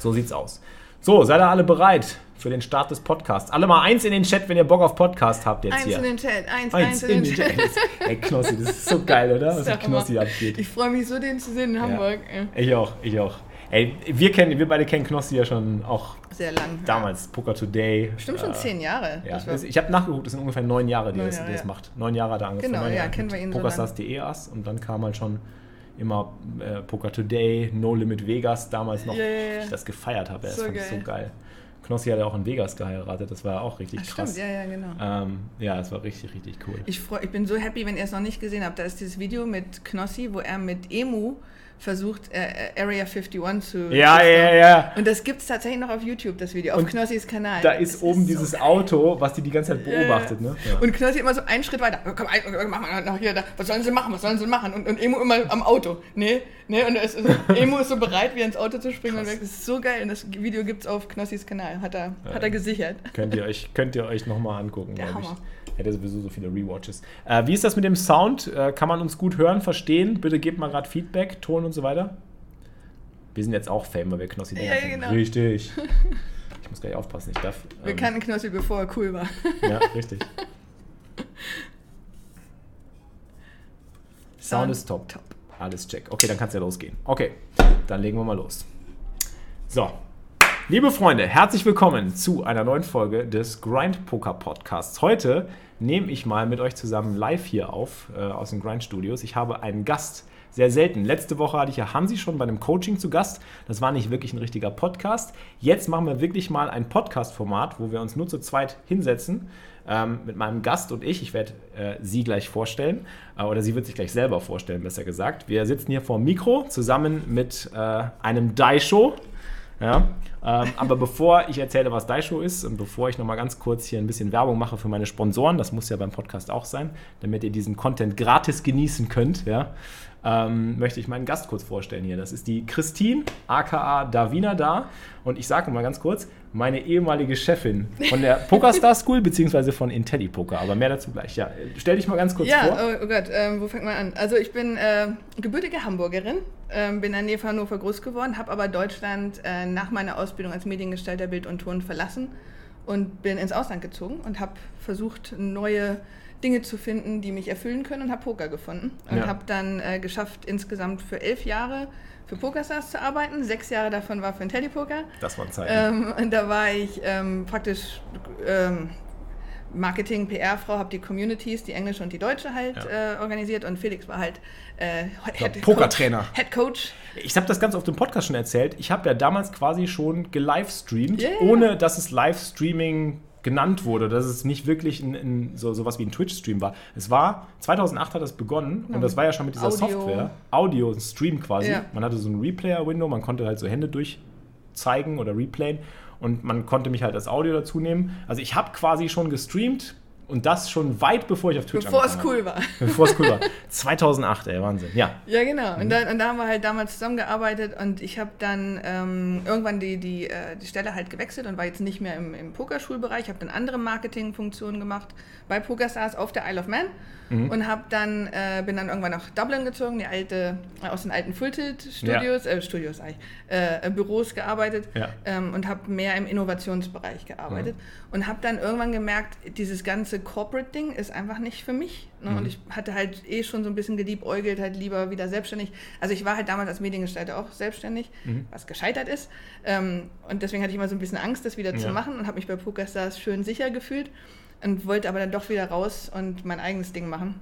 So sieht's aus. So, seid ihr alle bereit für den Start des Podcasts? Alle mal eins in den Chat, wenn ihr Bock auf Podcast habt jetzt hier. Eins in den Chat, eins in den Chat. Ey, Knossi, das ist so geil, oder? Was mit Knossi abgeht. Ich freue mich so, den zu sehen in Hamburg. Ja. Ich auch, ich auch. Ey, wir beide kennen Knossi ja schon auch sehr lang. Damals, ja. Poker Today. Stimmt, schon 10 Jahre. Ja. Ich habe nachgeguckt, das sind ungefähr 9 Jahre, die das macht. 9 Jahre hat er angefangen. Genau, ja, kennen wir ihn so. Pokerstars.de erst und dann kam halt schon immer Poker Today, No Limit Vegas, damals noch, ich das gefeiert habe. So das so geil. Knossi hat ja auch in Vegas geheiratet, das war ja auch richtig krass. Stimmt, ja, genau. Ja, das war richtig, richtig cool. Ich bin so happy, wenn ihr es noch nicht gesehen habt. Da ist dieses Video mit Knossi, wo er mit Emu versucht, Area 51 zu... Ja. Und das gibt es tatsächlich noch auf YouTube, das Video, auf Knossis Kanal. Da ist oben dieses Auto, was die ganze Zeit beobachtet, ne? Ja. Und Knossi immer so einen Schritt weiter. Komm, mach mal noch hier, da. Was sollen sie machen? Und Emu immer am Auto. Nee. Und Emu ist so bereit, wie ins Auto zu springen. Krass. Und das ist so geil. Und das Video gibt es auf Knossis Kanal. Hat er gesichert. Könnt ihr euch nochmal angucken, glaube ich. Hätte sowieso so viele Rewatches. Wie ist das mit dem Sound? Kann man uns gut hören, verstehen? Bitte gebt mal gerade Feedback, Ton und so weiter. Wir sind jetzt auch Fame, weil wir Knossi genau. Richtig. Ich muss gleich aufpassen, ich darf... Wir kannten Knossi, bevor er cool war. Ja, richtig. Sound ist top. Alles check. Okay, dann kann's ja losgehen. Okay, dann legen wir mal los. So. Liebe Freunde, herzlich willkommen zu einer neuen Folge des Grind Poker Podcasts. Heute nehme ich mal mit euch zusammen live hier auf, aus den Grind Studios. Ich habe einen Gast, sehr selten. Letzte Woche hatte ich ja Hansi schon bei einem Coaching zu Gast. Das war nicht wirklich ein richtiger Podcast. Jetzt machen wir wirklich mal ein Podcast-Format, wo wir uns nur zu zweit hinsetzen, mit meinem Gast und ich. Ich werde sie gleich vorstellen, oder sie wird sich gleich selber vorstellen, besser gesagt. Wir sitzen hier vor dem Mikro zusammen mit einem Daisho. Ja, aber bevor ich erzähle, was Daisho ist und bevor ich nochmal ganz kurz hier ein bisschen Werbung mache für meine Sponsoren, das muss ja beim Podcast auch sein, damit ihr diesen Content gratis genießen könnt, ja, möchte ich meinen Gast kurz vorstellen hier. Das ist die Christine, aka Davina da, und ich sage mal ganz kurz, meine ehemalige Chefin von der Pokerstar School beziehungsweise von IntelliPoker, aber mehr dazu gleich. Ja, stell dich mal ganz kurz vor. Ja, oh Gott, wo fängt man an? Also ich bin gebürtige Hamburgerin, bin in der Nähe von Hannover groß geworden, habe aber Deutschland nach meiner Ausbildung als Mediengestalter Bild und Ton verlassen und bin ins Ausland gezogen und habe versucht, neue Dinge zu finden, die mich erfüllen können, und habe Poker gefunden. Und habe dann geschafft, insgesamt für 11 Jahre für Pokerstars zu arbeiten. 6 Jahre davon war für IntelliPoker. Das waren Zeiten. Und da war ich praktisch Marketing, PR-Frau, habe die Communities, die englische und die deutsche organisiert, und Felix war halt Pokertrainer. Head Coach. Ich habe das Ganze auf dem Podcast schon erzählt. Ich habe ja damals quasi schon gelivestreamt, ohne dass es Livestreaming genannt wurde, dass es nicht wirklich sowas wie ein Twitch-Stream war. Es war, 2008 hat das begonnen, und das war ja schon mit dieser Software. Audio, ein Stream quasi. Ja. Man hatte so ein Replayer-Window, man konnte halt so Hände durchzeigen oder replayen, und man konnte mich halt als Audio dazu nehmen. Also ich habe quasi schon gestreamt, und das schon weit bevor ich auf Twitch angefangen habe. Bevor es cool war. 2008, ey, Wahnsinn. Ja, genau. Und da haben wir halt damals zusammengearbeitet, und ich habe dann irgendwann die Stelle halt gewechselt und war jetzt nicht mehr im Pokerschulbereich. Ich habe dann andere Marketingfunktionen gemacht bei PokerStars auf der Isle of Man, und bin dann irgendwann nach Dublin gezogen, aus den alten Full Tilt Studios, Büros gearbeitet, und habe mehr im Innovationsbereich gearbeitet, und habe dann irgendwann gemerkt, dieses ganze Corporate-Ding ist einfach nicht für mich. Ne? Und ich hatte halt schon so ein bisschen geliebäugelt, halt lieber wieder selbstständig. Also ich war halt damals als Mediengestalter auch selbstständig, was gescheitert ist. Und deswegen hatte ich immer so ein bisschen Angst, das wieder zu machen, und habe mich bei PokerStars schön sicher gefühlt und wollte aber dann doch wieder raus und mein eigenes Ding machen.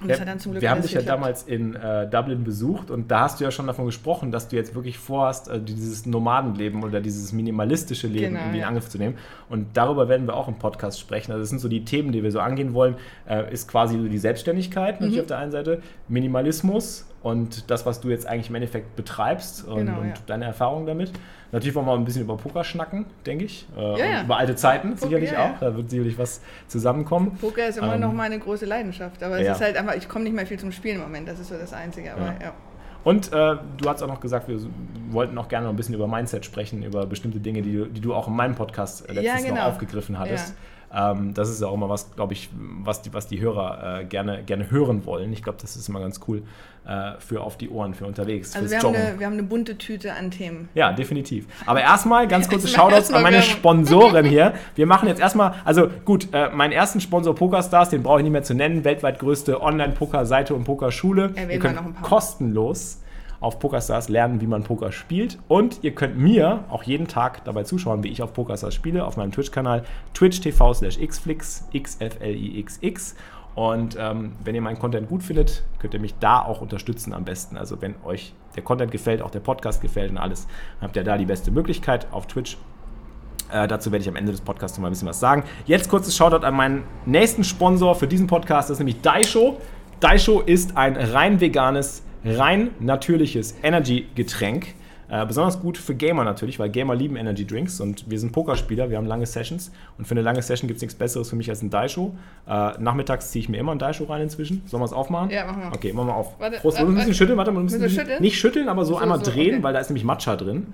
Und das hat dann zum Glück alles geklappt. Wir haben dich ja damals in Dublin besucht, und da hast du ja schon davon gesprochen, dass du jetzt wirklich vorhast, dieses Nomadenleben oder dieses minimalistische Leben irgendwie in Angriff zu nehmen. Und darüber werden wir auch im Podcast sprechen. Also das sind so die Themen, die wir so angehen wollen. Ist quasi so die Selbstständigkeit natürlich auf der einen Seite, Minimalismus und das, was du jetzt eigentlich im Endeffekt betreibst und deine Erfahrungen damit. Natürlich wollen wir auch ein bisschen über Poker schnacken, denke ich. Und über alte Zeiten Poker sicherlich auch. Da wird sicherlich was zusammenkommen. Poker ist immer noch meine große Leidenschaft. Aber es ist halt einfach, ich komme nicht mehr viel zum Spielen im Moment. Das ist so das Einzige. Aber, Und du hast auch noch gesagt, wir wollten auch gerne noch ein bisschen über Mindset sprechen, über bestimmte Dinge, die du auch in meinem Podcast letztens noch aufgegriffen hattest. Das ist ja auch immer was, glaube ich, was die Hörer gerne hören wollen. Ich glaube, das ist immer ganz cool für auf die Ohren, für unterwegs. Also wir haben eine bunte Tüte an Themen. Ja, definitiv. Aber erstmal ganz kurze Shoutouts an meine Sponsoren hier. Wir machen jetzt erstmal, also gut, meinen ersten Sponsor Pokerstars, den brauche ich nicht mehr zu nennen, weltweit größte Online-Poker-Seite und Pokerschule. Ihr könnt noch ein paar kostenlos auf Pokerstars lernen, wie man Poker spielt. Und ihr könnt mir auch jeden Tag dabei zuschauen, wie ich auf Pokerstars spiele, auf meinem Twitch-Kanal twitch.tv/xflix, xflixx. Und wenn ihr meinen Content gut findet, könnt ihr mich da auch unterstützen am besten. Also wenn euch der Content gefällt, auch der Podcast gefällt und alles, habt ihr da die beste Möglichkeit auf Twitch. Dazu werde ich am Ende des Podcasts nochmal ein bisschen was sagen. Jetzt kurzes Shoutout an meinen nächsten Sponsor für diesen Podcast, das ist nämlich Daisho. Daisho ist ein rein veganes, rein natürliches Energy-Getränk. Besonders gut für Gamer natürlich, weil Gamer lieben Energy-Drinks und wir sind Pokerspieler, wir haben lange Sessions und für eine lange Session gibt es nichts Besseres für mich als ein Daisho. Nachmittags ziehe ich mir immer ein Daisho rein inzwischen. Sollen wir es aufmachen? Ja, machen wir. Okay, machen wir auf. Warte, Prost, ein bisschen schütteln, warte mal. Nicht schütteln, aber so einmal drehen, okay. Weil da ist nämlich Matcha drin.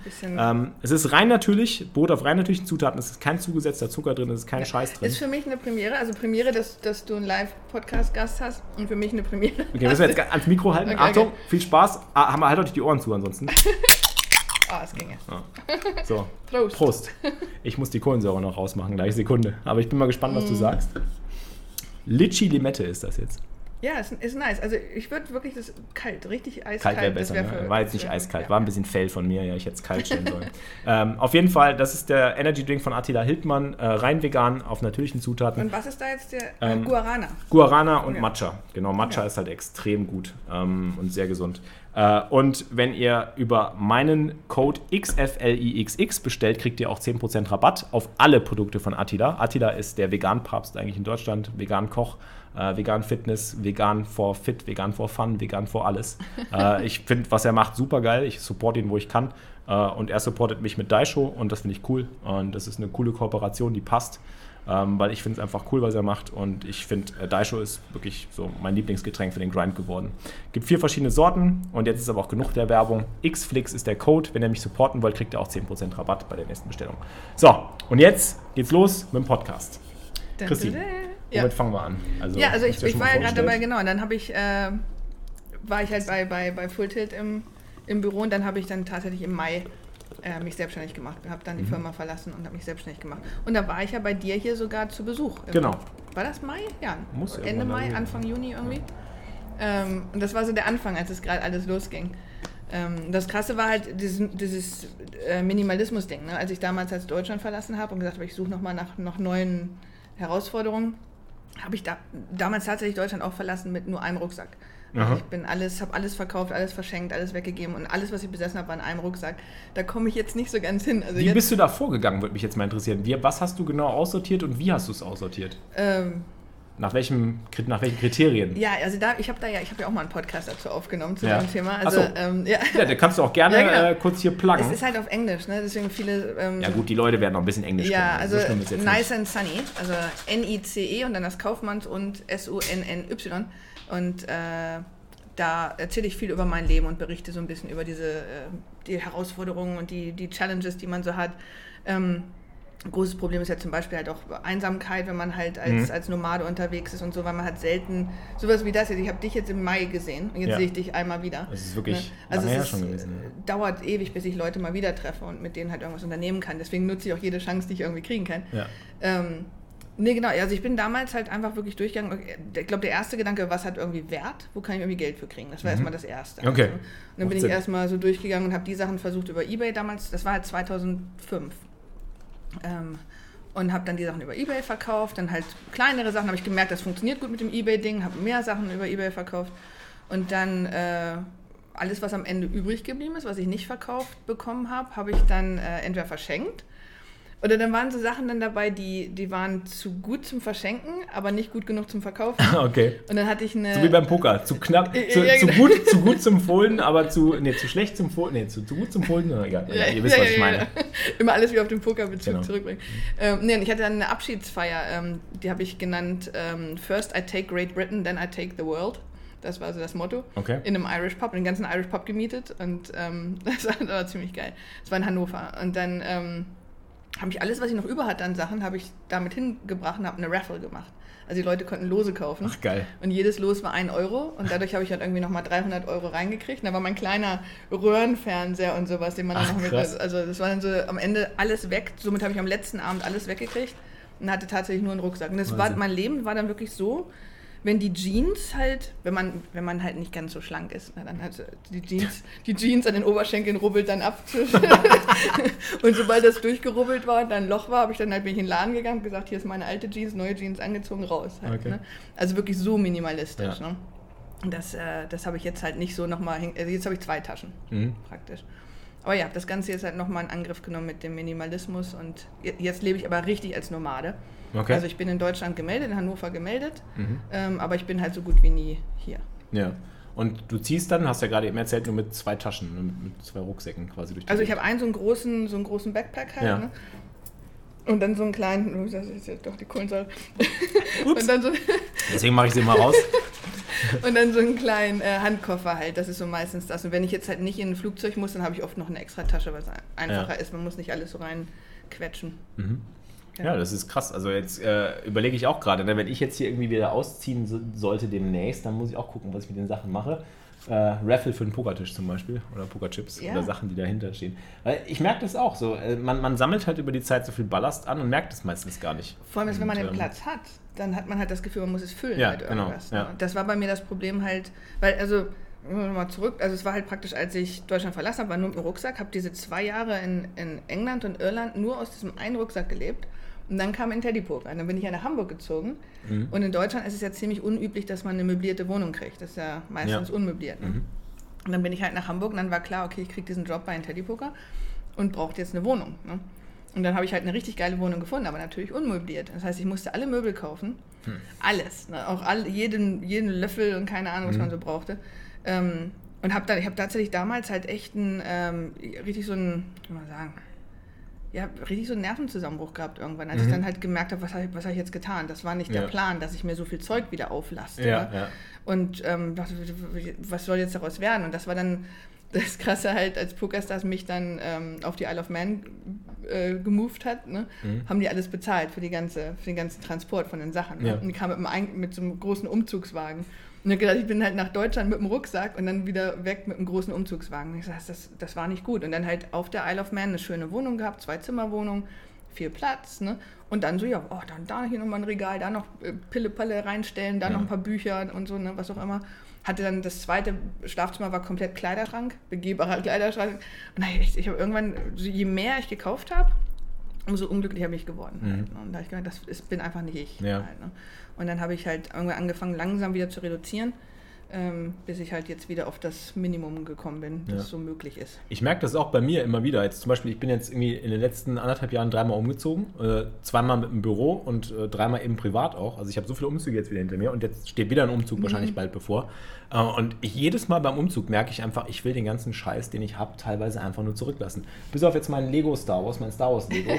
Es ist rein natürlich, beruht auf rein natürlichen Zutaten, es ist kein zugesetzter Zucker drin, es ist kein Scheiß drin. Ist für mich eine Premiere, dass du einen Live-Podcast-Gast hast und für mich eine Premiere. Okay, müssen wir jetzt ans Mikro halten. Okay, Achtung, okay. Viel Spaß. Halt euch die Ohren zu ansonsten. Ah, es ginge. Ja. So, Prost. Ich muss die Kohlensäure noch rausmachen, gleich Sekunde. Aber ich bin mal gespannt, was du sagst. Litchi-Limette ist das jetzt. Ja, ist nice. Also ich würde wirklich das kalt, richtig eiskalt. Kalt wäre besser, ne? War jetzt nicht eiskalt, war ein bisschen fail von mir. Ja, ich hätte es kalt stellen sollen. Auf jeden Fall, das ist der Energy Drink von Attila Hildmann, rein vegan, auf natürlichen Zutaten. Und was ist da jetzt der Guarana? Guarana und Matcha. Genau, Matcha ist halt extrem gut und sehr gesund. Und wenn ihr über meinen Code XFLIXX bestellt, kriegt ihr auch 10% Rabatt auf alle Produkte von Attila. Attila ist der Vegan-Papst eigentlich in Deutschland, Vegan-Koch, Vegan-Fitness, Vegan-for-Fit, Vegan-for-Fun, Vegan-for-Alles. Ich finde, was er macht, super geil. Ich supporte ihn, wo ich kann. Und er supportet mich mit Daisho und das finde ich cool. Und das ist eine coole Kooperation, die passt. Weil ich finde es einfach cool, was er macht und ich finde, Daisho ist wirklich so mein Lieblingsgetränk für den Grind geworden. Gibt 4 verschiedene Sorten und jetzt ist aber auch genug der Werbung. Xflix ist der Code, wenn ihr mich supporten wollt, kriegt ihr auch 10% Rabatt bei der nächsten Bestellung. So, und jetzt geht's los mit dem Podcast. Christine, womit fangen wir an? Also, ja, also ich war ja gerade dabei, genau, und dann war ich halt bei Full Tilt im Büro und dann habe ich dann tatsächlich im Mai mich selbstständig gemacht, habe dann die Firma verlassen und habe mich selbstständig gemacht. Und da war ich ja bei dir hier sogar zu Besuch. Genau. War das Mai? Ja, Ende Mai, Anfang Juni irgendwie. Und das war so der Anfang, als es gerade alles losging. Das Krasse war halt dieses Minimalismus-Ding, ne? Als ich damals als Deutschland verlassen habe und gesagt habe, ich suche nochmal nach neuen Herausforderungen, habe ich damals tatsächlich Deutschland auch verlassen mit nur einem Rucksack. Also ich habe alles verkauft, alles verschenkt, alles weggegeben und alles, was ich besessen habe, war in einem Rucksack. Da komme ich jetzt nicht so ganz hin. Also wie bist du da vorgegangen, würde mich jetzt mal interessieren. Was hast du genau aussortiert und wie hast du es aussortiert? Nach welchen Kriterien? Ja, also ich habe ja auch mal einen Podcast dazu aufgenommen zu dem Thema. Also, ach so. Da kannst du auch gerne kurz hier pluggen. Es ist halt auf Englisch, ne? Deswegen viele. Ja gut, die Leute werden noch ein bisschen Englisch sprechen. Ja, also so Nice and Sunny, also N-I-C-E und dann das Kaufmanns und S-U-N-N-Y. Und da erzähle ich viel über mein Leben und berichte so ein bisschen über die Herausforderungen und die Challenges, die man so hat. Ein großes Problem ist ja zum Beispiel halt auch Einsamkeit, wenn man halt als Nomade unterwegs ist und so, weil man halt selten sowas wie das jetzt. Ich habe dich jetzt im Mai gesehen und jetzt sehe ich dich einmal wieder. Das ist wirklich schon gewesen. Dauert ewig, bis ich Leute mal wieder treffe und mit denen halt irgendwas unternehmen kann. Deswegen nutze ich auch jede Chance, die ich irgendwie kriegen kann. Ja. Nee, genau. Also ich bin damals halt einfach wirklich durchgegangen. Ich glaube, der erste Gedanke, was hat irgendwie Wert? Wo kann ich irgendwie Geld für kriegen? Das war erstmal das Erste. Okay. Also. Und dann bin ich erstmal so durchgegangen und habe die Sachen versucht über eBay damals. Das war halt 2005. Und habe dann die Sachen über eBay verkauft. Dann halt kleinere Sachen. Habe ich gemerkt, das funktioniert gut mit dem eBay-Ding. Habe mehr Sachen über eBay verkauft. Und dann alles, was am Ende übrig geblieben ist, was ich nicht verkauft bekommen habe, habe ich dann entweder verschenkt. Oder dann waren so Sachen dann dabei, die waren zu gut zum Verschenken, aber nicht gut genug zum Verkaufen. Okay. Und dann hatte ich so wie beim Poker, zu knapp, zu gut zum Folden, aber zu schlecht zum Folden, zu gut zum Folden, egal, ihr wisst, was ich meine. Immer alles wie auf den Pokerbezug zurückbringen. Nee, und ich hatte dann eine Abschiedsfeier, die habe ich genannt, First I take Great Britain, then I take the world. Das war also das Motto. Okay. In einem Irish Pub, den ganzen Irish Pub gemietet und das war ziemlich geil. Das war in Hannover und dann habe ich alles, was ich noch über hatte an Sachen, habe ich damit hingebracht und habe eine Raffle gemacht. Also die Leute konnten Lose kaufen. Ach, geil. Und jedes Los war 1 Euro und dadurch habe ich halt irgendwie nochmal 300 Euro reingekriegt. Und da war mein kleiner Röhrenfernseher und sowas, den man dann noch mit... Also das war dann so am Ende alles weg. Somit habe ich am letzten Abend alles weggekriegt und hatte tatsächlich nur einen Rucksack. Und das war, mein Leben war dann wirklich so... Wenn die Jeans halt, wenn man halt nicht ganz so schlank ist, na, dann halt die Jeans an den Oberschenkeln rubbelt dann ab. Und sobald das durchgerubbelt war und dann ein Loch war, bin ich in den Laden gegangen und gesagt, hier ist meine alte Jeans, neue Jeans angezogen, raus. Halt, okay. Ne? Also wirklich so minimalistisch. Ja. Ne? Und das habe ich jetzt halt nicht so nochmal, also jetzt habe ich 2 Taschen praktisch. Aber ja, das Ganze ist halt nochmal in Angriff genommen mit dem Minimalismus und jetzt lebe ich aber richtig als Nomade. Okay. Also ich bin in Deutschland gemeldet, in Hannover gemeldet, aber ich bin halt so gut wie nie hier. Ja, und du ziehst dann, hast ja gerade eben erzählt, nur mit 2 Taschen, mit 2 Rucksäcken quasi durch die Welt. Ich habe einen so einen großen Backpack halt, ne? Und dann so einen kleinen, das ist jetzt doch die Kohlensäure. Ups. Und dann so deswegen mache ich sie mal raus. Und dann so einen kleinen Handkoffer halt, das ist so meistens das. Und wenn ich jetzt halt nicht in ein Flugzeug muss, dann habe ich oft noch eine extra Tasche, weil es einfacher ist. Man muss nicht alles so reinquetschen. Mhm. Ja, das ist krass. Also jetzt überlege ich auch gerade, ne? Wenn ich jetzt hier irgendwie wieder ausziehen sollte demnächst, dann muss ich auch gucken, was ich mit den Sachen mache. Raffle für den Pokertisch zum Beispiel oder Pokerchips oder Sachen, die dahinter stehen. Weil ich merke das auch so. Man sammelt halt über die Zeit so viel Ballast an und merkt es meistens gar nicht. Vor allem, wenn man den Platz hat, dann hat man halt das Gefühl, man muss es füllen mit irgendwas. Genau, ja. Das war bei mir das Problem halt, weil es war halt praktisch, als ich Deutschland verlassen habe, war nur mit dem Rucksack, habe diese 2 Jahre in England und Irland nur aus diesem einen Rucksack gelebt. Und dann kam IntelliPoker. Dann bin ich ja nach Hamburg gezogen. Mhm. Und in Deutschland ist es ja ziemlich unüblich, dass man eine möblierte Wohnung kriegt. Das ist ja meistens unmöbliert. Ne? Mhm. Und dann bin ich halt nach Hamburg und dann war klar, okay, ich kriege diesen Job bei IntelliPoker und brauche jetzt eine Wohnung. Ne? Und dann habe ich halt eine richtig geile Wohnung gefunden, aber natürlich unmöbliert. Das heißt, ich musste alle Möbel kaufen. Alles. Ne? Auch jeden Löffel und keine Ahnung, was man so brauchte. Und ich habe tatsächlich damals halt echt richtig so einen Nervenzusammenbruch gehabt irgendwann, als ich dann halt gemerkt habe, was habe ich jetzt getan. Das war nicht der Plan, dass ich mir so viel Zeug wieder auflaste. Ja, ja. Und dachte, was soll jetzt daraus werden? Und das war dann das Krasse halt, als Pokerstars mich dann auf die Isle of Man gemoved hat, ne? Haben die alles bezahlt für den ganzen Transport von den Sachen. Ne? Ja. Und die kamen mit so einem großen Umzugswagen. Und ich habe gedacht, ich bin halt nach Deutschland mit dem Rucksack und dann wieder weg mit einem großen Umzugswagen. Ich sage, das war nicht gut. Und dann halt auf der Isle of Man eine schöne Wohnung gehabt, 2-Zimmer-Wohnung, viel Platz. Ne? Und dann so, dann hier nochmal ein Regal, da noch Pille-Palle reinstellen, da noch ein paar Bücher und so, ne, was auch immer. Hatte dann das zweite Schlafzimmer, war komplett Kleiderschrank, begehbarer Kleiderschrank. Und ich habe irgendwann, je mehr ich gekauft habe, umso unglücklicher bin ich geworden. Halt, ne? Und da habe ich gedacht, das bin einfach nicht ich. Ja. Halt, ne? Und dann habe ich halt irgendwann angefangen, langsam wieder zu reduzieren, bis ich halt jetzt wieder auf das Minimum gekommen bin, das so möglich ist. Ich merke das auch bei mir immer wieder. Jetzt zum Beispiel, ich bin jetzt irgendwie in den letzten 1,5 Jahren 3-mal umgezogen. 2-mal mit dem Büro und 3-mal eben privat auch. Also ich habe so viele Umzüge jetzt wieder hinter mir und jetzt steht wieder ein Umzug wahrscheinlich bald bevor. Und jedes Mal beim Umzug merke ich einfach, ich will den ganzen Scheiß, den ich habe, teilweise einfach nur zurücklassen. Bis auf jetzt mein Star Wars Lego,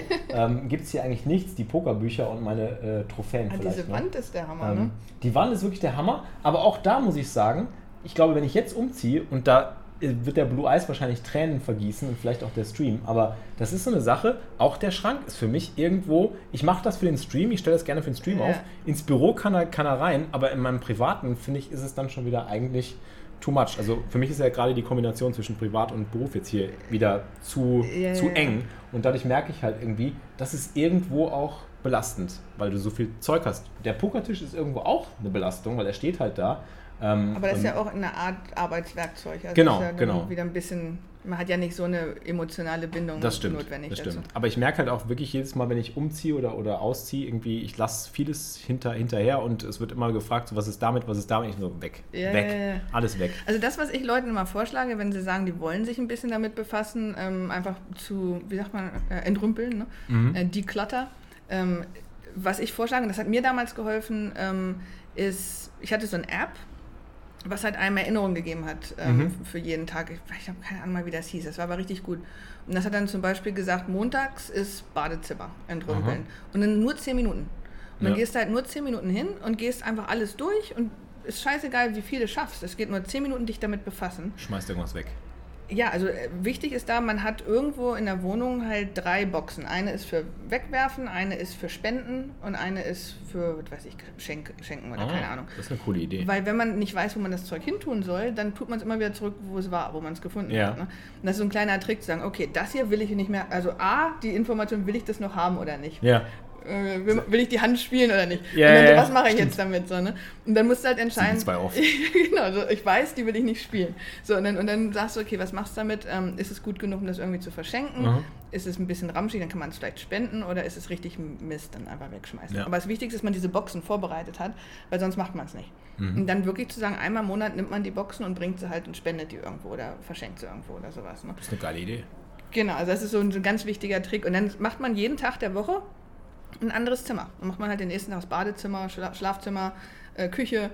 gibt es hier eigentlich nichts. Die Pokerbücher und meine Trophäen vielleicht. Diese Wand ist der Hammer, ne? Die Wand ist wirklich der Hammer, aber auch da muss ich sagen, ich glaube, wenn ich jetzt umziehe, und da wird der Blue Eyes wahrscheinlich Tränen vergießen und vielleicht auch der Stream, aber das ist so eine Sache, auch der Schrank ist für mich irgendwo, ich mache das für den Stream, ich stelle das gerne für den Stream auf, ins Büro kann er rein, aber in meinem Privaten, finde ich, ist es dann schon wieder eigentlich too much. Also für mich ist ja gerade die Kombination zwischen Privat und Beruf jetzt hier wieder zu eng und dadurch merke ich halt irgendwie, dass es irgendwo auch belastend, weil du so viel Zeug hast. Der Pokertisch ist irgendwo auch eine Belastung, weil er steht halt da. Aber das ist ja auch eine Art Arbeitswerkzeug. Also genau, genau. Wieder ein bisschen, man hat ja nicht so eine emotionale Bindung notwendig. Das stimmt. Dazu. Aber ich merke halt auch wirklich jedes Mal, wenn ich umziehe oder ausziehe, irgendwie, ich lasse vieles hinterher und es wird immer gefragt, so, was ist damit? Ich so, weg, alles weg. Also das, was ich Leuten immer vorschlage, wenn sie sagen, die wollen sich ein bisschen damit befassen, einfach zu, wie sagt man, entrümpeln, ne? Declutter. Was ich vorschlage, und das hat mir damals geholfen, ist, ich hatte so eine App, was halt einem Erinnerung gegeben hat für jeden Tag. Ich habe keine Ahnung mal, wie das hieß. Das war aber richtig gut. Und das hat dann zum Beispiel gesagt, montags ist Badezimmer entrümpeln. Und dann nur 10 Minuten. Und dann gehst du halt nur 10 Minuten hin und gehst einfach alles durch und ist scheißegal, wie viel du schaffst. Es geht nur 10 Minuten dich damit befassen. Schmeißt irgendwas weg. Ja, also wichtig ist da, man hat irgendwo in der Wohnung halt 3 Boxen. Eine ist für Wegwerfen, eine ist für Spenden und eine ist für, was weiß ich, Schenken oder keine Ahnung. Das ist eine coole Idee. Weil wenn man nicht weiß, wo man das Zeug hintun soll, dann tut man es immer wieder zurück, wo es war, wo man es gefunden hat. Ne? Und das ist so ein kleiner Trick, zu sagen, okay, das hier will ich nicht mehr, also A, die Information, will ich das noch haben oder nicht? Ja. Will ich die Hand spielen oder nicht? Yeah, und dann so, was mache ich jetzt damit? So, ne? Und dann musst du halt entscheiden. Sind 2 auf. Genau, so, ich weiß, die will ich nicht spielen. So, und dann sagst du, okay, was machst du damit? Ist es gut genug, um das irgendwie zu verschenken? Mhm. Ist es ein bisschen ramschig, dann kann man es vielleicht spenden, oder ist es richtig Mist, dann einfach wegschmeißen. Ja. Aber das Wichtigste ist, dass man diese Boxen vorbereitet hat, weil sonst macht man es nicht. Mhm. Und dann wirklich zu sagen, einmal im Monat nimmt man die Boxen und bringt sie halt und spendet die irgendwo oder verschenkt sie irgendwo oder sowas. Ne? Das ist eine geile Idee. Genau, also das ist so ein ganz wichtiger Trick. Und dann macht man jeden Tag der Woche ein anderes Zimmer. Dann macht man halt den nächsten Tag das Badezimmer, Schlafzimmer, Küche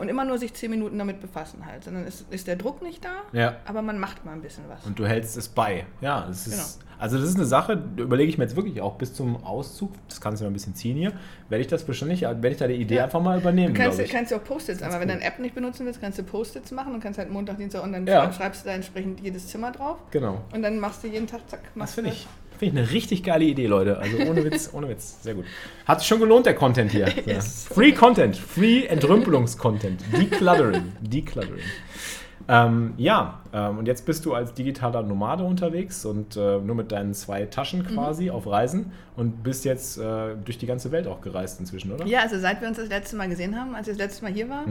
und immer nur sich 10 Minuten damit befassen halt. Sondern ist der Druck nicht da, ja, aber man macht mal ein bisschen was. Und du hältst es bei. Ja, das ist, genau. Also das ist eine Sache, überlege ich mir jetzt wirklich auch bis zum Auszug, das kannst du noch ein bisschen ziehen hier, werde ich da die Idee einfach mal übernehmen, glaube ich. Du kannst ja auch Post-its, aber wenn du deine App nicht benutzen willst, kannst du Post-its machen und kannst halt Montag, Dienstag und dann schreibst du da entsprechend jedes Zimmer drauf. Genau. Und dann machst du jeden Tag, zack, machst du das. Finde ich eine richtig geile Idee, Leute. Also ohne Witz. Sehr gut. Hat sich schon gelohnt, der Content hier. Yes. Free Content. Free Entrümpelungs-Content. Decluttering. Und jetzt bist du als digitaler Nomade unterwegs und nur mit deinen 2 Taschen quasi auf Reisen und bist jetzt durch die ganze Welt auch gereist inzwischen, oder? Ja, also seit wir uns das letzte Mal gesehen haben, als ich das letzte Mal hier war,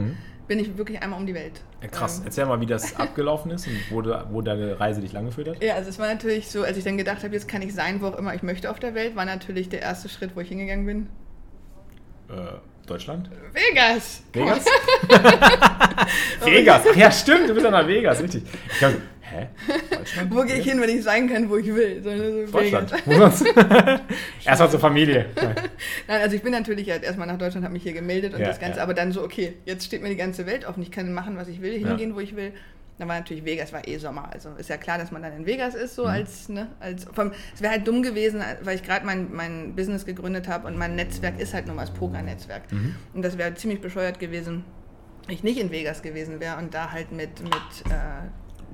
bin ich wirklich einmal um die Welt. Ja, krass, erzähl mal, wie das abgelaufen ist und wo deine Reise dich lang geführt hat. Ja, also es war natürlich so, als ich dann gedacht habe, jetzt kann ich sein, wo auch immer ich möchte auf der Welt, war natürlich der erste Schritt, wo ich hingegangen bin. Deutschland? Vegas? Vegas, ja stimmt, du bist ja nach Vegas, richtig. Ich dachte, hä? Deutschland? Wo gehe ich hin, wenn ich sein kann, wo ich will? So Deutschland, wo sonst? Erstmal zur Familie. Nein, also ich bin natürlich halt erstmal nach Deutschland, habe mich hier gemeldet und das Ganze, aber dann so, okay, jetzt steht mir die ganze Welt offen, ich kann machen, was ich will, hingehen, wo ich will. Dann war natürlich Vegas, war eh Sommer, also ist ja klar, dass man dann in Vegas ist, so es wäre halt dumm gewesen, weil ich gerade mein Business gegründet habe und mein Netzwerk ist halt nur mal das Poker-Netzwerk und das wäre ziemlich bescheuert gewesen, wenn ich nicht in Vegas gewesen wäre und da halt mit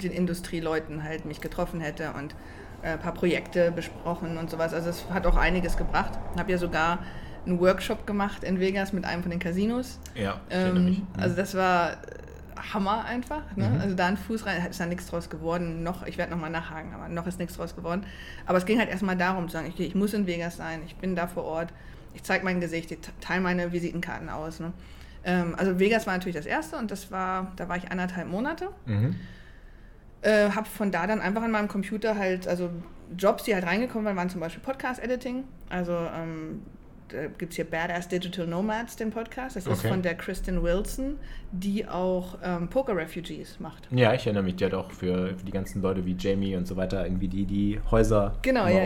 den Industrieleuten halt mich getroffen hätte und ein paar Projekte besprochen und sowas, also es hat auch einiges gebracht, ich habe ja sogar einen Workshop gemacht in Vegas mit einem von den Casinos, also das war Hammer einfach, ne? Also da einen Fuß rein, ist da nichts draus geworden, ich werde nochmal nachhaken, aber noch ist nichts draus geworden, aber es ging halt erstmal darum zu sagen, ich muss in Vegas sein, ich bin da vor Ort, ich zeige mein Gesicht, ich teile meine Visitenkarten aus, ne? Also Vegas war natürlich das erste und da war ich anderthalb Monate, habe von da dann einfach an meinem Computer halt, also Jobs, die halt reingekommen waren, zum Beispiel Podcast-Editing, also gibt es hier Badass Digital Nomads, den Podcast. Das ist von der Kristen Wilson, die auch Poker Refugees macht. Ja, ich erinnere mich, die hat auch für die ganzen Leute wie Jamie und so weiter irgendwie die Häuser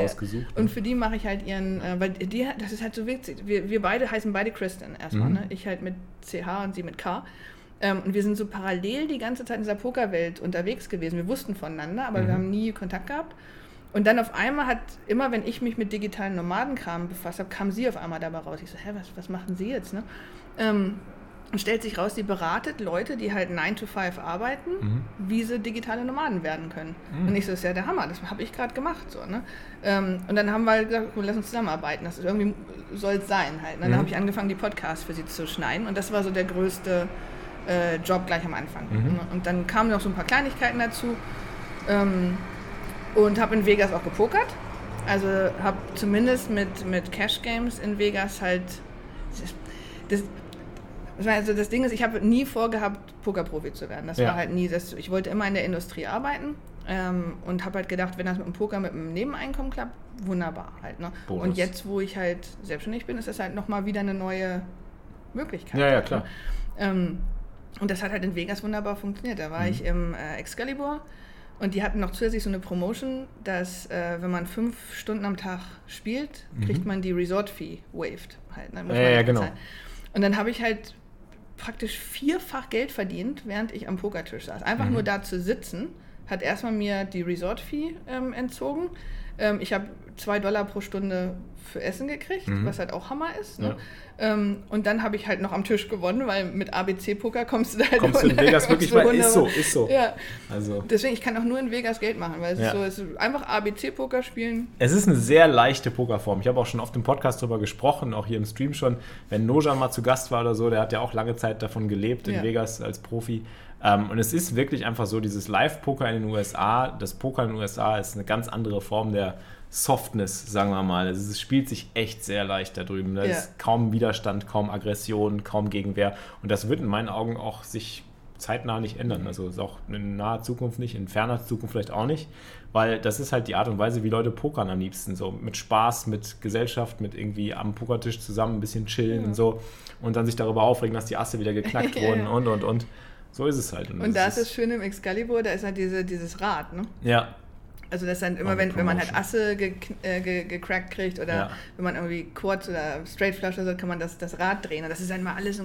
ausgesucht. Und für die mache ich halt ihren, weil die, das ist halt so witzig, wir beide heißen beide Kristen erstmal, ne? Ich halt mit CH und sie mit K. Und wir sind so parallel die ganze Zeit in dieser Pokerwelt unterwegs gewesen. Wir wussten voneinander, aber wir haben nie Kontakt gehabt. Und dann auf einmal immer wenn ich mich mit digitalen Nomadenkram befasst habe, kam sie auf einmal dabei raus. Ich so, hä, was machen sie jetzt? Ne? Und stellt sich raus, sie beratet Leute, die halt 9 to 5 arbeiten, wie sie digitale Nomaden werden können. Und ich so, das ist ja der Hammer, das habe ich gerade gemacht. So, ne? Und dann haben wir halt gesagt, lass uns zusammenarbeiten, das ist irgendwie soll es sein halt. Und dann habe ich angefangen, die Podcasts für sie zu schneiden und das war so der größte Job gleich am Anfang. Ne? Und dann kamen noch so ein paar Kleinigkeiten dazu. Und habe in Vegas auch gepokert, also habe zumindest mit Cash Games in Vegas halt, das Ding ist, ich habe nie vorgehabt, Pokerprofi zu werden, das war halt nie, ich wollte immer in der Industrie arbeiten und habe halt gedacht, wenn das mit dem Poker, mit einem Nebeneinkommen klappt, wunderbar halt, ne? Und jetzt, wo ich halt selbstständig bin, ist das halt nochmal wieder eine neue Möglichkeit. Ja, klar. Ne? Und das hat halt in Vegas wunderbar funktioniert, da war ich im Excalibur. Und die hatten noch zusätzlich so eine Promotion, dass wenn man 5 Stunden am Tag spielt, kriegt man die Resort-Fee waived. Halt, ne? Muss man bezahlen. Und dann habe ich halt praktisch 4-fach Geld verdient, während ich am Pokertisch saß. Einfach nur da zu sitzen, hat erstmal mir die Resort-Fee entzogen. Ich habe $2 pro Stunde für Essen gekriegt, was halt auch Hammer ist. Ne? Ja. Und dann habe ich halt noch am Tisch gewonnen, weil mit ABC-Poker kommst du da halt kommst in Vegas wirklich mal, ist so. Ja. Also. Deswegen, ich kann auch nur in Vegas Geld machen, weil es ist einfach ABC-Poker spielen. Es ist eine sehr leichte Pokerform. Ich habe auch schon oft im Podcast drüber gesprochen, auch hier im Stream schon, wenn Nojan mal zu Gast war oder so, der hat ja auch lange Zeit davon gelebt in Vegas als Profi. Und es ist wirklich einfach so, dieses Live-Poker in den USA, das Poker in den USA ist eine ganz andere Form der Softness, sagen wir mal. Also es spielt sich echt sehr leicht da drüben. Da ist kaum Widerstand, kaum Aggression, kaum Gegenwehr. Und das wird in meinen Augen auch sich zeitnah nicht ändern. Also ist auch in naher Zukunft nicht, in ferner Zukunft vielleicht auch nicht. Weil das ist halt die Art und Weise, wie Leute pokern am liebsten. So mit Spaß, mit Gesellschaft, mit irgendwie am Pokertisch zusammen ein bisschen chillen und so. Und dann sich darüber aufregen, dass die Asse wieder geknackt wurden und. So ist es halt. Und da ist das Schöne im Excalibur, da ist halt dieses Rad, ne? Ja. Also das ist dann immer, wenn man halt Asse gecrackt kriegt oder wenn man irgendwie Quads oder Straight Flush oder so, kann man das Rad drehen. Und das ist dann mal alles so,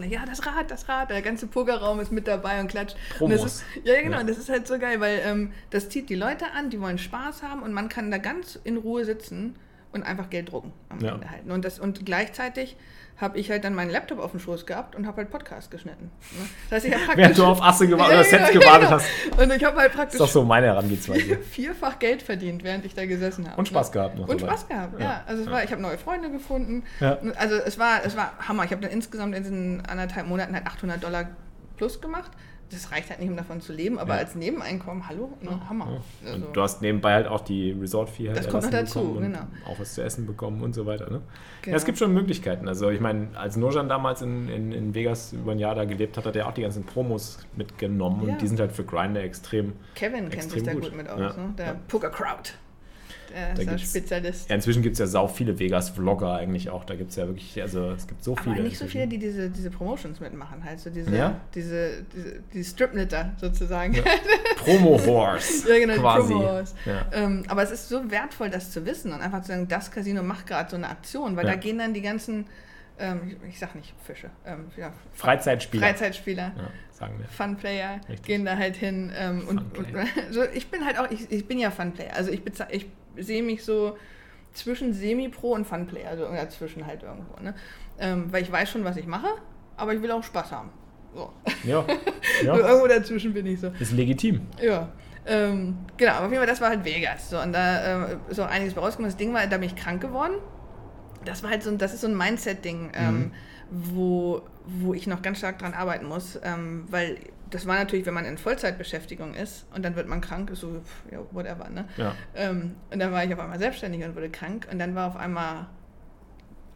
das Rad. Der ganze Pokerraum ist mit dabei und klatscht. Promos. Und das ist, das ist halt so geil, weil das zieht die Leute an, die wollen Spaß haben und man kann da ganz in Ruhe sitzen und einfach Geld drucken am Ende halt. Und gleichzeitig habe ich halt dann meinen Laptop auf dem Schoß gehabt und habe halt Podcast geschnitten. Das heißt, ich habe praktisch... Während du auf Asse oder Sets gewartet hast. Und ich habe halt praktisch... Das ist doch so meine Herangehensweise. Vierfach Geld verdient, während ich da gesessen habe. Und Spaß gehabt noch. Und Spaß gehabt. Also es war, ich habe neue Freunde gefunden. Ja. Also es war Hammer. Ich habe dann insgesamt in diesen anderthalb Monaten halt $800 plus gemacht. Das reicht halt nicht, um davon zu leben, aber als Nebeneinkommen, Hammer. Ja. Also. Und du hast nebenbei halt auch die Resort-Fee halt erlassen bekommen. Das kommt noch dazu, auch was zu essen bekommen und so weiter, ne? Genau. Ja, es gibt schon Möglichkeiten. Also ich meine, als Nojan damals in Vegas über ein Jahr da gelebt hat, hat er auch die ganzen Promos mitgenommen und die sind halt für Grinder extrem Kevin kennt sich da gut mit aus, ne? Der Poker Crowd. Da ist ein Spezialist. Ja, inzwischen gibt es ja sau viele Vegas-Vlogger eigentlich auch. Da gibt es ja wirklich, also es gibt so viele. Aber nicht so viele, die diese Promotions mitmachen. Also diese Stripnitter sozusagen. Ja. Promo-Horse. Ja, genau, quasi. Promo-Horse. Ja. Aber es ist so wertvoll, das zu wissen und einfach zu sagen, das Casino macht gerade so eine Aktion, weil da gehen dann die ganzen, ich sag nicht Fische, Freizeitspieler. Ja. Funplayer, gehen da halt hin und ich bin halt auch, ich bin ja Funplayer, also ich sehe mich so zwischen Semi-Pro und Funplayer, also dazwischen halt irgendwo, ne? Weil ich weiß schon, was ich mache, aber ich will auch Spaß haben. So. Ja. Irgendwo dazwischen bin ich so. Ist legitim. Ja. Genau, aber auf jeden Fall, das war halt Vegas. So, und da ist auch einiges bei rausgekommen. Das Ding war, da bin ich krank geworden. Das war halt das ist so ein Mindset-Ding, wo ich noch ganz stark dran arbeiten muss, weil das war natürlich, wenn man in Vollzeitbeschäftigung ist und dann wird man krank, ist so, whatever, ne? Ja. Und dann war ich auf einmal selbstständig und wurde krank und dann war auf einmal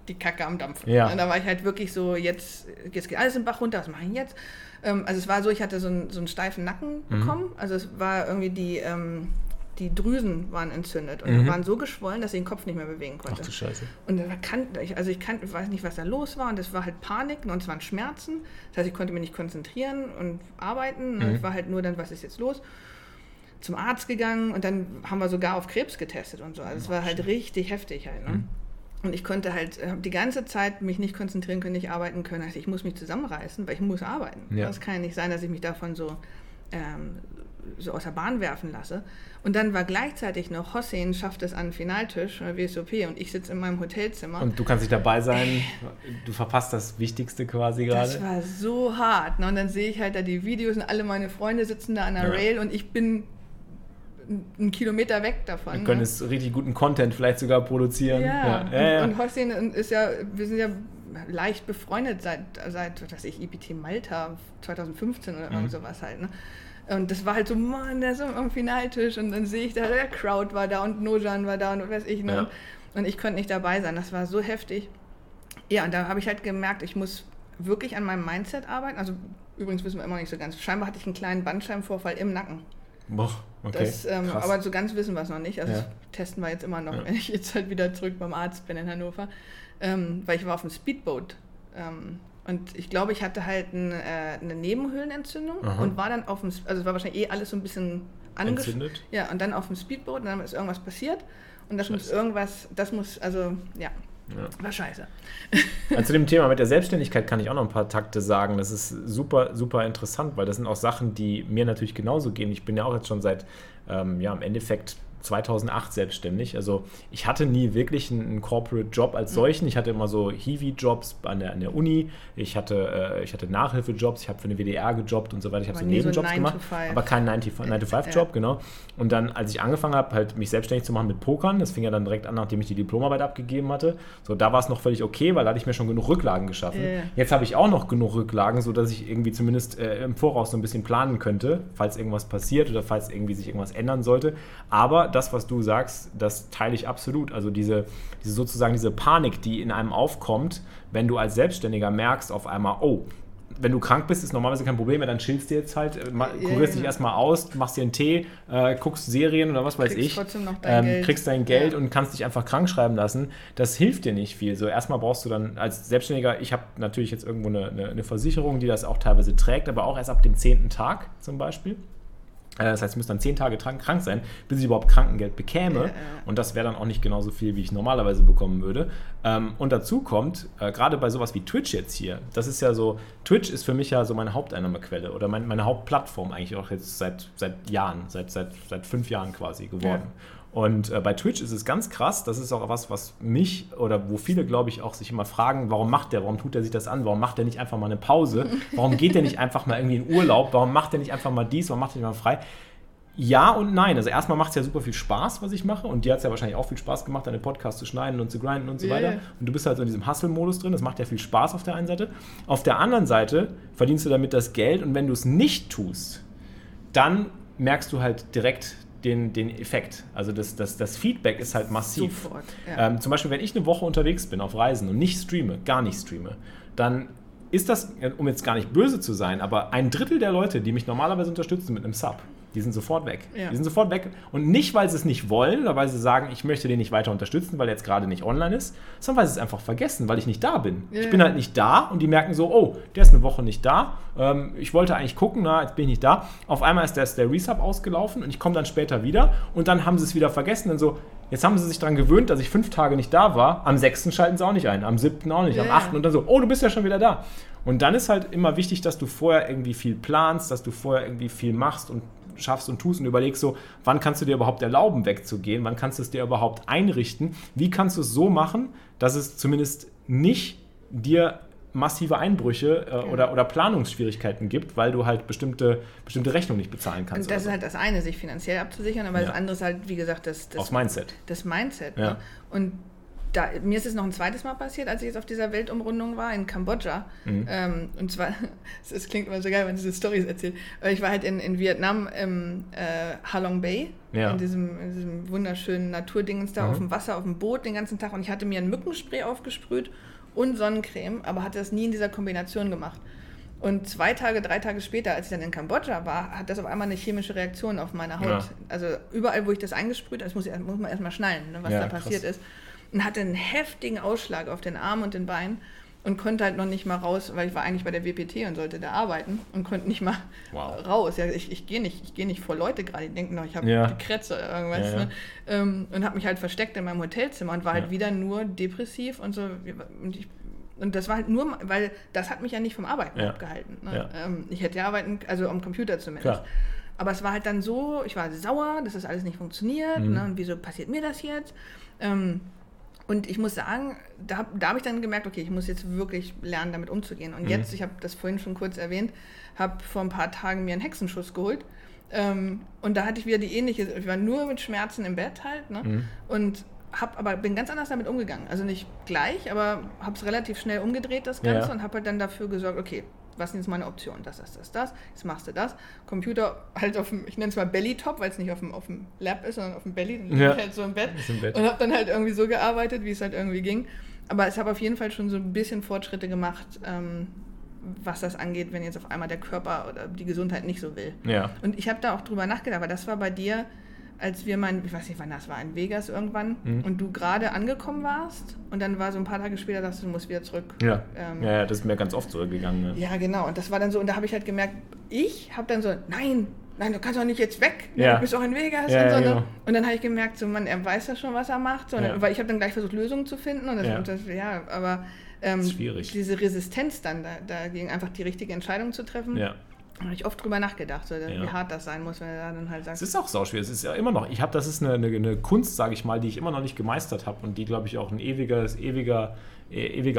die Kacke am Dampfen. Ja. Und da war ich halt wirklich so, jetzt geht alles im Bach runter, was mache ich jetzt? Also es war so, ich hatte so einen steifen Nacken bekommen, also es war irgendwie die Drüsen waren entzündet und waren so geschwollen, dass ich den Kopf nicht mehr bewegen konnte. Ach du Scheiße. Und ich weiß nicht, was da los war und das war halt Panik und es waren Schmerzen. Das heißt, ich konnte mich nicht konzentrieren und arbeiten. Und ich war halt nur dann, was ist jetzt los? Zum Arzt gegangen und dann haben wir sogar auf Krebs getestet und so. Also es war halt richtig heftig halt. Ne? Und ich konnte halt die ganze Zeit mich nicht konzentrieren können, nicht arbeiten können. Also ich muss mich zusammenreißen, weil ich muss arbeiten. Ja. Das kann ja nicht sein, dass ich mich davon so aus der Bahn werfen lasse. Und dann war gleichzeitig noch, Hossein schafft es an den Finaltisch, WSOP, und ich sitze in meinem Hotelzimmer. Und du kannst nicht dabei sein, du verpasst das Wichtigste quasi gerade. Das war so hart. Ne? Und dann sehe ich halt da die Videos und alle meine Freunde sitzen da an der Rail und ich bin einen Kilometer weg davon. Du könntest richtig guten Content vielleicht sogar produzieren. Ja. Und Hossein ist ja, wir sind ja leicht befreundet seit was weiß ich, IPT Malta 2015 oder irgend sowas halt. Ne? Und das war halt so, Mann, der ist am Finaltisch und dann sehe ich da, der Crowd war da und Nojan war da und weiß ich noch. Ja. Und ich konnte nicht dabei sein, das war so heftig. Ja, und da habe ich halt gemerkt, ich muss wirklich an meinem Mindset arbeiten. Also übrigens wissen wir immer nicht so ganz, scheinbar hatte ich einen kleinen Bandscheibenvorfall im Nacken. Boah, okay, das, krass. Aber so ganz wissen wir es noch nicht, also das testen wir jetzt immer noch, wenn ich jetzt halt wieder zurück beim Arzt bin in Hannover. Weil ich war auf dem Speedboat. Und ich glaube, ich hatte halt eine Nebenhöhlenentzündung und war dann also es war wahrscheinlich alles so ein bisschen entzündet. Ja, und dann auf dem Speedboat und dann ist irgendwas passiert und das muss war scheiße. Also zu dem Thema mit der Selbstständigkeit kann ich auch noch ein paar Takte sagen. Das ist super, super interessant, weil das sind auch Sachen, die mir natürlich genauso gehen. Ich bin ja auch jetzt schon seit, im Endeffekt 2008 selbstständig. Also ich hatte nie wirklich einen Corporate-Job als solchen. Ich hatte immer so Hiwi-Jobs an der Uni. Ich hatte Nachhilfe-Jobs. Ich habe für eine WDR gejobbt und so weiter. Ich habe so Nebenjobs gemacht, aber keinen 9-to-5-Job, genau. Und dann, als ich angefangen habe, halt mich selbstständig zu machen mit Pokern, das fing ja dann direkt an, nachdem ich die Diplomarbeit abgegeben hatte. So, da war es noch völlig okay, weil da hatte ich mir schon genug Rücklagen geschaffen. Jetzt habe ich auch noch genug Rücklagen, sodass ich irgendwie zumindest im Voraus so ein bisschen planen könnte, falls irgendwas passiert oder falls irgendwie sich irgendwas ändern sollte. Aber das, was du sagst, das teile ich absolut. Also diese Panik, die in einem aufkommt, wenn du als Selbstständiger merkst auf einmal, oh, wenn du krank bist, ist normalerweise kein Problem mehr, dann chillst du jetzt halt, kurierst dich erstmal aus, machst dir einen Tee, guckst Serien oder was weiß ich, kriegst dein Geld und kannst dich einfach krank schreiben lassen. Das hilft dir nicht viel. So, erstmal brauchst du dann als Selbstständiger, ich habe natürlich jetzt irgendwo eine Versicherung, die das auch teilweise trägt, aber auch erst ab dem 10. Tag zum Beispiel. Das heißt, ich müsste dann 10 Tage krank sein, bis ich überhaupt Krankengeld bekäme. Und das wäre dann auch nicht genauso viel, wie ich normalerweise bekommen würde. Und dazu kommt, gerade bei sowas wie Twitch jetzt hier, das ist ja so, Twitch ist für mich ja so meine Haupteinnahmequelle oder meine Hauptplattform eigentlich auch jetzt seit Jahren, seit 5 Jahren quasi geworden. Und bei Twitch ist es ganz krass, das ist auch was mich oder wo viele, glaube ich, auch sich immer fragen, warum tut der sich das an, warum macht der nicht einfach mal eine Pause, warum geht der nicht einfach mal irgendwie in Urlaub, warum macht der nicht einfach mal dies, warum macht der nicht mal frei? Ja und nein. Also erstmal macht es ja super viel Spaß, was ich mache. Und dir hat es ja wahrscheinlich auch viel Spaß gemacht, deine Podcasts zu schneiden und zu grinden und so weiter. Und du bist halt so in diesem Hustle-Modus drin. Das macht ja viel Spaß auf der einen Seite. Auf der anderen Seite verdienst du damit das Geld. Und wenn du es nicht tust, dann merkst du halt direkt den Effekt. Also das Feedback ist halt massiv. Sofort, ja. Zum Beispiel, wenn ich eine Woche unterwegs bin auf Reisen und gar nicht streame, dann ist das, um jetzt gar nicht böse zu sein, aber 1/3 der Leute, die mich normalerweise unterstützen mit einem Sub, die sind sofort weg. Ja. Die sind sofort weg. Und nicht, weil sie es nicht wollen oder weil sie sagen, ich möchte den nicht weiter unterstützen, weil er jetzt gerade nicht online ist, sondern weil sie es einfach vergessen, weil ich nicht da bin. Ja. Ich bin halt nicht da und die merken so, oh, der ist eine Woche nicht da. Ich wollte eigentlich gucken, jetzt bin ich nicht da. Auf einmal ist der Resub ausgelaufen und ich komme dann später wieder und dann haben sie es wieder vergessen. Dann so, jetzt haben sie sich daran gewöhnt, dass ich 5 Tage nicht da war. Am 6. schalten sie auch nicht ein, am 7. auch nicht, am 8. und dann so, oh, du bist ja schon wieder da. Und dann ist halt immer wichtig, dass du vorher irgendwie viel planst, dass du vorher irgendwie viel machst und schaffst und tust und überlegst so, wann kannst du dir überhaupt erlauben, wegzugehen? Wann kannst du es dir überhaupt einrichten? Wie kannst du es so machen, dass es zumindest nicht dir massive Einbrüche oder Planungsschwierigkeiten gibt, weil du halt bestimmte Rechnungen nicht bezahlen kannst. Und das ist halt das eine, sich finanziell abzusichern, aber das andere ist halt, wie gesagt, das Mindset. Das Mindset, ja. Ne? Und mir ist es noch ein zweites Mal passiert, als ich jetzt auf dieser Weltumrundung war, in Kambodscha. Und zwar, es klingt immer so geil, wenn man diese Storys erzählt, ich war halt in Vietnam im Halong Bay, in diesem wunderschönen Naturdingens da, auf dem Wasser, auf dem Boot den ganzen Tag. Und ich hatte mir ein Mückenspray aufgesprüht und Sonnencreme, aber hatte das nie in dieser Kombination gemacht. Und 2 Tage, 3 Tage später, als ich dann in Kambodscha war, hat das auf einmal eine chemische Reaktion auf meiner Haut. Ja. Also überall, wo ich das eingesprüht habe, muss man erstmal schnallen, ne, was da passiert ist. Und hatte einen heftigen Ausschlag auf den Arm und den Beinen und konnte halt noch nicht mal raus, weil ich war eigentlich bei der WPT und sollte da arbeiten und konnte nicht mal raus. Ja, ich gehe nicht vor Leute gerade, die denken noch, ich habe die Krätze oder irgendwas. Ja, ja. Ne? Und habe mich halt versteckt in meinem Hotelzimmer und war halt wieder nur depressiv und so. Und das war halt nur, weil das hat mich ja nicht vom Arbeiten abgehalten. Ne? Ja. Ich hätte ja arbeiten, also am Computer zumindest. Klar. Aber es war halt dann so, ich war sauer, dass das alles nicht funktioniert. Ne? Und wieso passiert mir das jetzt? Und ich muss sagen, da habe ich dann gemerkt, okay, ich muss jetzt wirklich lernen, damit umzugehen. Und jetzt, ich habe das vorhin schon kurz erwähnt, habe vor ein paar Tagen mir einen Hexenschuss geholt. Und da hatte ich wieder die ähnliche, ich war nur mit Schmerzen im Bett halt, ne? Und bin ganz anders damit umgegangen. Also nicht gleich, aber habe es relativ schnell umgedreht, das Ganze, und habe halt dann dafür gesorgt, okay, was sind jetzt meine Optionen? Das, jetzt machst du das. Computer halt auf dem, ich nenne es mal Bellytop, weil es nicht auf dem Lab ist, sondern auf dem Belly, dann liege ich halt so im Bett. Und habe dann halt irgendwie so gearbeitet, wie es halt irgendwie ging. Aber ich habe auf jeden Fall schon so ein bisschen Fortschritte gemacht, was das angeht, wenn jetzt auf einmal der Körper oder die Gesundheit nicht so will. Ja. Und ich habe da auch drüber nachgedacht, aber das war bei dir, als wir ich weiß nicht wann das war, in Vegas irgendwann, und du gerade angekommen warst und dann war so ein paar Tage später, dachtest du, musst wieder zurück. Ja. Das ist mir ganz oft zurückgegangen. Ne? Ja, genau. Und das war dann so, und da habe ich halt gemerkt, nein, du kannst doch nicht jetzt weg, du bist auch in Vegas. Und dann habe ich gemerkt, so, man, er weiß ja schon, was er macht, so, weil ich habe dann gleich versucht, Lösungen zu finden aber das ist schwierig. Diese Resistenz dann dagegen, einfach die richtige Entscheidung zu treffen. Ja. Habe ich oft drüber nachgedacht, so, wie hart das sein muss, wenn er dann halt sagt... Es ist auch sauschwer, es ist ja immer noch... Das ist eine Kunst, sage ich mal, die ich immer noch nicht gemeistert habe und die, glaube ich, auch eine ewige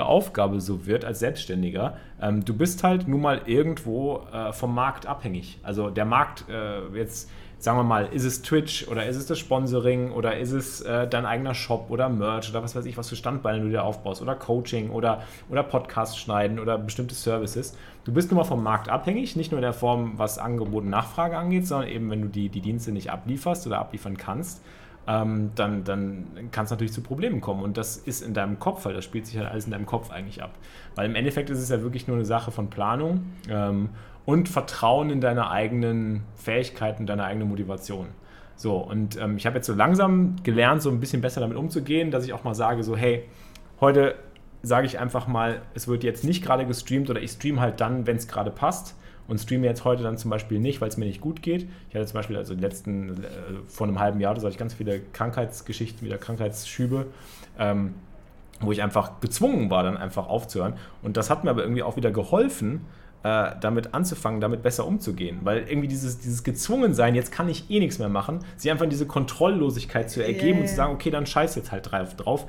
Aufgabe so wird als Selbstständiger. Du bist halt nun mal irgendwo vom Markt abhängig. Also der Markt jetzt... Sagen wir mal, ist es Twitch oder ist es das Sponsoring oder ist es dein eigener Shop oder Merch oder was weiß ich, was für Standbeine du dir aufbaust oder Coaching oder Podcast schneiden oder bestimmte Services. Du bist nun mal vom Markt abhängig, nicht nur in der Form, was Angebot und Nachfrage angeht, sondern eben, wenn du die Dienste nicht ablieferst oder abliefern kannst, dann kann es natürlich zu Problemen kommen. Und das ist in deinem Kopf, weil das spielt sich halt alles in deinem Kopf eigentlich ab. Weil im Endeffekt ist es ja wirklich nur eine Sache von Planung, und Vertrauen in deine eigenen Fähigkeiten, deine eigene Motivation. So, und ich habe jetzt so langsam gelernt, so ein bisschen besser damit umzugehen, dass ich auch mal sage, so hey, heute sage ich einfach mal, es wird jetzt nicht gerade gestreamt oder ich streame halt dann, wenn es gerade passt und streame jetzt heute dann zum Beispiel nicht, weil es mir nicht gut geht. Ich hatte zum Beispiel also vor einem halben Jahr, da hatte ich ganz viele Krankheitsgeschichten, wieder Krankheitsschübe, wo ich einfach gezwungen war, dann einfach aufzuhören. Und das hat mir aber irgendwie auch wieder geholfen, damit anzufangen, damit besser umzugehen. Weil irgendwie dieses Gezwungensein, jetzt kann ich eh nichts mehr machen, sich einfach in diese Kontrolllosigkeit zu ergeben und zu sagen, okay, dann scheiß jetzt halt drauf.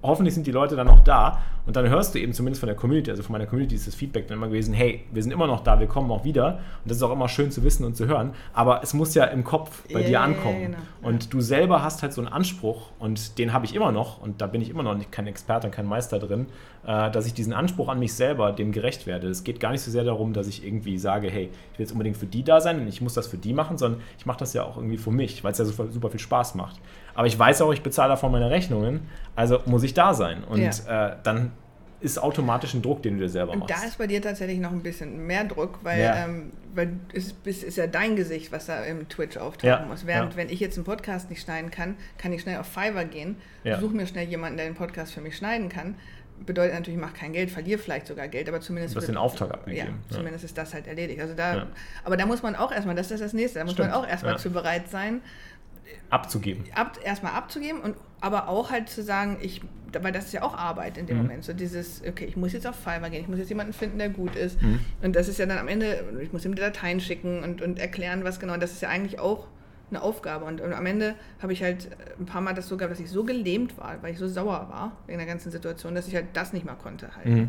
Hoffentlich sind die Leute dann auch da. Und dann hörst du eben zumindest von der Community, also von meiner Community ist das Feedback dann immer gewesen, hey, wir sind immer noch da, wir kommen auch wieder. Und das ist auch immer schön zu wissen und zu hören. Aber es muss ja im Kopf bei dir ankommen. Genau. Und du selber hast halt so einen Anspruch und den habe ich immer noch. Und da bin ich immer noch kein Experte und kein Meister drin, dass ich diesen Anspruch an mich selber dem gerecht werde. Es geht gar nicht so sehr darum, dass ich irgendwie sage, hey, ich will jetzt unbedingt für die da sein und ich muss das für die machen, sondern ich mache das ja auch irgendwie für mich, weil es ja super, super viel Spaß macht. Aber ich weiß auch, ich bezahle davon meine Rechnungen, also muss ich da sein. Und dann ist automatisch ein Druck, den du dir selber machst. Da ist bei dir tatsächlich noch ein bisschen mehr Druck, weil es ist ja dein Gesicht, was da im Twitch auftauchen muss. Während wenn ich jetzt einen Podcast nicht schneiden kann, kann ich schnell auf Fiverr gehen, suche mir schnell jemanden, der den Podcast für mich schneiden kann. Bedeutet natürlich, mach kein Geld, verliere vielleicht sogar Geld, aber zumindest... Du hast den Auftrag abgegeben. Ja, zumindest ist das halt erledigt. Also da, aber da muss man auch erstmal, das ist das Nächste, da muss man auch erstmal zu bereit sein, abzugeben und aber auch halt zu sagen, weil das ist ja auch Arbeit in dem Moment, so dieses, okay, ich muss jetzt auf Fiverr gehen, ich muss jetzt jemanden finden, der gut ist und das ist ja dann am Ende, ich muss ihm die Dateien schicken und erklären, was genau, und das ist ja eigentlich auch eine Aufgabe und am Ende habe ich halt ein paar Mal das so gehabt, dass ich so gelähmt war, weil ich so sauer war wegen der ganzen Situation, dass ich halt das nicht mehr konnte halt.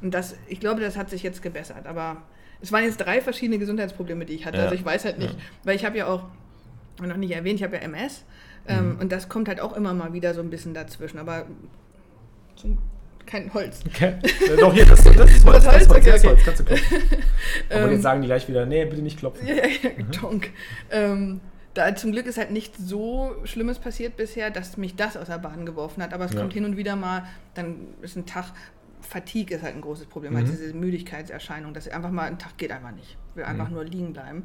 Und das, ich glaube, das hat sich jetzt gebessert, aber es waren jetzt 3 verschiedene Gesundheitsprobleme, die ich hatte, also ich weiß halt nicht, weil ich habe ja auch noch nicht erwähnt, ich habe ja MS und das kommt halt auch immer mal wieder so ein bisschen dazwischen, aber kein Holz. Okay. Doch, hier, das ist Holz. Das Holz, okay. Kannst du klopfen. Aber jetzt sagen die gleich wieder, nee, bitte nicht klopfen. Tonk. Da zum Glück ist halt nichts so Schlimmes passiert bisher, dass mich das aus der Bahn geworfen hat, aber es kommt hin und wieder mal, dann ist ein Tag... Fatigue ist halt ein großes Problem, also diese Müdigkeitserscheinung, dass einfach mal ein Tag geht einfach nicht, will einfach nur liegen bleiben.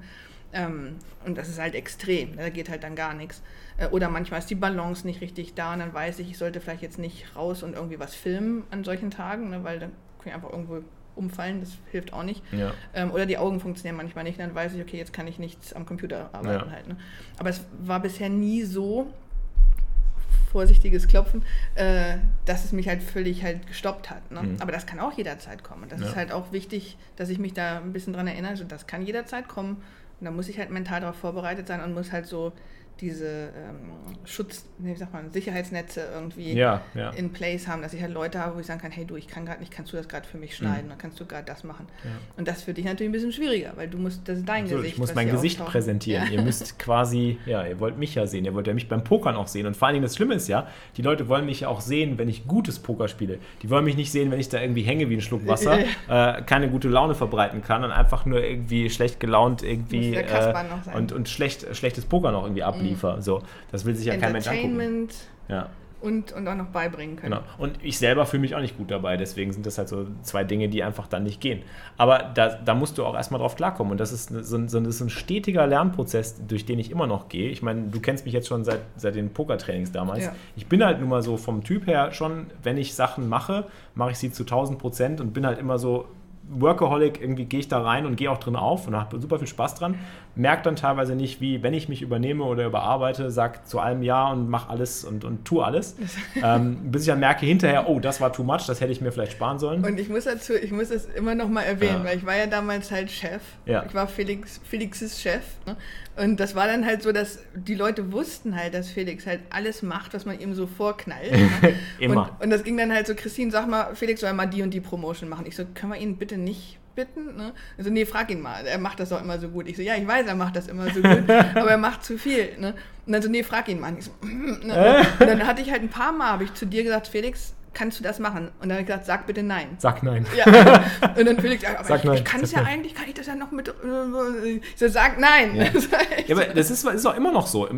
Und das ist halt extrem, da geht halt dann gar nichts. Oder manchmal ist die Balance nicht richtig da und dann weiß ich sollte vielleicht jetzt nicht raus und irgendwie was filmen an solchen Tagen, ne, weil dann kann ich einfach irgendwo umfallen, das hilft auch nicht. Ja. Oder die Augen funktionieren manchmal nicht, dann weiß ich, okay, jetzt kann ich nichts am Computer arbeiten halt. Ne? Aber es war bisher nie so, vorsichtiges Klopfen, dass es mich halt völlig halt gestoppt hat. Ne? Aber das kann auch jederzeit kommen. Und das ist halt auch wichtig, dass ich mich da ein bisschen dran erinnere. Also das kann jederzeit kommen. Und da muss ich halt mental darauf vorbereitet sein und muss halt so diese Sicherheitsnetze irgendwie in place haben, dass ich halt Leute habe, wo ich sagen kann, hey du, ich kann gerade nicht, kannst du das gerade für mich schneiden, dann kannst du gerade das machen. Ja. Und das ist für dich natürlich ein bisschen schwieriger, weil du musst, das ist dein Gesicht. Ich muss mein Gesicht präsentieren. Ihr müsst quasi, ihr wollt mich ja sehen, ihr wollt ja mich beim Pokern auch sehen. Und vor allen Dingen das Schlimme ist ja, die Leute wollen mich ja auch sehen, wenn ich gutes Poker spiele. Die wollen mich nicht sehen, wenn ich da irgendwie hänge wie ein Schluck Wasser, keine gute Laune verbreiten kann und einfach nur irgendwie schlecht gelaunt irgendwie und schlechtes Poker noch irgendwie abliefern. So, das will sich ja kein Mensch angucken. Und auch noch beibringen können. Genau. Und ich selber fühle mich auch nicht gut dabei, deswegen sind das halt so 2 Dinge, die einfach dann nicht gehen. Aber da musst du auch erstmal drauf klarkommen und das ist so ein stetiger Lernprozess, durch den ich immer noch gehe. Ich meine, du kennst mich jetzt schon seit den Pokertrainings damals. Ja. Ich bin halt nun mal so vom Typ her schon, wenn ich Sachen mache, mache ich sie zu 1000% und bin halt immer so, Workaholic, irgendwie gehe ich da rein und gehe auch drin auf und habe super viel Spaß dran. Merke dann teilweise nicht, wie, wenn ich mich übernehme oder überarbeite, sag zu allem Ja und mach alles und tu alles. Bis ich dann merke hinterher, oh, das war too much, das hätte ich mir vielleicht sparen sollen. Und ich muss dazu, ich muss das immer noch mal erwähnen, weil ich war ja damals halt Chef. Ja. Ich war Felixes Chef. Ne? Und das war dann halt so, dass die Leute wussten halt, dass Felix halt alles macht, was man ihm so vorknallt. Ne? Immer. Und das ging dann halt so, Christine, sag mal, Felix soll mal die und die Promotion machen. Ich so, können wir ihn bitte nicht bitten? Ne? Also nee, frag ihn mal, er macht das doch immer so gut. Ich so, ja, ich weiß, er macht das immer so gut, aber er macht zu viel. Ne? Und dann so, nee, frag ihn mal. Ich so, ne? Und dann hatte ich halt ein paar Mal, habe ich zu dir gesagt, Felix, kannst du das machen? Und dann habe ich gesagt, sag bitte nein. Sag nein. Ja. Und dann Felix, aber sag ich kann es ja nein. Eigentlich, kann ich das ja noch mit... Ich so, sag nein. Ja. Ja, aber das ist auch immer noch so.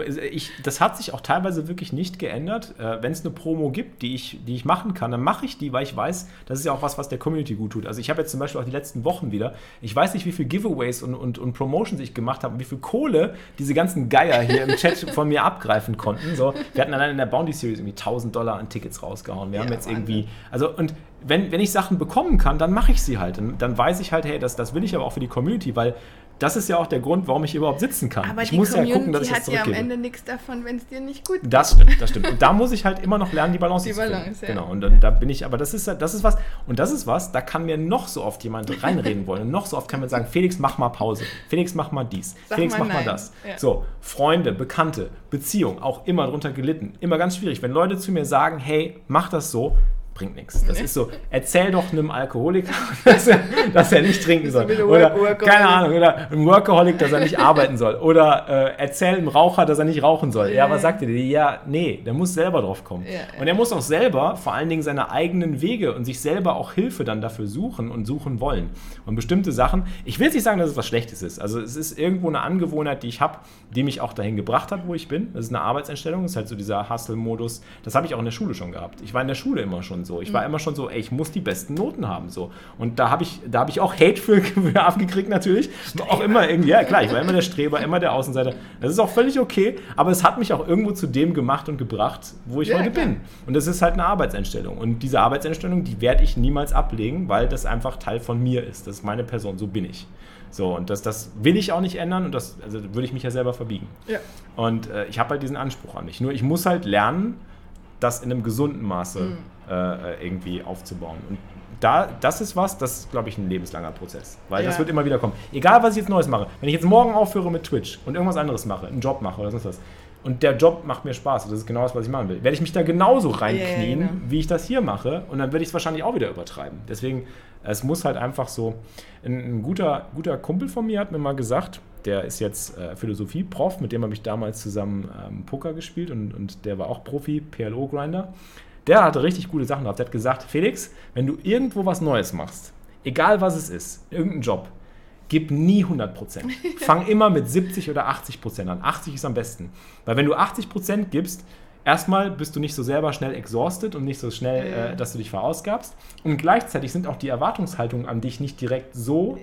Das hat sich auch teilweise wirklich nicht geändert. Wenn es eine Promo gibt, die ich machen kann, dann mache ich die, weil ich weiß, das ist ja auch was der Community gut tut. Also ich habe jetzt zum Beispiel auch die letzten Wochen wieder, ich weiß nicht, wie viele Giveaways und Promotions ich gemacht habe und wie viel Kohle diese ganzen Geier hier im Chat von mir abgreifen konnten. So, wir hatten allein in der Bounty Series irgendwie $1.000 an Tickets rausgehauen. Wir haben jetzt irgendwie, also und wenn ich Sachen bekommen kann, dann mache ich sie halt. Dann weiß ich halt, hey, das will ich aber auch für die Community, weil das ist ja auch der Grund, warum ich überhaupt sitzen kann. Aber ich muss ja gucken, dass ich das zurückgebe. Aber die Community hat ja am Ende nichts davon, wenn es dir nicht gut geht. Das stimmt. Und da muss ich halt immer noch lernen, die Balance zu finden. Ja. Genau, und da bin ich, aber das ist was, da kann mir noch so oft jemand reinreden wollen. Und noch so oft kann man sagen, Felix, mach mal Pause. Felix, mach mal dies. Felix, mach mal das. Ja. So, Freunde, Bekannte, Beziehung, auch immer drunter gelitten. Immer ganz schwierig. Wenn Leute zu mir sagen, hey, mach das so, bringt nichts. Das ist so, erzähl doch einem Alkoholiker, dass er nicht trinken soll. Oder, keine Ahnung, oder einem Workaholic, dass er nicht arbeiten soll. Oder erzähl einem Raucher, dass er nicht rauchen soll. Ja, was sagt er dir? Ja, nee, der muss selber drauf kommen. Und er muss auch selber vor allen Dingen seine eigenen Wege und sich selber auch Hilfe dann dafür suchen wollen. Und bestimmte Sachen, ich will jetzt nicht sagen, dass es was Schlechtes ist. Also es ist irgendwo eine Angewohnheit, die ich habe, die mich auch dahin gebracht hat, wo ich bin. Das ist eine Arbeitseinstellung, das ist halt so dieser Hustle-Modus. Das habe ich auch in der Schule schon gehabt. Ich war in der Schule immer schon so. Ich war immer schon so, ey, ich muss die besten Noten haben. So. Und da habe ich auch Hate für abgekriegt natürlich. Streber. Auch immer irgendwie, ja klar, ich war immer der Streber, immer der Außenseiter. Das ist auch völlig okay, aber es hat mich auch irgendwo zu dem gemacht und gebracht, wo ich heute bin. Und das ist halt eine Arbeitseinstellung. Und diese Arbeitseinstellung, die werde ich niemals ablegen, weil das einfach Teil von mir ist. Das ist meine Person, so bin ich. So, und das will ich auch nicht ändern und das also würde ich mich ja selber verbiegen. Ja. Und ich habe halt diesen Anspruch an mich. Nur ich muss halt lernen, das in einem gesunden Maße irgendwie aufzubauen. Und das ist was, das ist, glaube ich, ein lebenslanger Prozess. Weil das wird immer wieder kommen. Egal, was ich jetzt Neues mache. Wenn ich jetzt morgen aufhöre mit Twitch und irgendwas anderes mache, einen Job mache oder sonst was, und der Job macht mir Spaß, das ist genau das, was ich machen will, werde ich mich da genauso reinknien, wie ich das hier mache. Und dann werde ich es wahrscheinlich auch wieder übertreiben. Deswegen, es muss halt einfach so. Ein guter Kumpel von mir hat mir mal gesagt, der ist jetzt Philosophie-Prof, mit dem habe ich damals zusammen Poker gespielt und der war auch Profi, PLO-Grinder. Der hatte richtig gute Sachen drauf. Der hat gesagt, Felix, wenn du irgendwo was Neues machst, egal was es ist, irgendein Job, gib nie 100%. Fang immer mit 70 oder 80% an. 80 ist am besten. Weil wenn du 80% gibst, erstmal bist du nicht so selber schnell exhausted und nicht so schnell, dass du dich verausgabst. Und gleichzeitig sind auch die Erwartungshaltungen an dich nicht direkt so,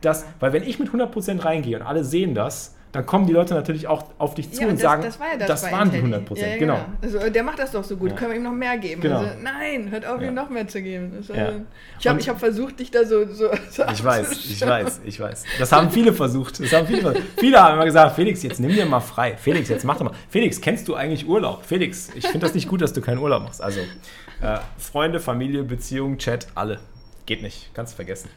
dass, weil wenn ich mit 100% reingehe und alle sehen das, dann kommen die Leute natürlich auch auf dich zu und sagen, das waren die 100%. Ja, genau. Also, der macht das doch so gut, können wir ihm noch mehr geben? Genau. Also, nein, hört auf, ihm noch mehr zu geben. Also, ich hab versucht, dich da so Ich weiß. Das haben viele versucht. Viele haben immer gesagt, Felix, jetzt nimm dir mal frei. Felix, jetzt mach doch mal. Felix, kennst du eigentlich Urlaub? Felix, ich finde das nicht gut, dass du keinen Urlaub machst. Also, Freunde, Familie, Beziehung, Chat, alle. Geht nicht. Kannst vergessen.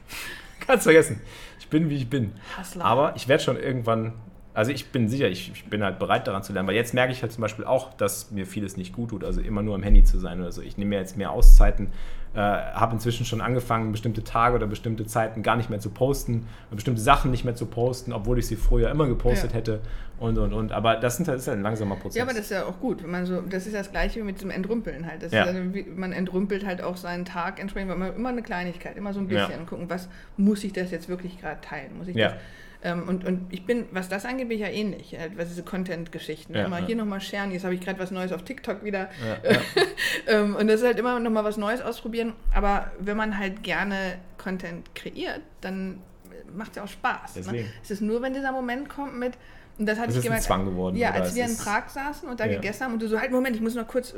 Ich bin, wie ich bin. Hustler. Aber ich werde schon irgendwann... Also ich bin sicher, ich bin halt bereit daran zu lernen, weil jetzt merke ich halt zum Beispiel auch, dass mir vieles nicht gut tut, also immer nur am Handy zu sein oder so. Ich nehme mir jetzt mehr Auszeiten, habe inzwischen schon angefangen, bestimmte Tage oder bestimmte Zeiten gar nicht mehr zu posten, bestimmte Sachen nicht mehr zu posten, obwohl ich sie früher immer gepostet hätte und. Aber das ist halt ein langsamer Prozess. Ja, aber das ist ja auch gut, wenn man so, das ist das Gleiche wie mit diesem Entrümpeln halt. Das ist also, man entrümpelt halt auch seinen Tag entsprechend, weil man immer eine Kleinigkeit, immer so ein bisschen gucken, was muss ich das jetzt wirklich gerade teilen, muss ich das... Und ich bin, was das angeht, bin ich ja ähnlich, was diese Content-Geschichten, immer hier nochmal sharen, jetzt habe ich gerade was Neues auf TikTok wieder und das ist halt immer nochmal was Neues ausprobieren, aber wenn man halt gerne Content kreiert, dann macht es ja auch Spaß. Ne? Es ist nur, wenn dieser Moment kommt mit, Und das hatte ich gemerkt, ist ein Zwang geworden. Ja, als wir in Prag saßen und da gegessen haben und du so, halt, Moment, ich muss noch kurz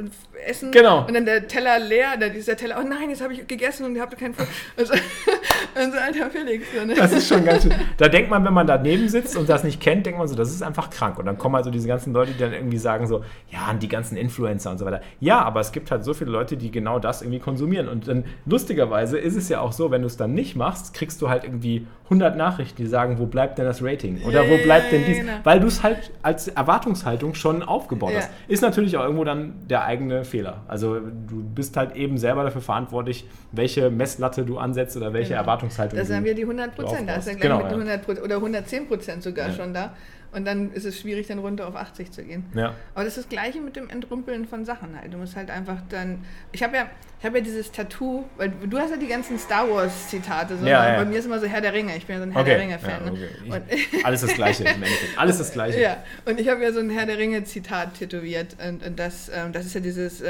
essen. Genau. Und dann der Teller leer, dann ist der Teller, oh nein, jetzt habe ich gegessen und ihr habt keinen Fuß. Und so, alter Felix. So, ne? Das ist schon ganz schön. Da denkt man, wenn man daneben sitzt und das nicht kennt, denkt man so, das ist einfach krank. Und dann kommen also diese ganzen Leute, die dann irgendwie sagen so, ja, und die ganzen Influencer und so weiter. Ja, aber es gibt halt so viele Leute, die genau das irgendwie konsumieren. Und dann lustigerweise ist es ja auch so, wenn du es dann nicht machst, kriegst du halt irgendwie 100 Nachrichten, die sagen, wo bleibt denn das Rating? Oder wo bleibt denn dies? Genau. Weil du es halt als Erwartungshaltung schon aufgebaut hast. Ist natürlich auch irgendwo dann der eigene Fehler. Also du bist halt eben selber dafür verantwortlich, welche Messlatte du ansetzt oder welche Erwartungshaltung das du haben wir die 100%, da ist dann gleich mit 100% oder 110% sogar schon da. Und dann ist es schwierig, dann runter auf 80 zu gehen. Ja. Aber das ist das Gleiche mit dem Entrümpeln von Sachen halt. Du musst halt einfach dann... Ich habe ja dieses Tattoo, weil du hast ja die ganzen Star Wars Zitate. So Bei mir ist immer so Herr der Ringe. Ich bin ja so ein Herr der Ringe-Fan. Ja, okay. Alles das Gleiche im Endeffekt. Alles das Gleiche. Ja. Und ich habe ja so ein Herr der Ringe-Zitat tätowiert. Und das ist ja dieses... ich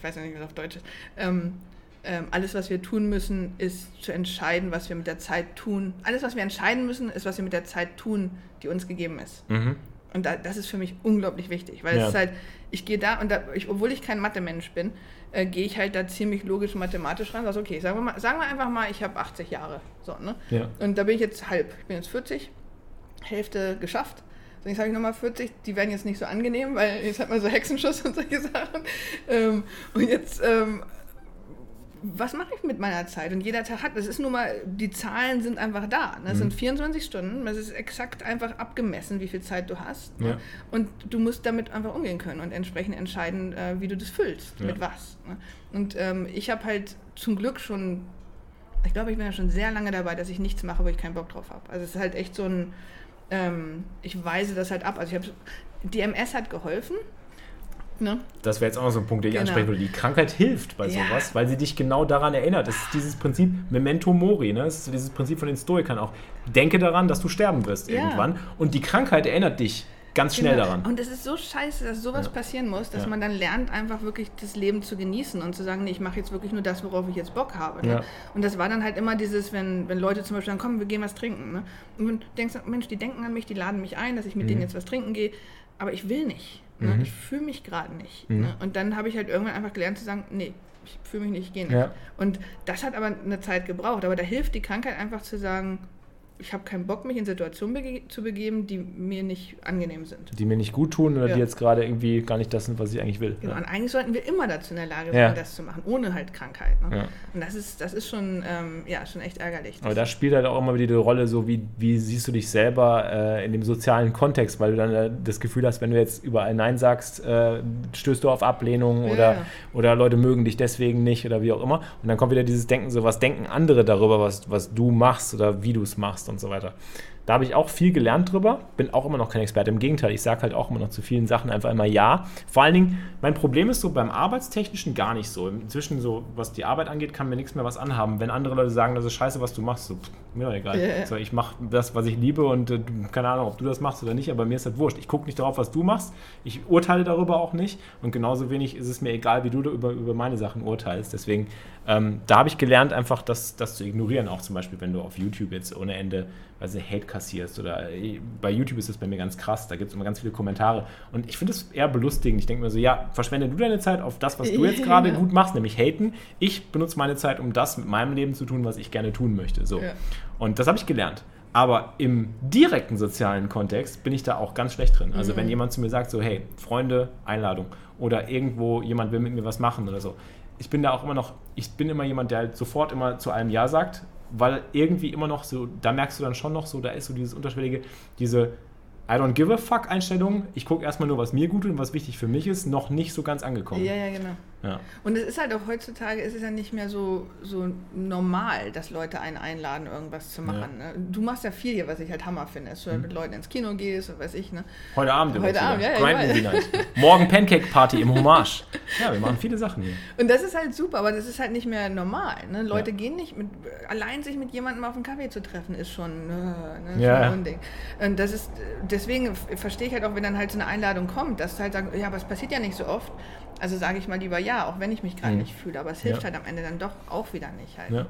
weiß nicht, wie es auf Deutsch ist. Alles, was wir tun müssen, ist zu entscheiden, was wir mit der Zeit tun. Alles, was wir entscheiden müssen, ist, was wir mit der Zeit tun, die uns gegeben ist. Mhm. Und das ist für mich unglaublich wichtig, weil es ist halt, ich gehe da und obwohl ich kein Mathe-Mensch bin, gehe ich halt da ziemlich logisch mathematisch ran. Also okay, sagen wir einfach mal, ich habe 80 Jahre. So, ne? Ja. Und da bin ich jetzt halb. Ich bin jetzt 40, Hälfte geschafft. Und jetzt habe ich nochmal 40, die werden jetzt nicht so angenehm, weil jetzt hat man so Hexenschuss und solche Sachen. Und jetzt... was mache ich mit meiner Zeit? Und jeder Tag das ist nun mal, die Zahlen sind einfach da. Das sind 24 Stunden, das ist exakt einfach abgemessen, wie viel Zeit du hast. Ja. Ne? Und du musst damit einfach umgehen können und entsprechend entscheiden, wie du das füllst, mit was. Ne? Und ich habe halt zum Glück schon, ich glaube, ich bin ja schon sehr lange dabei, dass ich nichts mache, wo ich keinen Bock drauf habe. Also es ist halt echt so ein, ich weise das halt ab. Also die MS hat geholfen. Ne? Das wäre jetzt auch noch so ein Punkt, den ich ansprechen würde. Die Krankheit hilft bei sowas, weil sie dich genau daran erinnert. Es ist dieses Prinzip Memento Mori, ne? Es ist dieses Prinzip von den Stoikern auch. Denke daran, dass du sterben wirst irgendwann. Und die Krankheit erinnert dich ganz schnell daran. Und es ist so scheiße, dass sowas passieren muss, dass man dann lernt, einfach wirklich das Leben zu genießen und zu sagen, nee, ich mache jetzt wirklich nur das, worauf ich jetzt Bock habe. Ne? Ja. Und das war dann halt immer dieses, wenn Leute zum Beispiel sagen, komm, wir gehen was trinken. Ne? Und du denkst, Mensch, die denken an mich, die laden mich ein, dass ich mit denen jetzt was trinken gehe. Aber ich will nicht. Ne? Ich fühle mich gerade nicht. Ne? Und dann habe ich halt irgendwann einfach gelernt zu sagen, nee, ich fühle mich nicht, ich gehe nicht. Ja. Und das hat aber eine Zeit gebraucht. Aber da hilft die Krankheit einfach zu sagen, ich habe keinen Bock, mich in Situationen zu begeben, die mir nicht angenehm sind. Die mir nicht gut tun oder die jetzt gerade irgendwie gar nicht das sind, was ich eigentlich will. Genau, und eigentlich sollten wir immer dazu in der Lage sein, das zu machen, ohne halt Krankheit. Ne? Ja. Und das ist schon, schon echt ärgerlich. Aber da spielt halt auch immer wieder die Rolle, so wie siehst du dich selber in dem sozialen Kontext, weil du dann das Gefühl hast, wenn du jetzt überall Nein sagst, stößt du auf Ablehnung oder Leute mögen dich deswegen nicht oder wie auch immer. Und dann kommt wieder dieses Denken, so was denken andere darüber, was du machst oder wie du es machst und so weiter. Da habe ich auch viel gelernt drüber, bin auch immer noch kein Experte, im Gegenteil, ich sage halt auch immer noch zu vielen Sachen einfach immer ja. Vor allen Dingen, mein Problem ist so beim Arbeitstechnischen gar nicht so. Inzwischen so, was die Arbeit angeht, kann mir nichts mehr was anhaben. Wenn andere Leute sagen, das ist scheiße, was du machst, so, mir doch egal. Yeah. So, ich mache das, was ich liebe und keine Ahnung, ob du das machst oder nicht, aber mir ist das wurscht. Ich gucke nicht darauf, was du machst, ich urteile darüber auch nicht und genauso wenig ist es mir egal, wie du über meine Sachen urteilst. Deswegen, da habe ich gelernt, einfach das zu ignorieren, auch zum Beispiel, wenn du auf YouTube jetzt ohne Ende, also Hate kassierst oder bei YouTube ist das bei mir ganz krass, da gibt es immer ganz viele Kommentare und ich finde es eher belustigend. Ich denke mir so, ja, verschwende du deine Zeit auf das, was du jetzt gerade gut machst, nämlich haten. Ich benutze meine Zeit, um das mit meinem Leben zu tun, was ich gerne tun möchte. So. Ja. Und das habe ich gelernt. Aber im direkten sozialen Kontext bin ich da auch ganz schlecht drin. Also wenn jemand zu mir sagt, so, hey, Freunde, Einladung oder irgendwo jemand will mit mir was machen oder so. Ich bin da auch immer noch, jemand, der halt sofort immer zu allem Ja sagt, weil irgendwie immer noch so, da merkst du dann schon noch so, da ist so dieses unterschwellige, diese I don't give a fuck Einstellung, ich gucke erstmal nur, was mir gut tut und was wichtig für mich ist, noch nicht so ganz angekommen. Ja, genau. Ja. Und es ist halt auch heutzutage, es ist ja nicht mehr so normal, dass Leute einen einladen, irgendwas zu machen. Ja. Ne? Du machst ja viel hier, was ich halt Hammer finde, dass du mit Leuten ins Kino gehst und weiß ich. Ne? Heute Abend, morgen Pancake-Party im Hommage. Ja, wir machen viele Sachen hier. Und das ist halt super, aber das ist halt nicht mehr normal. Ne? Leute gehen nicht, allein sich mit jemandem auf einen Kaffee zu treffen, ist schon so ein Ding. Und das ist, deswegen verstehe ich halt auch, wenn dann halt so eine Einladung kommt, dass du halt sagst, ja, aber es passiert ja nicht so oft. Also sage ich mal lieber ja, auch wenn ich mich gerade nicht fühle, aber es hilft halt am Ende dann doch auch wieder nicht halt. Ja,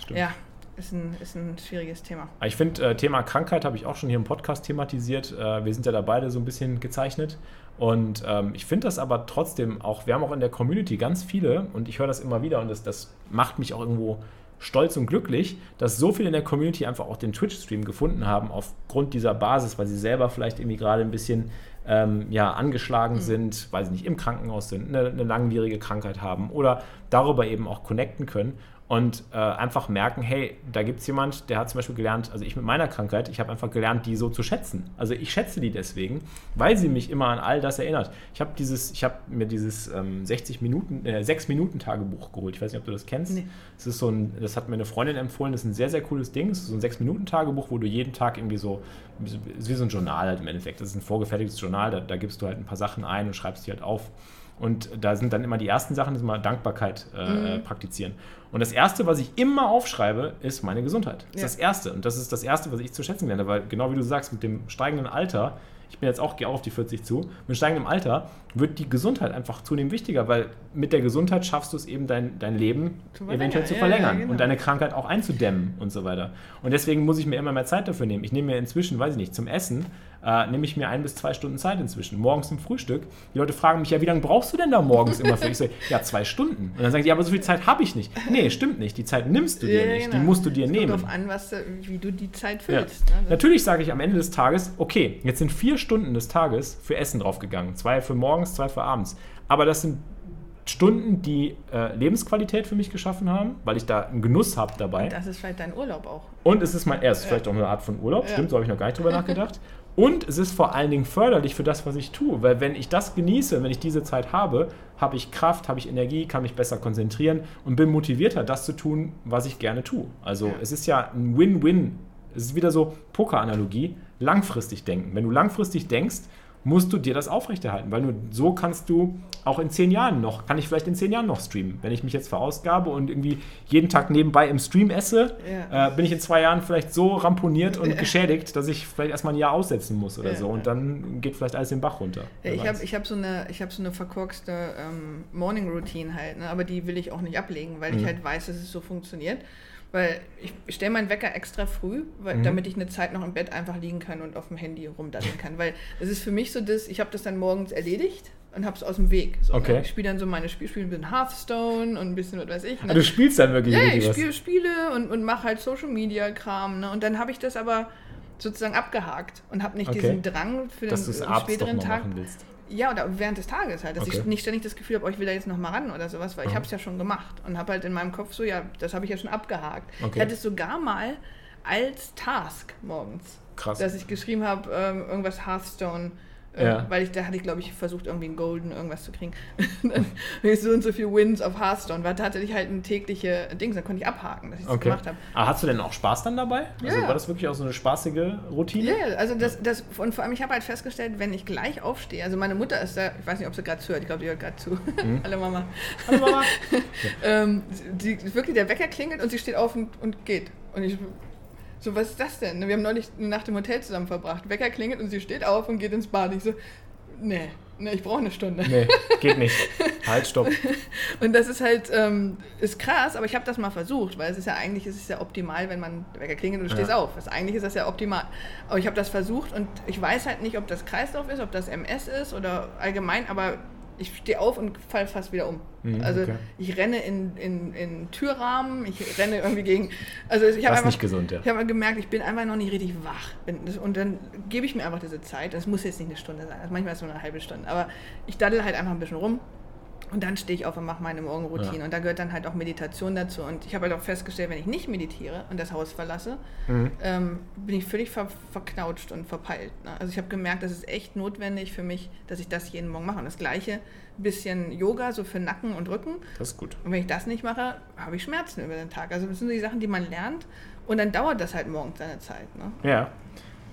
stimmt. Ja, Ist ein schwieriges Thema. Ich finde, Thema Krankheit habe ich auch schon hier im Podcast thematisiert. Wir sind ja da beide so ein bisschen gezeichnet. Und ich finde das aber trotzdem auch, wir haben auch in der Community ganz viele, und ich höre das immer wieder, und das macht mich auch irgendwo stolz und glücklich, dass so viele in der Community einfach auch den Twitch-Stream gefunden haben aufgrund dieser Basis, weil sie selber vielleicht irgendwie gerade ein bisschen angeschlagen sind, weil sie nicht im Krankenhaus sind, eine langwierige Krankheit haben oder darüber eben auch connecten können. Und einfach merken, hey, da gibt es jemand, der hat zum Beispiel gelernt, also ich mit meiner Krankheit, ich habe einfach gelernt, die so zu schätzen. Also ich schätze die deswegen, weil sie mich immer an all das erinnert. Ich habe mir dieses 6-Minuten-Tagebuch geholt. Ich weiß nicht, ob du das kennst. Nee. Das hat mir eine Freundin empfohlen, das ist ein sehr, sehr cooles Ding. Es ist so ein 6-Minuten-Tagebuch, wo du jeden Tag irgendwie so, wie so ein Journal halt im Endeffekt. Das ist ein vorgefertigtes Journal, da gibst du halt ein paar Sachen ein und schreibst die halt auf. Und da sind dann immer die ersten Sachen, das ist mal Dankbarkeit praktizieren. Und das Erste, was ich immer aufschreibe, ist meine Gesundheit. Das ist das Erste. Und das ist das Erste, was ich zu schätzen lerne. Weil genau wie du sagst, mit dem steigenden Alter, ich bin jetzt auch, gehe auch auf die 40 zu, mit steigendem Alter wird die Gesundheit einfach zunehmend wichtiger, weil mit der Gesundheit schaffst du es eben, dein Leben eventuell zu verlängern und deine Krankheit auch einzudämmen und so weiter. Und deswegen muss ich mir immer mehr Zeit dafür nehmen. Ich nehme mir inzwischen, weiß ich nicht, zum Essen nehme ich mir 1 bis 2 Stunden Zeit inzwischen. Morgens zum Frühstück. Die Leute fragen mich, ja, wie lange brauchst du denn da morgens immer für? Ich sage, ja, 2 Stunden. Und dann sagen die, ja, aber so viel Zeit habe ich nicht. Nee, stimmt nicht. Die Zeit nimmst du dir nicht. Genau. Die musst du dir nehmen. Es kommt darauf an, wie du die Zeit füllst. Ja. Ne? Natürlich sage ich am Ende des Tages, okay, jetzt sind 4 Stunden des Tages für Essen draufgegangen. 2 für morgens, 2 für abends. Aber das sind Stunden, die Lebensqualität für mich geschaffen haben, weil ich da einen Genuss habe dabei. Und das ist vielleicht dein Urlaub auch. Und es ist vielleicht auch eine Art von Urlaub. Ja. Stimmt, so habe ich noch gar nicht drüber nachgedacht. Und es ist vor allen Dingen förderlich für das, was ich tue. Weil wenn ich das genieße, wenn ich diese Zeit habe, habe ich Kraft, habe ich Energie, kann mich besser konzentrieren und bin motivierter, das zu tun, was ich gerne tue. Also es ist ja ein Win-Win. Es ist wieder so Poker-Analogie, langfristig denken. Wenn du langfristig denkst, musst du dir das aufrechterhalten, weil nur so kannst du auch in 10 Jahren noch, kann ich vielleicht in 10 Jahren noch streamen. Wenn ich mich jetzt verausgabe und irgendwie jeden Tag nebenbei im Stream esse, bin ich in 2 Jahren vielleicht so ramponiert und geschädigt, dass ich vielleicht erstmal ein Jahr aussetzen muss oder so und dann geht vielleicht alles den Bach runter. Ja, ich hab so eine verkorkste Morning Routine halt, ne? Aber die will ich auch nicht ablegen, weil ich halt weiß, dass es so funktioniert. Weil ich stelle meinen Wecker extra früh, weil, damit ich eine Zeit noch im Bett einfach liegen kann und auf dem Handy rumdaddeln kann. Weil es ist für mich so, dass ich habe das dann morgens erledigt und habe es aus dem Weg. So, okay. Ich spiele dann so meine Spiele, ein bisschen Hearthstone und ein bisschen was weiß ich. Ne? Du spielst dann wirklich was? Ja, ich spiele und mache halt Social-Media-Kram. Ne? Und dann habe ich das aber sozusagen abgehakt und habe nicht diesen Drang für den späteren Tag. Ja, oder während des Tages halt, dass ich nicht ständig das Gefühl habe, oh, ich will da jetzt nochmal ran oder sowas, weil ich habe es ja schon gemacht und habe halt in meinem Kopf so, ja, das habe ich ja schon abgehakt. Okay. Ich hatte es sogar mal als Task morgens, dass ich geschrieben habe, irgendwas Hearthstone, weil ich da hatte ich, glaube ich, versucht, irgendwie einen Golden irgendwas zu kriegen. Dann so und so viel Wins auf Hearthstone, weil da hatte ich halt ein tägliche Ding, dann konnte ich abhaken, dass ich das gemacht habe. Aber hast du denn auch Spaß dann dabei? Ja. Also war das wirklich auch so eine spaßige Routine? Ja, also das und vor allem, ich habe halt festgestellt, wenn ich gleich aufstehe, also meine Mutter ist da, ich weiß nicht, ob sie gerade zuhört, ich glaube, die hört gerade zu. Mhm. Hallo Mama. Hallo Mama. Wirklich, der Wecker klingelt und sie steht auf und geht. Und ich so, was ist das denn? Wir haben neulich eine Nacht im Hotel zusammen verbracht. Wecker klingelt und sie steht auf und geht ins Bad. Ich so, nee, ich brauche eine Stunde. Nee, geht nicht. Halt, stopp. Und das ist halt, ist krass, aber ich habe das mal versucht, weil es ist ja optimal, wenn man Wecker klingelt und du stehst auf. Also eigentlich ist das ja optimal. Aber ich habe das versucht und ich weiß halt nicht, ob das Kreislauf ist, ob das MS ist oder allgemein, aber ich stehe auf und falle fast wieder um. Also ich renne in Türrahmen, ich renne irgendwie gegen... Also ich habe einfach nicht gesund, ja. Ich habe gemerkt, ich bin einfach noch nicht richtig wach. Und dann gebe ich mir einfach diese Zeit. Das muss jetzt nicht eine Stunde sein, also manchmal ist es nur eine halbe Stunde. Aber ich daddel halt einfach ein bisschen rum und dann stehe ich auf und mache meine Morgenroutine. Ja. Und da gehört dann halt auch Meditation dazu. Und ich habe halt auch festgestellt, wenn ich nicht meditiere und das Haus verlasse, bin ich völlig verknautscht und verpeilt. Ne? Also ich habe gemerkt, das ist echt notwendig für mich, dass ich das jeden Morgen mache. Und das Gleiche, bisschen Yoga, so für Nacken und Rücken. Das ist gut. Und wenn ich das nicht mache, habe ich Schmerzen über den Tag. Also das sind so die Sachen, die man lernt. Und dann dauert das halt morgens seine Zeit. Ne? Ja.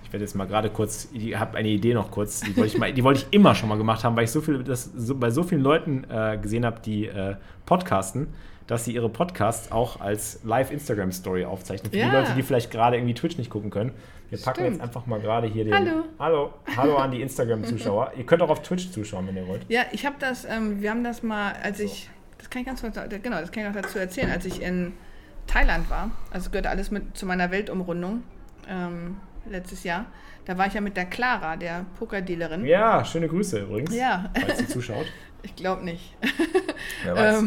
Ich werde jetzt mal gerade kurz, ich habe eine Idee noch kurz, die wollte ich immer schon mal gemacht haben, weil ich bei so vielen Leuten gesehen habe, die podcasten, dass sie ihre Podcasts auch als Live-Instagram-Story aufzeichnen. Für die Leute, die vielleicht gerade irgendwie Twitch nicht gucken können. Wir packen jetzt einfach mal gerade hier den... Hallo an die Instagram-Zuschauer. Ihr könnt auch auf Twitch zuschauen, wenn ihr wollt. Ja, ich habe das, wir haben das mal, das kann ich noch dazu erzählen, als ich in Thailand war, also gehört alles mit zu meiner Weltumrundung letztes Jahr. Da war ich ja mit der Clara, der Pokerdealerin. Ja, schöne Grüße übrigens, ja, falls sie zuschaut. Ich glaube nicht. Wer weiß.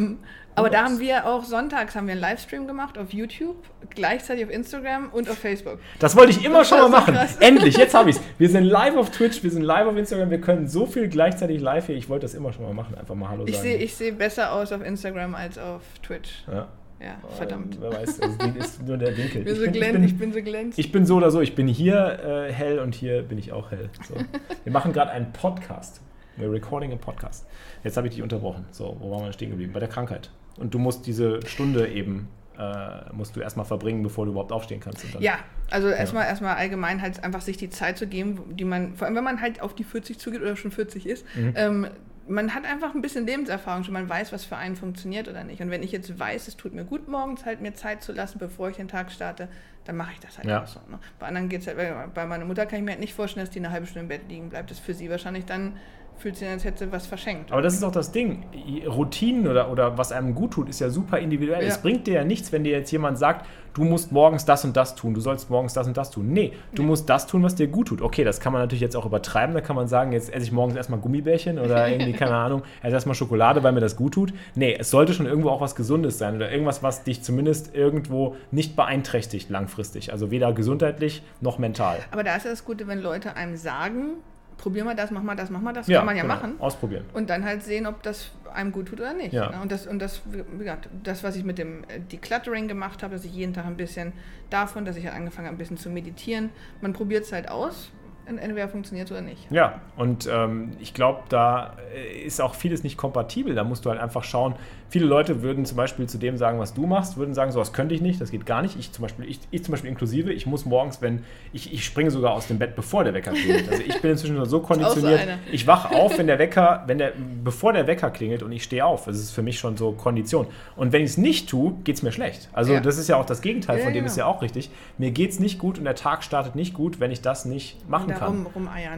Aber da haben wir auch sonntags einen Livestream gemacht auf YouTube, gleichzeitig auf Instagram und auf Facebook. Das wollte ich immer schon mal machen. So endlich, jetzt habe ich es. Wir sind live auf Twitch, wir sind live auf Instagram, wir können so viel gleichzeitig live hier. Ich wollte das immer schon mal machen, einfach mal Hallo sagen. Ich sehe besser aus auf Instagram als auf Twitch. Ja. Ja, verdammt. Wer weiß, also ist nur der Winkel. Ich bin so glänzend. Ich bin so oder so, ich bin hier hell und hier bin ich auch hell. So. Wir machen gerade einen Podcast. Wir recording a Podcast. Jetzt habe ich dich unterbrochen. So, wo waren wir stehen geblieben? Bei der Krankheit. Und du musst diese Stunde eben, musst du erstmal verbringen, bevor du überhaupt aufstehen kannst. Und dann, ja, also erstmal allgemein halt einfach sich die Zeit zu geben, die man, vor allem wenn man halt auf die 40 zugeht oder schon 40 ist, man hat einfach ein bisschen Lebenserfahrung schon, man weiß, was für einen funktioniert oder nicht. Und wenn ich jetzt weiß, es tut mir gut, morgens halt mir Zeit zu lassen, bevor ich den Tag starte, dann mache ich das halt auch so. Ne? Bei anderen geht es halt, bei meiner Mutter kann ich mir halt nicht vorstellen, dass die eine halbe Stunde im Bett liegen bleibt. Das ist für sie wahrscheinlich dann, fühlt sich an, als hätte sie was verschenkt. Aber das ist auch das Ding. Routinen oder was einem gut tut, ist ja super individuell. Ja. Es bringt dir ja nichts, wenn dir jetzt jemand sagt, du musst morgens das und das tun, du sollst morgens das und das tun. Nee, du musst das tun, was dir gut tut. Okay, das kann man natürlich jetzt auch übertreiben. Da kann man sagen, jetzt esse ich morgens erstmal Gummibärchen oder irgendwie, keine Ahnung, esse erstmal Schokolade, weil mir das gut tut. Nee, es sollte schon irgendwo auch was Gesundes sein oder irgendwas, was dich zumindest irgendwo nicht beeinträchtigt langfristig. Also weder gesundheitlich noch mental. Aber da ist ja das Gute, wenn Leute einem sagen, probier mal das, mach mal das, ja, kann man ja machen. Ausprobieren. Und dann halt sehen, ob das einem gut tut oder nicht. Ja. Ne? Und das, wie gesagt, das, was ich mit dem Decluttering gemacht habe, dass ich jeden Tag ein bisschen davon, dass ich halt angefangen habe, ein bisschen zu meditieren. Man probiert es halt aus und entweder funktioniert es oder nicht. Ja, und ich glaube, da ist auch vieles nicht kompatibel. Da musst du halt einfach schauen. Viele Leute würden zum Beispiel zu dem sagen, was du machst, würden sagen, so was könnte ich nicht, das geht gar nicht. Ich zum Beispiel inklusive, ich muss morgens, wenn ich springe sogar aus dem Bett, bevor der Wecker klingelt. Also ich bin inzwischen so konditioniert, ich wache auf, bevor der Wecker klingelt und ich stehe auf. Das ist für mich schon so Kondition. Und wenn ich es nicht tue, geht es mir schlecht. Also das ist ja auch das Gegenteil, von dem ist ja auch richtig. Mir geht es nicht gut und der Tag startet nicht gut, wenn ich das nicht machen kann.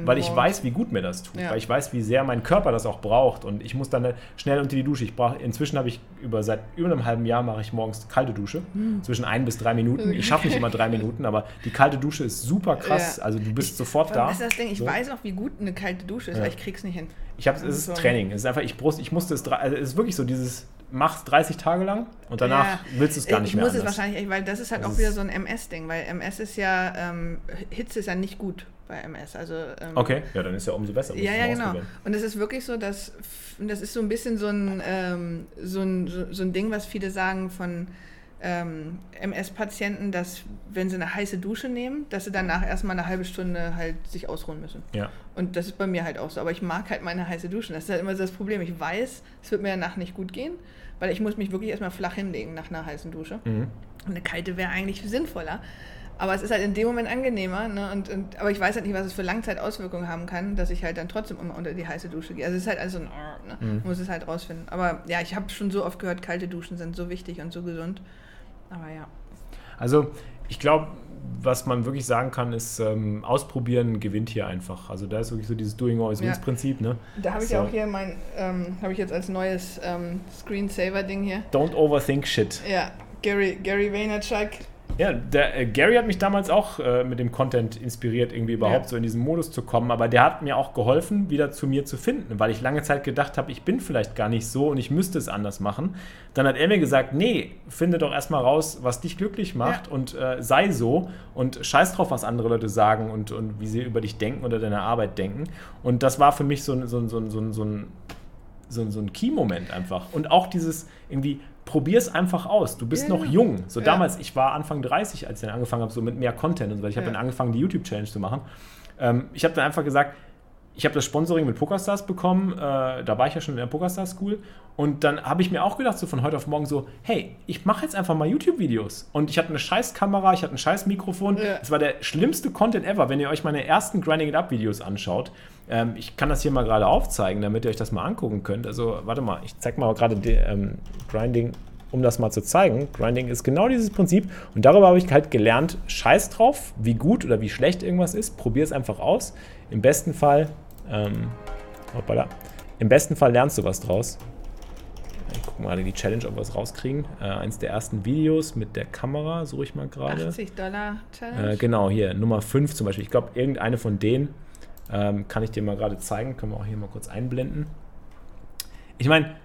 Weil ich weiß, wie gut mir das tut, weil ich weiß, wie sehr mein Körper das auch braucht und ich muss dann schnell unter die Dusche. Inzwischen habe ich seit über einem halben Jahr mache ich morgens kalte Dusche, zwischen 1 bis 3 Minuten. Ich schaffe nicht immer 3 Minuten, aber die kalte Dusche ist super krass, also du bist sofort da. Das ist das Ding, ich weiß auch, wie gut eine kalte Dusche ist, aber ich krieg's nicht hin. Es ist Training, es ist einfach, es ist wirklich so dieses, mach's 30 Tage lang und danach willst du es gar nicht mehr. Ich muss es wahrscheinlich, weil das ist halt auch wieder so ein MS-Ding, weil MS ist ja, Hitze ist ja nicht gut. Bei MS. Also, okay, ja, dann ist ja umso besser. Ja, genau. Und es ist wirklich so, dass das ist so ein bisschen so ein Ding, was viele sagen von MS-Patienten, dass wenn sie eine heiße Dusche nehmen, dass sie danach erstmal eine halbe Stunde halt sich ausruhen müssen. Ja. Und das ist bei mir halt auch so. Aber ich mag halt meine heiße Duschen. Das ist halt immer so das Problem. Ich weiß, es wird mir danach nicht gut gehen, weil ich muss mich wirklich erstmal flach hinlegen nach einer heißen Dusche. Und eine kalte wäre eigentlich sinnvoller. Aber es ist halt in dem Moment angenehmer, ne? Aber ich weiß halt nicht, was es für Langzeitauswirkungen haben kann, dass ich halt dann trotzdem immer unter die heiße Dusche gehe. Also es ist halt alles so ein muss es halt rausfinden. Aber ja, ich habe schon so oft gehört, kalte Duschen sind so wichtig und so gesund. Aber ja. Also ich glaube, was man wirklich sagen kann, ist, ausprobieren gewinnt hier einfach. Also da ist wirklich so dieses Doing-Always-Wins-Prinzip. Ne? Da habe ich auch hier habe ich jetzt als neues Screensaver-Ding hier. Don't overthink shit. Ja, Gary Vaynerchuk. Ja, Gary hat mich damals auch mit dem Content inspiriert, irgendwie überhaupt so in diesen Modus zu kommen, aber der hat mir auch geholfen, wieder zu mir zu finden, weil ich lange Zeit gedacht habe, ich bin vielleicht gar nicht so und ich müsste es anders machen. Dann hat er mir gesagt, nee, finde doch erstmal raus, was dich glücklich macht und sei so und scheiß drauf, was andere Leute sagen und wie sie über dich denken oder deine Arbeit denken. Und das war für mich so ein Key-Moment einfach. Und auch dieses irgendwie, probier's einfach aus. Du bist noch jung. So damals, ich war Anfang 30, als ich dann angefangen habe, so mit mehr Content und so. Ich habe dann angefangen, die YouTube-Challenge zu machen. Ich habe dann einfach gesagt, ich habe das Sponsoring mit Pokerstars bekommen. Da war ich ja schon in der Pokerstars-School. Und dann habe ich mir auch gedacht, so von heute auf morgen so, hey, ich mache jetzt einfach mal YouTube-Videos. Und ich hatte eine scheiß Kamera, ich hatte ein scheiß Mikrofon. Das war der schlimmste Content ever. Wenn ihr euch meine ersten Grinding It Up-Videos anschaut, ich kann das hier mal gerade aufzeigen, damit ihr euch das mal angucken könnt. Also, warte mal, ich zeig mal gerade Grinding, um das mal zu zeigen. Grinding ist genau dieses Prinzip. Und darüber habe ich halt gelernt, scheiß drauf, wie gut oder wie schlecht irgendwas ist. Probier es einfach aus. Im besten Fall, im besten Fall lernst du was draus. Ich guck gucken mal in die Challenge, ob wir es rauskriegen. Eins der ersten Videos mit der Kamera, suche ich mal gerade. $80 Challenge. Genau, hier, Nummer 5 zum Beispiel. Ich glaube, irgendeine von denen kann ich dir mal gerade zeigen. Können wir auch hier mal kurz einblenden. Ich meine,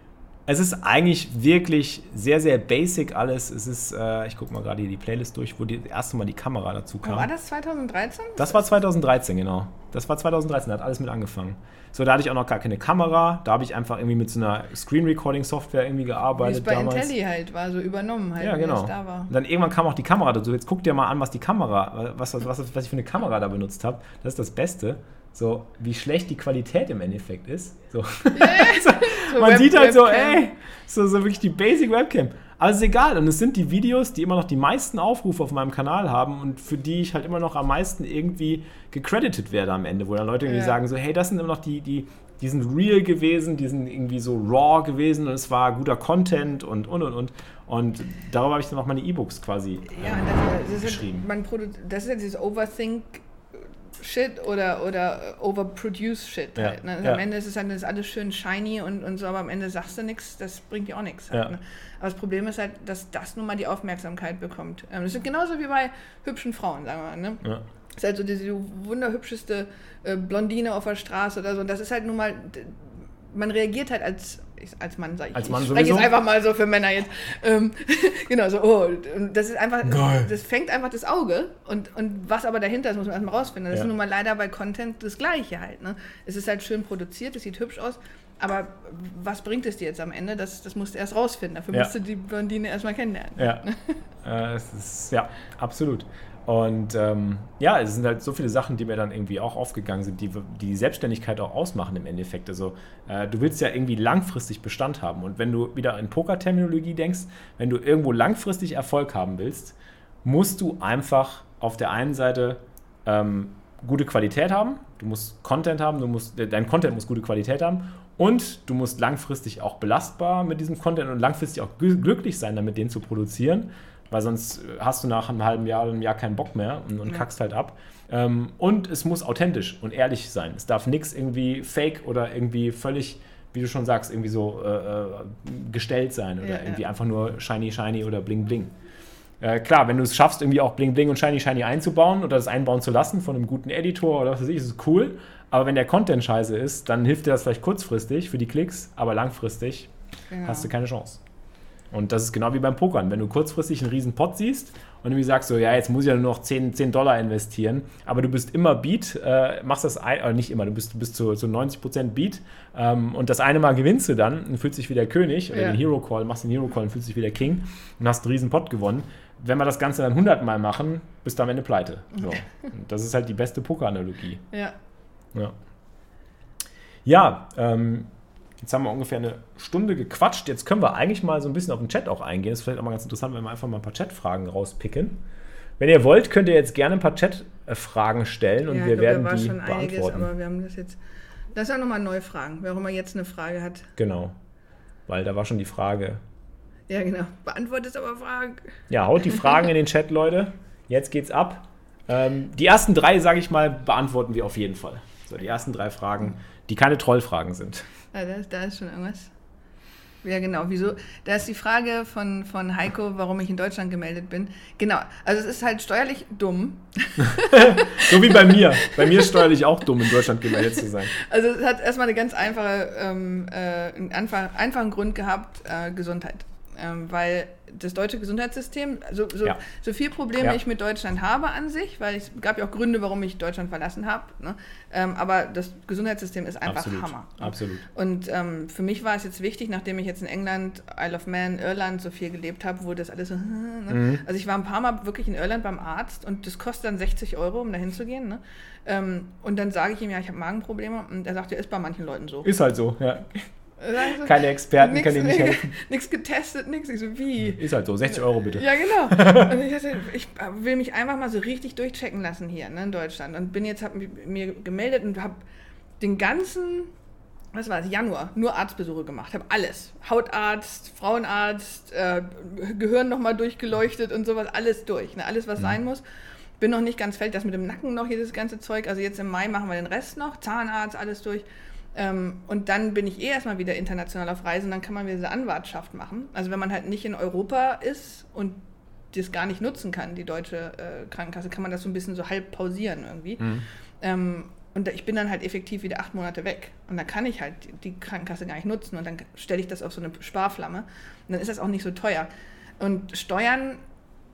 es ist eigentlich wirklich sehr, sehr basic alles. Es ist, ich gucke mal gerade hier die Playlist durch, wo die erste Mal die Kamera dazu kam. War das 2013? Das war 2013, genau. Das war 2013, da hat alles mit angefangen. So, da hatte ich auch noch gar keine Kamera. Da habe ich einfach irgendwie mit so einer Screen-Recording-Software irgendwie gearbeitet. Wie es bei damals. Intelli halt war, so übernommen halt, ja, genau. Wie ich da war. Und dann irgendwann kam auch die Kamera dazu. Jetzt guck dir mal an, was die Kamera, was ich für eine Kamera da benutzt habe. Das ist das Beste. So, wie schlecht die Qualität im Endeffekt ist. So. Yeah. So man sieht halt so, ey, so wirklich die Basic Webcam. Aber es ist egal. Und es sind die Videos, die immer noch die meisten Aufrufe auf meinem Kanal haben und für die ich halt immer noch am meisten irgendwie gecredited werde am Ende, wo dann Leute irgendwie sagen so, hey, das sind immer noch die sind real gewesen, die sind irgendwie so raw gewesen und es war guter Content und. Und darüber habe ich dann auch meine E-Books quasi geschrieben. Das ist ja dieses Overthink Shit oder overproduce Shit. Ja, halt, ne? Also am Ende ist es halt, das ist alles schön shiny und so, aber am Ende sagst du nichts, das bringt dir auch nichts. Halt, ne? Aber das Problem ist halt, dass das nun mal die Aufmerksamkeit bekommt. Das ist genauso wie bei hübschen Frauen, sagen wir mal. Ne? Ja. Das ist halt so diese wunderhübscheste Blondine auf der Straße oder so. Und das ist halt nun mal, man reagiert halt als Mann, sag ich. Als Mann sowieso? Ich spreche jetzt einfach mal so für Männer jetzt. Genau, so, das ist einfach, geil. Das fängt einfach das Auge und was aber dahinter ist, muss man erstmal rausfinden. Das ist nun mal leider bei Content das Gleiche halt. Ne? Es ist halt schön produziert, es sieht hübsch aus, aber was bringt es dir jetzt am Ende? Das musst du erst rausfinden. Dafür musst du die Blondine erstmal kennenlernen. Ja, es ist, ja, absolut. Und es sind halt so viele Sachen, die mir dann irgendwie auch aufgegangen sind, die Selbstständigkeit auch ausmachen im Endeffekt. Also du willst ja irgendwie langfristig Bestand haben. Und wenn du wieder in Poker-Terminologie denkst, wenn du irgendwo langfristig Erfolg haben willst, musst du einfach auf der einen Seite gute Qualität haben, du musst Content haben, dein Content muss gute Qualität haben und du musst langfristig auch belastbar mit diesem Content und langfristig auch glücklich sein, damit den zu produzieren. Weil sonst hast du nach einem halben Jahr oder einem Jahr keinen Bock mehr und kackst halt ab. Und es muss authentisch und ehrlich sein. Es darf nichts irgendwie fake oder irgendwie völlig, wie du schon sagst, irgendwie so gestellt sein oder irgendwie einfach nur shiny, shiny oder bling, bling. Klar, wenn du es schaffst, irgendwie auch bling, bling und shiny, shiny einzubauen oder das einbauen zu lassen von einem guten Editor oder was weiß ich, ist es cool. Aber wenn der Content scheiße ist, dann hilft dir das vielleicht kurzfristig für die Klicks, aber langfristig hast du keine Chance. Und das ist genau wie beim Pokern. Wenn du kurzfristig einen riesen Pot siehst und irgendwie sagst so, ja, jetzt muss ich ja nur noch $10 investieren, aber du bist immer Beat, machst das nicht immer, du bist zu 90% Beat und das eine Mal gewinnst du dann und fühlst dich wie der König oder den Hero Call, machst den Hero Call und fühlst dich wie der King und hast einen riesen Pot gewonnen. Wenn wir das Ganze dann 100 Mal machen, bist du am Ende pleite. So. Und das ist halt die beste Poker-Analogie. Jetzt haben wir ungefähr eine Stunde gequatscht. Jetzt können wir eigentlich mal so ein bisschen auf den Chat auch eingehen. Das ist vielleicht auch mal ganz interessant, wenn wir einfach mal ein paar Chatfragen rauspicken. Wenn ihr wollt, könnt ihr jetzt gerne ein paar Chatfragen stellen und wir werden die beantworten. Ja, da war schon einiges, aber wir haben das jetzt... Lass auch nochmal neu fragen, wer auch immer jetzt eine Frage hat. Genau, weil da war schon die Frage. Ja, genau. Beantwortet aber Fragen. Ja, haut die Fragen in den Chat, Leute. Jetzt geht's ab. Die ersten 3, sage ich mal, beantworten wir auf jeden Fall. So, die ersten 3 Fragen, die keine Trollfragen sind. Da ist schon irgendwas. Ja, genau. Wieso? Da ist die Frage von Heiko, warum ich in Deutschland gemeldet bin. Genau. Also es ist halt steuerlich dumm. So wie bei mir. Bei mir ist steuerlich auch dumm, in Deutschland gemeldet zu sein. Also es hat erstmal eine ganz einfache, einfachen Grund gehabt, Gesundheit. Weil das deutsche Gesundheitssystem, so viel Probleme ich mit Deutschland habe an sich, weil es gab ja auch Gründe, warum ich Deutschland verlassen habe, ne? Aber das Gesundheitssystem ist einfach Hammer. Absolut. Und für mich war es jetzt wichtig, nachdem ich jetzt in England, Isle of Man, Irland so viel gelebt habe, wo das alles so... Ne? Also ich war ein paar Mal wirklich in Irland beim Arzt und das kostet dann €60, um da hinzugehen. Ne? Und dann sage ich ihm, ja, ich habe Magenprobleme und er sagt, ja, ist bei manchen Leuten so. Ist halt so, ja. Also, keine Experten, nix, kann ihm nicht helfen. Nichts getestet, nichts. Ich so, wie? Ist halt so, €60 bitte. Ja, genau. Und ich will mich einfach mal so richtig durchchecken lassen hier, ne, in Deutschland. Und bin jetzt, hab mir gemeldet und hab den ganzen, was war es, Januar, nur Arztbesuche gemacht. Hab alles. Hautarzt, Frauenarzt, Gehirn nochmal durchgeleuchtet und sowas, alles durch. Ne, alles, was sein muss. Bin noch nicht ganz fertig, das mit dem Nacken noch, hier das ganze Zeug. Also jetzt im Mai machen wir den Rest noch, Zahnarzt, alles durch. Und dann bin ich erstmal wieder international auf Reisen und dann kann man wieder diese Anwartschaft machen. Also wenn man halt nicht in Europa ist und das gar nicht nutzen kann, die deutsche Krankenkasse, kann man das so ein bisschen so halb pausieren irgendwie. Mhm. Und ich bin dann halt effektiv wieder 8 Monate weg. Und dann kann ich halt die Krankenkasse gar nicht nutzen und dann stelle ich das auf so eine Sparflamme. Und dann ist das auch nicht so teuer. Und Steuern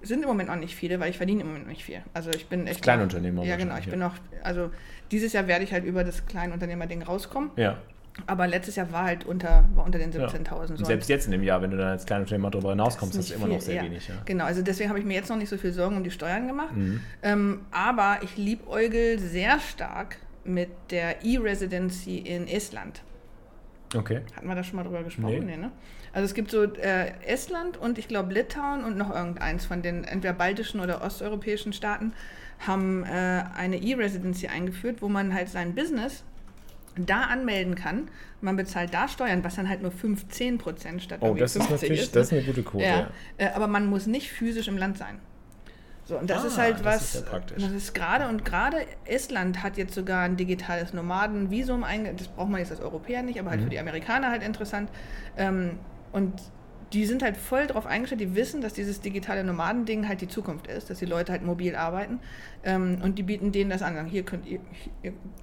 sind im Moment auch nicht viele, weil ich verdiene im Moment nicht viel. Also ich bin echt... Kleinunternehmer. Ja, genau. Ich bin noch... Also dieses Jahr werde ich halt über das Kleinunternehmer-Ding rauskommen. Ja. Aber letztes Jahr war halt unter den 17.000. Ja. Selbst jetzt in dem Jahr, wenn du dann als Kleinunternehmer darüber hinauskommst, das ist immer noch sehr wenig. Ja. Genau, also deswegen habe ich mir jetzt noch nicht so viel Sorgen um die Steuern gemacht. Mhm. Aber ich liebäugel sehr stark mit der E-Residency in Estland. Okay. Hatten wir da schon mal drüber gesprochen? Nee, ne? Also es gibt so Estland und ich glaube Litauen und noch irgendeins von den entweder baltischen oder osteuropäischen Staaten haben eine E-Residency eingeführt, wo man halt sein Business da anmelden kann. Man bezahlt da Steuern, was dann halt nur 15% statt 50%. Oh, das ist natürlich, ist, ne? Das ist eine gute Quote. Ja. Ja. Aber man muss nicht physisch im Land sein. So, und das ist halt was, ist das ist gerade, und gerade Estland hat jetzt sogar ein digitales Nomadenvisum eingeführt, das braucht man jetzt als Europäer nicht, aber halt für die Amerikaner halt interessant. Und die sind halt voll drauf eingestellt, die wissen, dass dieses digitale Nomadending halt die Zukunft ist, dass die Leute halt mobil arbeiten, und die bieten denen das an, hier könnt ihr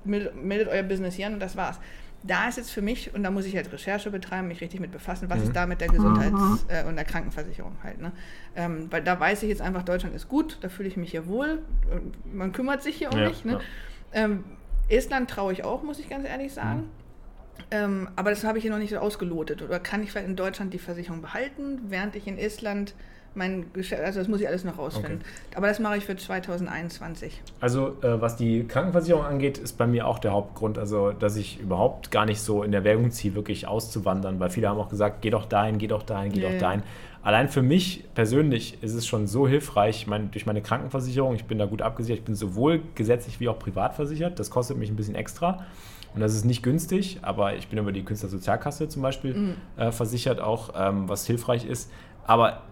meldet euer Business hier an und das war's. Da ist jetzt für mich, und da muss ich halt Recherche betreiben, mich richtig mit befassen, was ist da mit der Gesundheits- und der Krankenversicherung halt, ne? Weil da weiß ich jetzt einfach, Deutschland ist gut, da fühle ich mich hier wohl, man kümmert sich hier um mich, ne? Ja. Estland traue ich auch, muss ich ganz ehrlich sagen. Aber das habe ich hier noch nicht so ausgelotet. Oder kann ich vielleicht in Deutschland die Versicherung behalten, während ich in Estland mein Geschäft, also das muss ich alles noch rausfinden. Okay. Aber das mache ich für 2021. Also was die Krankenversicherung angeht, ist bei mir auch der Hauptgrund, also dass ich überhaupt gar nicht so in Erwägung ziehe, wirklich auszuwandern, weil viele haben auch gesagt, geh doch dahin. Allein für mich persönlich ist es schon so hilfreich, durch meine Krankenversicherung, ich bin da gut abgesichert, ich bin sowohl gesetzlich wie auch privat versichert, das kostet mich ein bisschen extra. Und das ist nicht günstig, aber ich bin über die Künstlersozialkasse zum Beispiel versichert auch, was hilfreich ist. Aber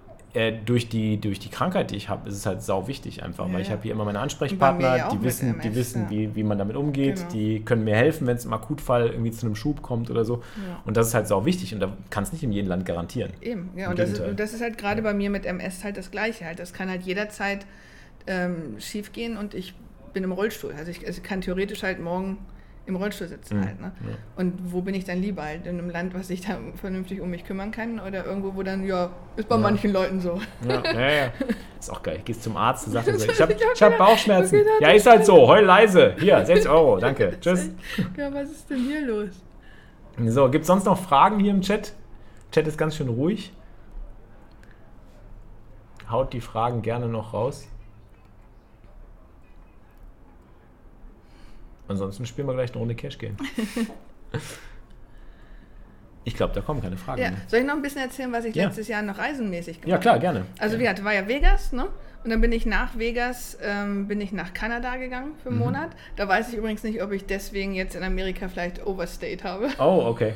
durch die Krankheit, die ich habe, ist es halt sau wichtig einfach, weil ich habe hier immer meine Ansprechpartner, ja, die wissen, wie man damit umgeht, genau. Die können mir helfen, wenn es im Akutfall irgendwie zu einem Schub kommt oder so. Ja. Und das ist halt sau wichtig und da kannst du nicht in jedem Land garantieren. Eben, ja, und das ist halt gerade bei mir mit MS halt das Gleiche. Halt. Das kann halt jederzeit schief gehen und ich bin im Rollstuhl. Also ich kann theoretisch halt morgen im Rollstuhl sitzen halt, ne? Ja. Und wo bin ich dann lieber halt? In einem Land, was ich da vernünftig um mich kümmern kann oder irgendwo, wo dann, ist bei manchen Leuten so. Ja. Ist auch geil. Gehst zum Arzt und sagst, ich hab Bauchschmerzen. Ja, ist halt so. Heul leise. Hier, 6 Euro. Danke. Tschüss. Ja, was ist denn hier los? So, gibt's sonst noch Fragen hier im Chat? Chat ist ganz schön ruhig. Haut die Fragen gerne noch raus. Ansonsten spielen wir gleich eine Runde Cash Game. Ich glaube, da kommen keine Fragen mehr. Soll ich noch ein bisschen erzählen, was ich letztes Jahr noch reisenmäßig gemacht habe? Ja, klar, gerne. Also wie gesagt, war ja Vegas, ne? Und dann bin ich nach Vegas, nach Kanada gegangen für einen Monat. Da weiß ich übrigens nicht, ob ich deswegen jetzt in Amerika vielleicht overstayed habe. Oh, okay.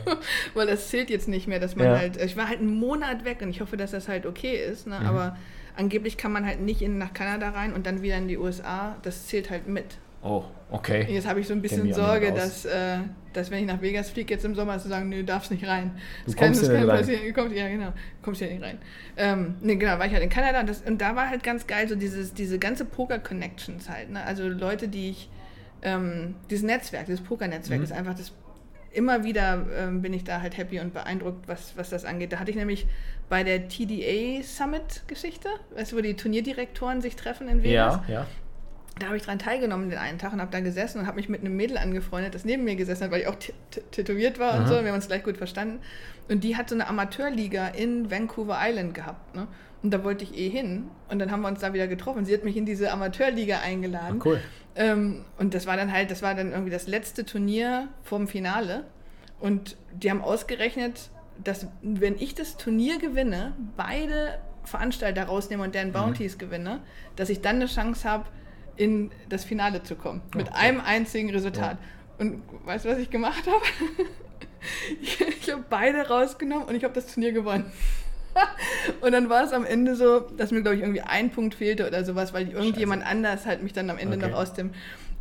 Weil das zählt jetzt nicht mehr, dass man ich war halt einen Monat weg und ich hoffe, dass das halt okay ist, ne? Aber angeblich kann man halt nicht nach Kanada rein und dann wieder in die USA. Das zählt halt mit. Oh, okay. Jetzt habe ich so ein bisschen Sorge, dass wenn ich nach Vegas fliege, jetzt im Sommer zu sagen, du darfst nicht rein. Du kommst hier nicht rein. War ich halt in Kanada und da war halt ganz geil so diese ganze Poker-Connections halt, ne? Also Leute, dieses Poker-Netzwerk ist einfach das, immer wieder bin ich da halt happy und beeindruckt, was das angeht. Da hatte ich nämlich bei der TDA-Summit-Geschichte, weißt du, wo die Turnierdirektoren sich treffen in Vegas. Ja. Da habe ich dran teilgenommen den einen Tag und habe da gesessen und habe mich mit einem Mädel angefreundet, das neben mir gesessen hat, weil ich auch tätowiert war und so. Und wir haben uns gleich gut verstanden. Und die hat so eine Amateurliga in Vancouver Island gehabt, ne? Und da wollte ich hin. Und dann haben wir uns da wieder getroffen. Sie hat mich in diese Amateurliga eingeladen. Ach, cool. Und das war dann irgendwie das letzte Turnier vorm Finale. Und die haben ausgerechnet, dass wenn ich das Turnier gewinne, beide Veranstalter rausnehme und deren Bounties gewinne, dass ich dann eine Chance habe, in das Finale zu kommen. Mit einem einzigen Resultat. Ja. Und weißt du, was ich gemacht habe? Ich habe beide rausgenommen und ich habe das Turnier gewonnen. Und dann war es am Ende so, dass mir, glaube ich, irgendwie ein Punkt fehlte oder sowas, weil irgendjemand anders halt mich dann am Ende noch aus dem...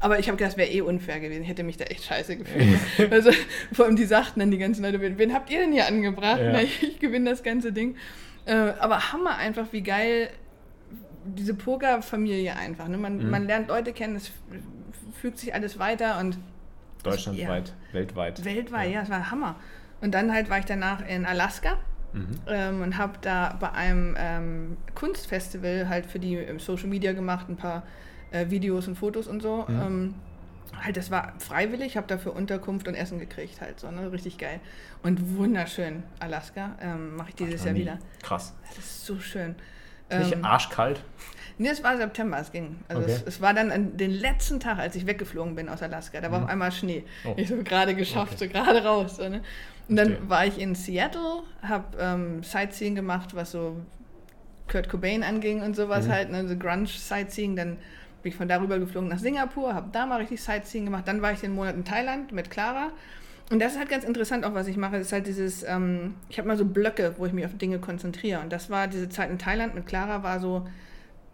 Aber ich habe gedacht, wäre eh unfair gewesen. Ich hätte mich da echt scheiße gefühlt. Also, vor allem die sagten dann die ganzen Leute, wen habt ihr denn hier angebracht? Ja. Na, ich gewinne das ganze Ding. Aber Hammer einfach, wie geil diese Pokerfamilie einfach. Ne? Man lernt Leute kennen, es fügt sich alles weiter. Und deutschlandweit, weltweit. Weltweit, ja, es war Hammer. Und dann halt war ich danach in Alaska. Und habe da bei einem Kunstfestival halt für die Social Media gemacht, ein paar Videos und Fotos und so. Mhm. Halt, das war freiwillig, habe dafür Unterkunft und Essen gekriegt halt so, ne? Richtig geil. Und wunderschön, Alaska, mache ich dieses Jahr wieder. Krass. Das ist so schön. Ist nicht arschkalt? Nee, es war September, es ging. Also okay. es war dann an den letzten Tag, als ich weggeflogen bin aus Alaska, da war auf einmal Schnee. Oh. Ich so gerade geschafft, okay. So gerade raus. So, ne? Und dann war ich in Seattle, habe Sightseeing gemacht, was so Kurt Cobain anging und sowas halt, ne? So Grunge-Sightseeing, dann bin ich von darüber geflogen nach Singapur, habe da mal richtig Sightseeing gemacht, dann war ich den Monat in Thailand mit Clara. Und das ist halt ganz interessant auch, was ich mache, das ist halt dieses, ich habe mal so Blöcke, wo ich mich auf Dinge konzentriere. Und das war diese Zeit in Thailand mit Clara, war so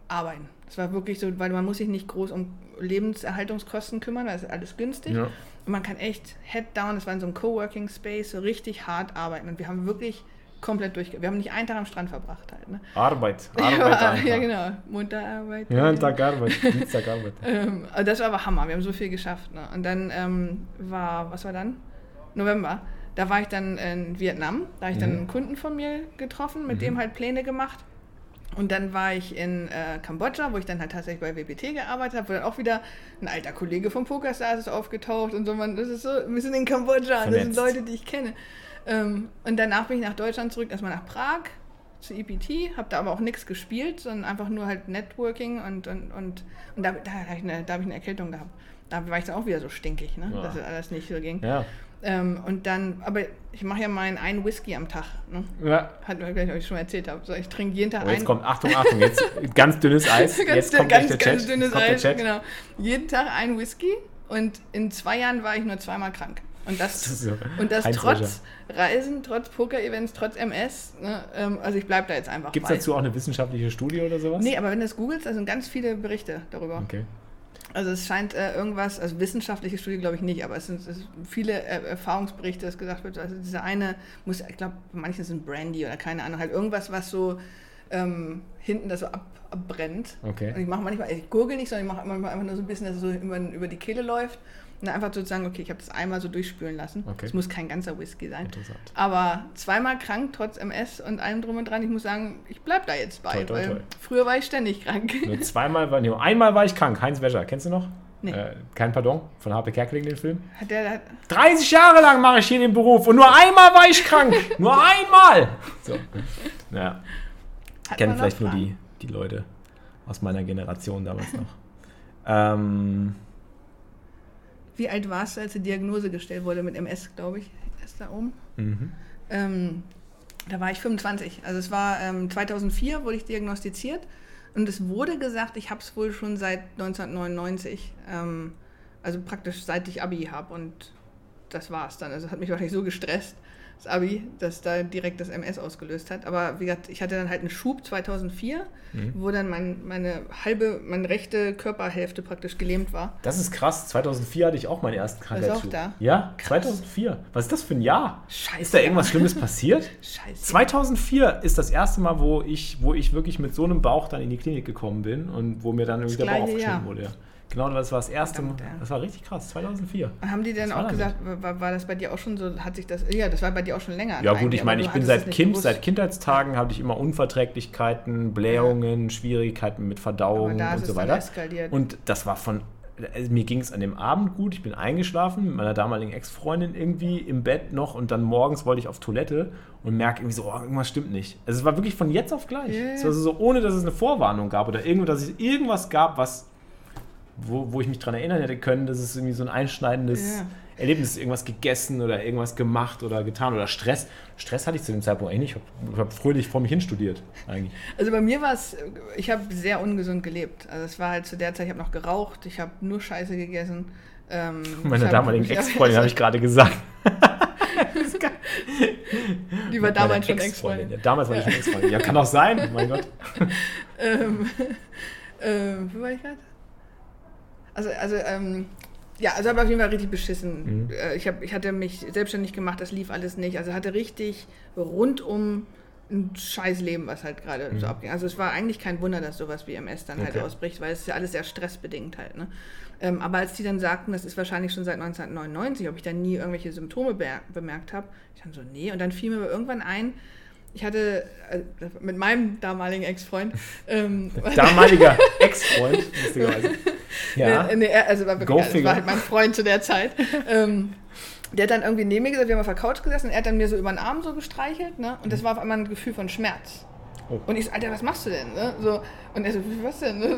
arbeiten. Das war wirklich so, weil man muss sich nicht groß um Lebenserhaltungskosten kümmern, das ist alles günstig. Ja. Und man kann echt head down, das war in so einem Coworking Space, so richtig hart arbeiten. Und wir haben wirklich komplett durch. Wir haben nicht einen Tag am Strand verbracht halt. Ne? Arbeit. Ja, genau. Montag Arbeit. Ja, Tag Arbeit, Dienstag Arbeit. Das war aber Hammer, wir haben so viel geschafft. Ne? Und dann was war dann? November. Da war ich dann in Vietnam. Da habe ich dann einen Kunden von mir getroffen, mit dem halt Pläne gemacht. Und dann war ich in Kambodscha, wo ich dann halt tatsächlich bei WPT gearbeitet habe, wo dann auch wieder ein alter Kollege vom Pokerstars ist aufgetaucht und so. Man, das ist so, wir sind in Kambodscha, das sind Leute, die ich kenne. Und danach bin ich nach Deutschland zurück, erstmal nach Prag, zu IPT, habe da aber auch nichts gespielt, sondern einfach nur halt Networking und da habe ich eine Erkältung gehabt. Da war ich dann auch wieder so stinkig, ne? Dass das alles nicht so ging. Ja. Und dann, aber ich mache ja meinen einen Whisky am Tag. Ne? Ja. Hat mir gleich, ob ich schon erzählt habe. So, ich trinke jeden Tag einen. Jetzt kommt, Achtung, jetzt ganz dünnes Eis. Jetzt kommt der Chat. Genau. Jeden Tag einen Whisky und in 2 Jahren war ich nur 2-mal krank. Und das trotz Reisen, trotz Poker-Events, trotz MS. Ne? Also ich bleibe da jetzt einfach. Gibt es dazu auch eine wissenschaftliche Studie oder sowas? Nee, aber wenn du das googelst, da sind ganz viele Berichte darüber. Okay. Also es scheint irgendwas, also wissenschaftliche Studie glaube ich nicht, aber es sind viele Erfahrungsberichte, dass gesagt wird, also dieser eine muss, ich glaube, manche sind Brandy oder keine Ahnung, halt irgendwas, was so hinten das so abbrennt. Okay. Und ich mache manchmal, ich gurgel nicht, sondern ich mache manchmal einfach nur so ein bisschen, dass es so über die Kehle läuft und dann einfach sozusagen, okay, ich habe das einmal so durchspülen lassen. Okay. Es muss kein ganzer Whisky sein. Interessant. Aber 2-mal krank, trotz MS und allem drum und dran, ich muss sagen, ich bleib da jetzt bei, weil früher war ich ständig krank. Einmal war ich krank, Heinz Wäscher, kennst du noch? Nee. Kein Pardon, von HP Kerkeling, den Film. 30 Jahre lang mache ich hier den Beruf und nur einmal war ich krank, nur einmal! So. Naja, kennen vielleicht nur die Leute aus meiner Generation damals noch. Wie alt warst du, als die Diagnose gestellt wurde mit MS, glaube ich, erst da oben? Mhm. Da war ich 25. Also es war 2004 wurde ich diagnostiziert und es wurde gesagt, ich habe es wohl schon seit 1999. Also praktisch seit ich Abi habe und das war es dann. Also es hat mich wahrscheinlich so gestresst, das Abi, dass da direkt das MS ausgelöst hat. Aber wie gesagt, ich hatte dann halt einen Schub 2004, wo dann meine rechte Körperhälfte praktisch gelähmt war. Das ist krass. 2004 hatte ich auch meinen ersten Krankheitsschub. Da? Ja, krass. 2004. Was ist das für ein Jahr? Scheiße. Ist da irgendwas Schlimmes passiert? Scheiße. 2004 ist das erste Mal, wo ich wirklich mit so einem Bauch dann in die Klinik gekommen bin und wo mir dann irgendwie der Bauch aufgeschnitten wurde. Ja. Genau, das war das erste Mal. Das war richtig krass, 2004. Haben die denn auch gesagt, war das bei dir auch schon so, hat sich das, ja, das war bei dir auch schon länger. Ja gut, ich meine, ich bin seit Kindheitstagen hatte ich immer Unverträglichkeiten, Blähungen, Schwierigkeiten mit Verdauung und so weiter. Und das war mir ging es an dem Abend gut, ich bin eingeschlafen mit meiner damaligen Ex-Freundin irgendwie im Bett noch und dann morgens wollte ich auf Toilette und merke irgendwie so, irgendwas stimmt nicht. Also es war wirklich von jetzt auf gleich. Es war so, ohne dass es eine Vorwarnung gab oder irgendwas gab, was wo ich mich dran erinnern hätte können, dass es irgendwie so ein einschneidendes Erlebnis ist, irgendwas gegessen oder irgendwas gemacht oder getan oder Stress. Stress hatte ich zu dem Zeitpunkt eigentlich nicht. Ich habe fröhlich vor mich hin studiert eigentlich. Also bei mir war es, ich habe sehr ungesund gelebt. Also es war halt zu der Zeit, ich habe noch geraucht, ich habe nur Scheiße gegessen. Meine damaligen Ex-Freundin habe ich gerade gesagt. Die war damals schon Ex-Freundin. Ja, damals war ich schon Ex-Freundin. Ja, kann auch sein, mein Gott. Wo war ich gerade? Also habe auf jeden Fall richtig beschissen. Mhm. Ich hatte mich selbstständig gemacht, das lief alles nicht. Also hatte richtig rundum ein scheiß Leben, was halt gerade so abging. Also es war eigentlich kein Wunder, dass sowas wie MS dann halt ausbricht, weil es ist ja alles sehr stressbedingt halt. Ne? Aber als die dann sagten, das ist wahrscheinlich schon seit 1999, ob ich dann nie irgendwelche Symptome bemerkt habe, ich dann so, nee. Und dann fiel mir irgendwann ein, ich hatte mit meinem damaligen Ex-Freund... damaliger Ex-Freund, lustigerweise. Ja. Nee, also war wirklich, das war halt mein Freund zu der Zeit. Der hat dann irgendwie neben mir gesagt, wir haben auf der Couch gesessen und er hat dann mir so über den Arm so gestreichelt, ne? Und das war auf einmal ein Gefühl von Schmerz. Oh. Und ich so, Alter, was machst du denn? Ne? So, und er so, was denn? Ne?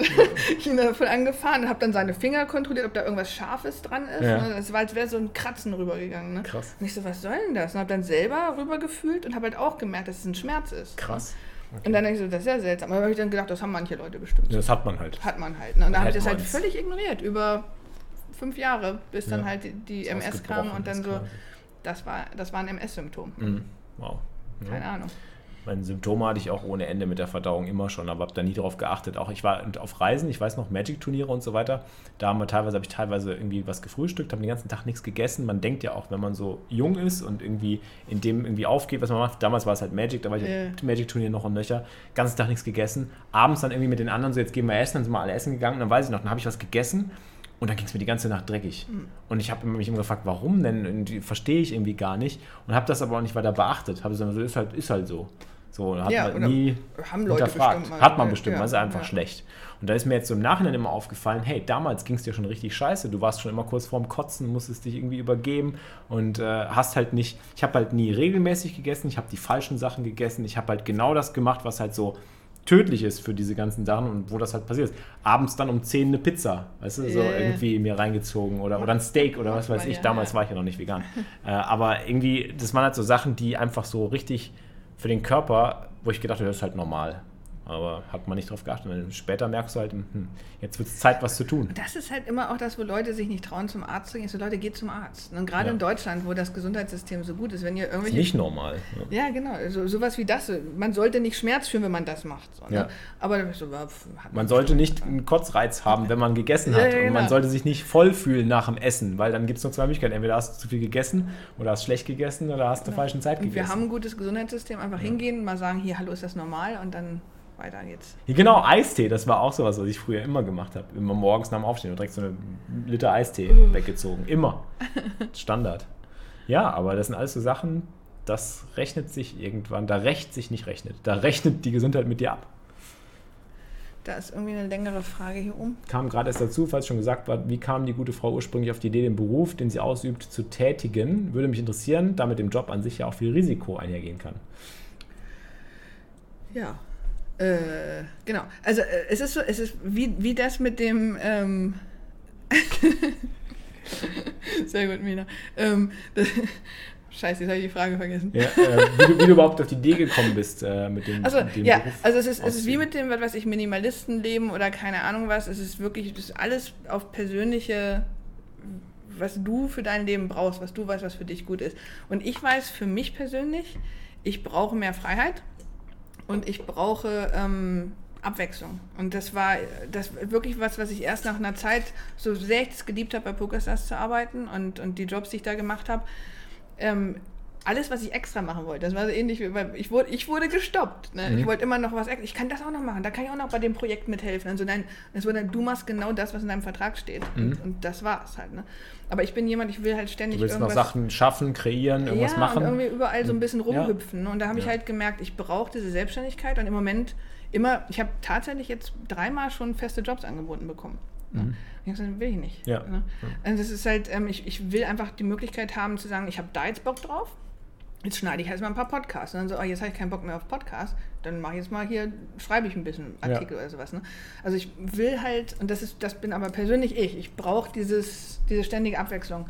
Ich bin da voll angefahren und habe dann seine Finger kontrolliert, ob da irgendwas Scharfes dran ist. Ja. Ne? Das war, als wäre so ein Kratzen rübergegangen. Ne? Krass. Und ich so, was soll denn das? Und habe dann selber rübergefühlt und habe halt auch gemerkt, dass es ein Schmerz ist. Krass. Okay. Und dann denke ich so, das ist ja seltsam. Aber habe ich dann gedacht, das haben manche Leute bestimmt. Ja, das hat man halt. Ne? Und da habe ich das halt völlig ignoriert über 5 Jahre, bis dann halt die MS kam und dann so, das war ein MS-Symptom. Mhm. Wow. Ja. Keine Ahnung. Meine Symptome hatte ich auch ohne Ende mit der Verdauung immer schon, aber habe da nie drauf geachtet. Auch ich war auf Reisen, ich weiß noch, Magic-Turniere und so weiter, da habe ich teilweise irgendwie was gefrühstückt, habe den ganzen Tag nichts gegessen. Man denkt ja auch, wenn man so jung ist und irgendwie in dem irgendwie aufgeht, was man macht. Damals war es halt Magic, da war ich Magic-Turnier noch und nöcher, ganzen Tag nichts gegessen. Abends dann irgendwie mit den anderen so, jetzt gehen wir essen, dann sind wir alle essen gegangen. Und dann weiß ich noch, dann habe ich was gegessen. Und dann ging es mir die ganze Nacht dreckig. Mhm. Und ich habe mich immer gefragt, warum denn? Und verstehe ich irgendwie gar nicht. Und habe das aber auch nicht weiter beachtet. Habe gesagt, so, ist halt so. So, und haben Leute hinterfragt. Hat man bestimmt, das ist einfach schlecht. Und da ist mir jetzt so im Nachhinein immer aufgefallen, hey, damals ging es dir schon richtig scheiße. Du warst schon immer kurz vorm Kotzen, musstest dich irgendwie übergeben und hast halt nicht, ich habe halt nie regelmäßig gegessen, ich habe die falschen Sachen gegessen, ich habe halt genau das gemacht, was halt so tödlich ist für diese ganzen Sachen und wo das halt passiert ist. Abends dann um 10 eine Pizza, weißt du, so irgendwie mir reingezogen oder ein Steak oder was weiß ich. Damals war ich ja noch nicht vegan. Aber irgendwie, das waren halt so Sachen, die einfach so richtig für den Körper, wo ich gedacht habe, das ist halt normal. Aber hat man nicht drauf geachtet. Und später merkst du halt, jetzt wird es Zeit, was zu tun. Das ist halt immer auch das, wo Leute sich nicht trauen, zum Arzt zu gehen. So, Leute, geht zum Arzt. Und gerade in Deutschland, wo das Gesundheitssystem so gut ist, wenn ihr irgendwelche... Das ist nicht normal. Ja, genau. Sowas wie das. Man sollte nicht Schmerz fühlen, wenn man das macht. So, ne? Aber so, man sollte nicht einen Kotzreiz haben, wenn man gegessen hat. Ja, und man sollte sich nicht voll fühlen nach dem Essen, weil dann gibt es nur zwei Möglichkeiten. Entweder hast du zu viel gegessen oder hast schlecht gegessen oder hast zur falschen Zeit gegessen. Wir haben ein gutes Gesundheitssystem. Einfach hingehen, mal sagen, hier, hallo, ist das normal? Und dann... weiter geht's. Ja, genau, Eistee, das war auch sowas, was ich früher immer gemacht habe. Immer morgens nach dem Aufstehen und direkt so eine Liter Eistee weggezogen. Immer. Standard. Ja, aber das sind alles so Sachen, das rechnet sich irgendwann, da rächt sich nicht rechnet. Da rechnet die Gesundheit mit dir ab. Da ist irgendwie eine längere Frage hier oben. Kam gerade erst dazu, falls schon gesagt war, wie kam die gute Frau ursprünglich auf die Idee, den Beruf, den sie ausübt, zu tätigen? Würde mich interessieren, da mit dem Job an sich ja auch viel Risiko einhergehen kann. Ja. Genau, also es ist so, es ist wie das mit dem, sehr gut, Mila. Scheiße, jetzt habe ich die Frage vergessen. Ja, wie du überhaupt auf die Idee gekommen bist mit dem Beruf. Also es ist wie mit dem, was weiß ich, Minimalistenleben oder keine Ahnung was, es ist wirklich, das ist alles auf persönliche, was du für dein Leben brauchst, was du weißt, was für dich gut ist. Und ich weiß für mich persönlich, ich brauche mehr Freiheit. Und ich brauche Abwechslung. Und das wirklich was ich erst nach einer Zeit, so sehr ich es geliebt habe, bei Pokerstars zu arbeiten und die Jobs, die ich da gemacht habe, alles, was ich extra machen wollte, das war so ähnlich wie, weil ich wurde gestoppt. Ne? Ich wollte immer noch was extra. Ich kann das auch noch machen, da kann ich auch noch bei dem Projekt mithelfen. Also nein, es wurde dann, du machst genau das, was in deinem Vertrag steht. Und das war es halt. Ne? Aber ich bin jemand, ich will halt ständig irgendwas... Du willst noch Sachen schaffen, kreieren, irgendwas machen. Ja, und irgendwie überall so ein bisschen rumhüpfen. Ne? Und da habe ich halt gemerkt, ich brauche diese Selbstständigkeit. Und im Moment immer, ich habe tatsächlich jetzt 3-mal schon feste Jobs angeboten bekommen. Mhm. Ich habe gesagt, will ich nicht. Ja. Ne? Also das ist halt, ich will einfach die Möglichkeit haben zu sagen, ich habe da jetzt Bock drauf. Jetzt schneide ich halt mal ein paar Podcasts. Und dann so, jetzt habe ich keinen Bock mehr auf Podcasts, dann mache ich jetzt mal hier, schreibe ich ein bisschen Artikel oder sowas. Ne? Also ich will halt, und das bin aber persönlich ich brauche diese ständige Abwechslung.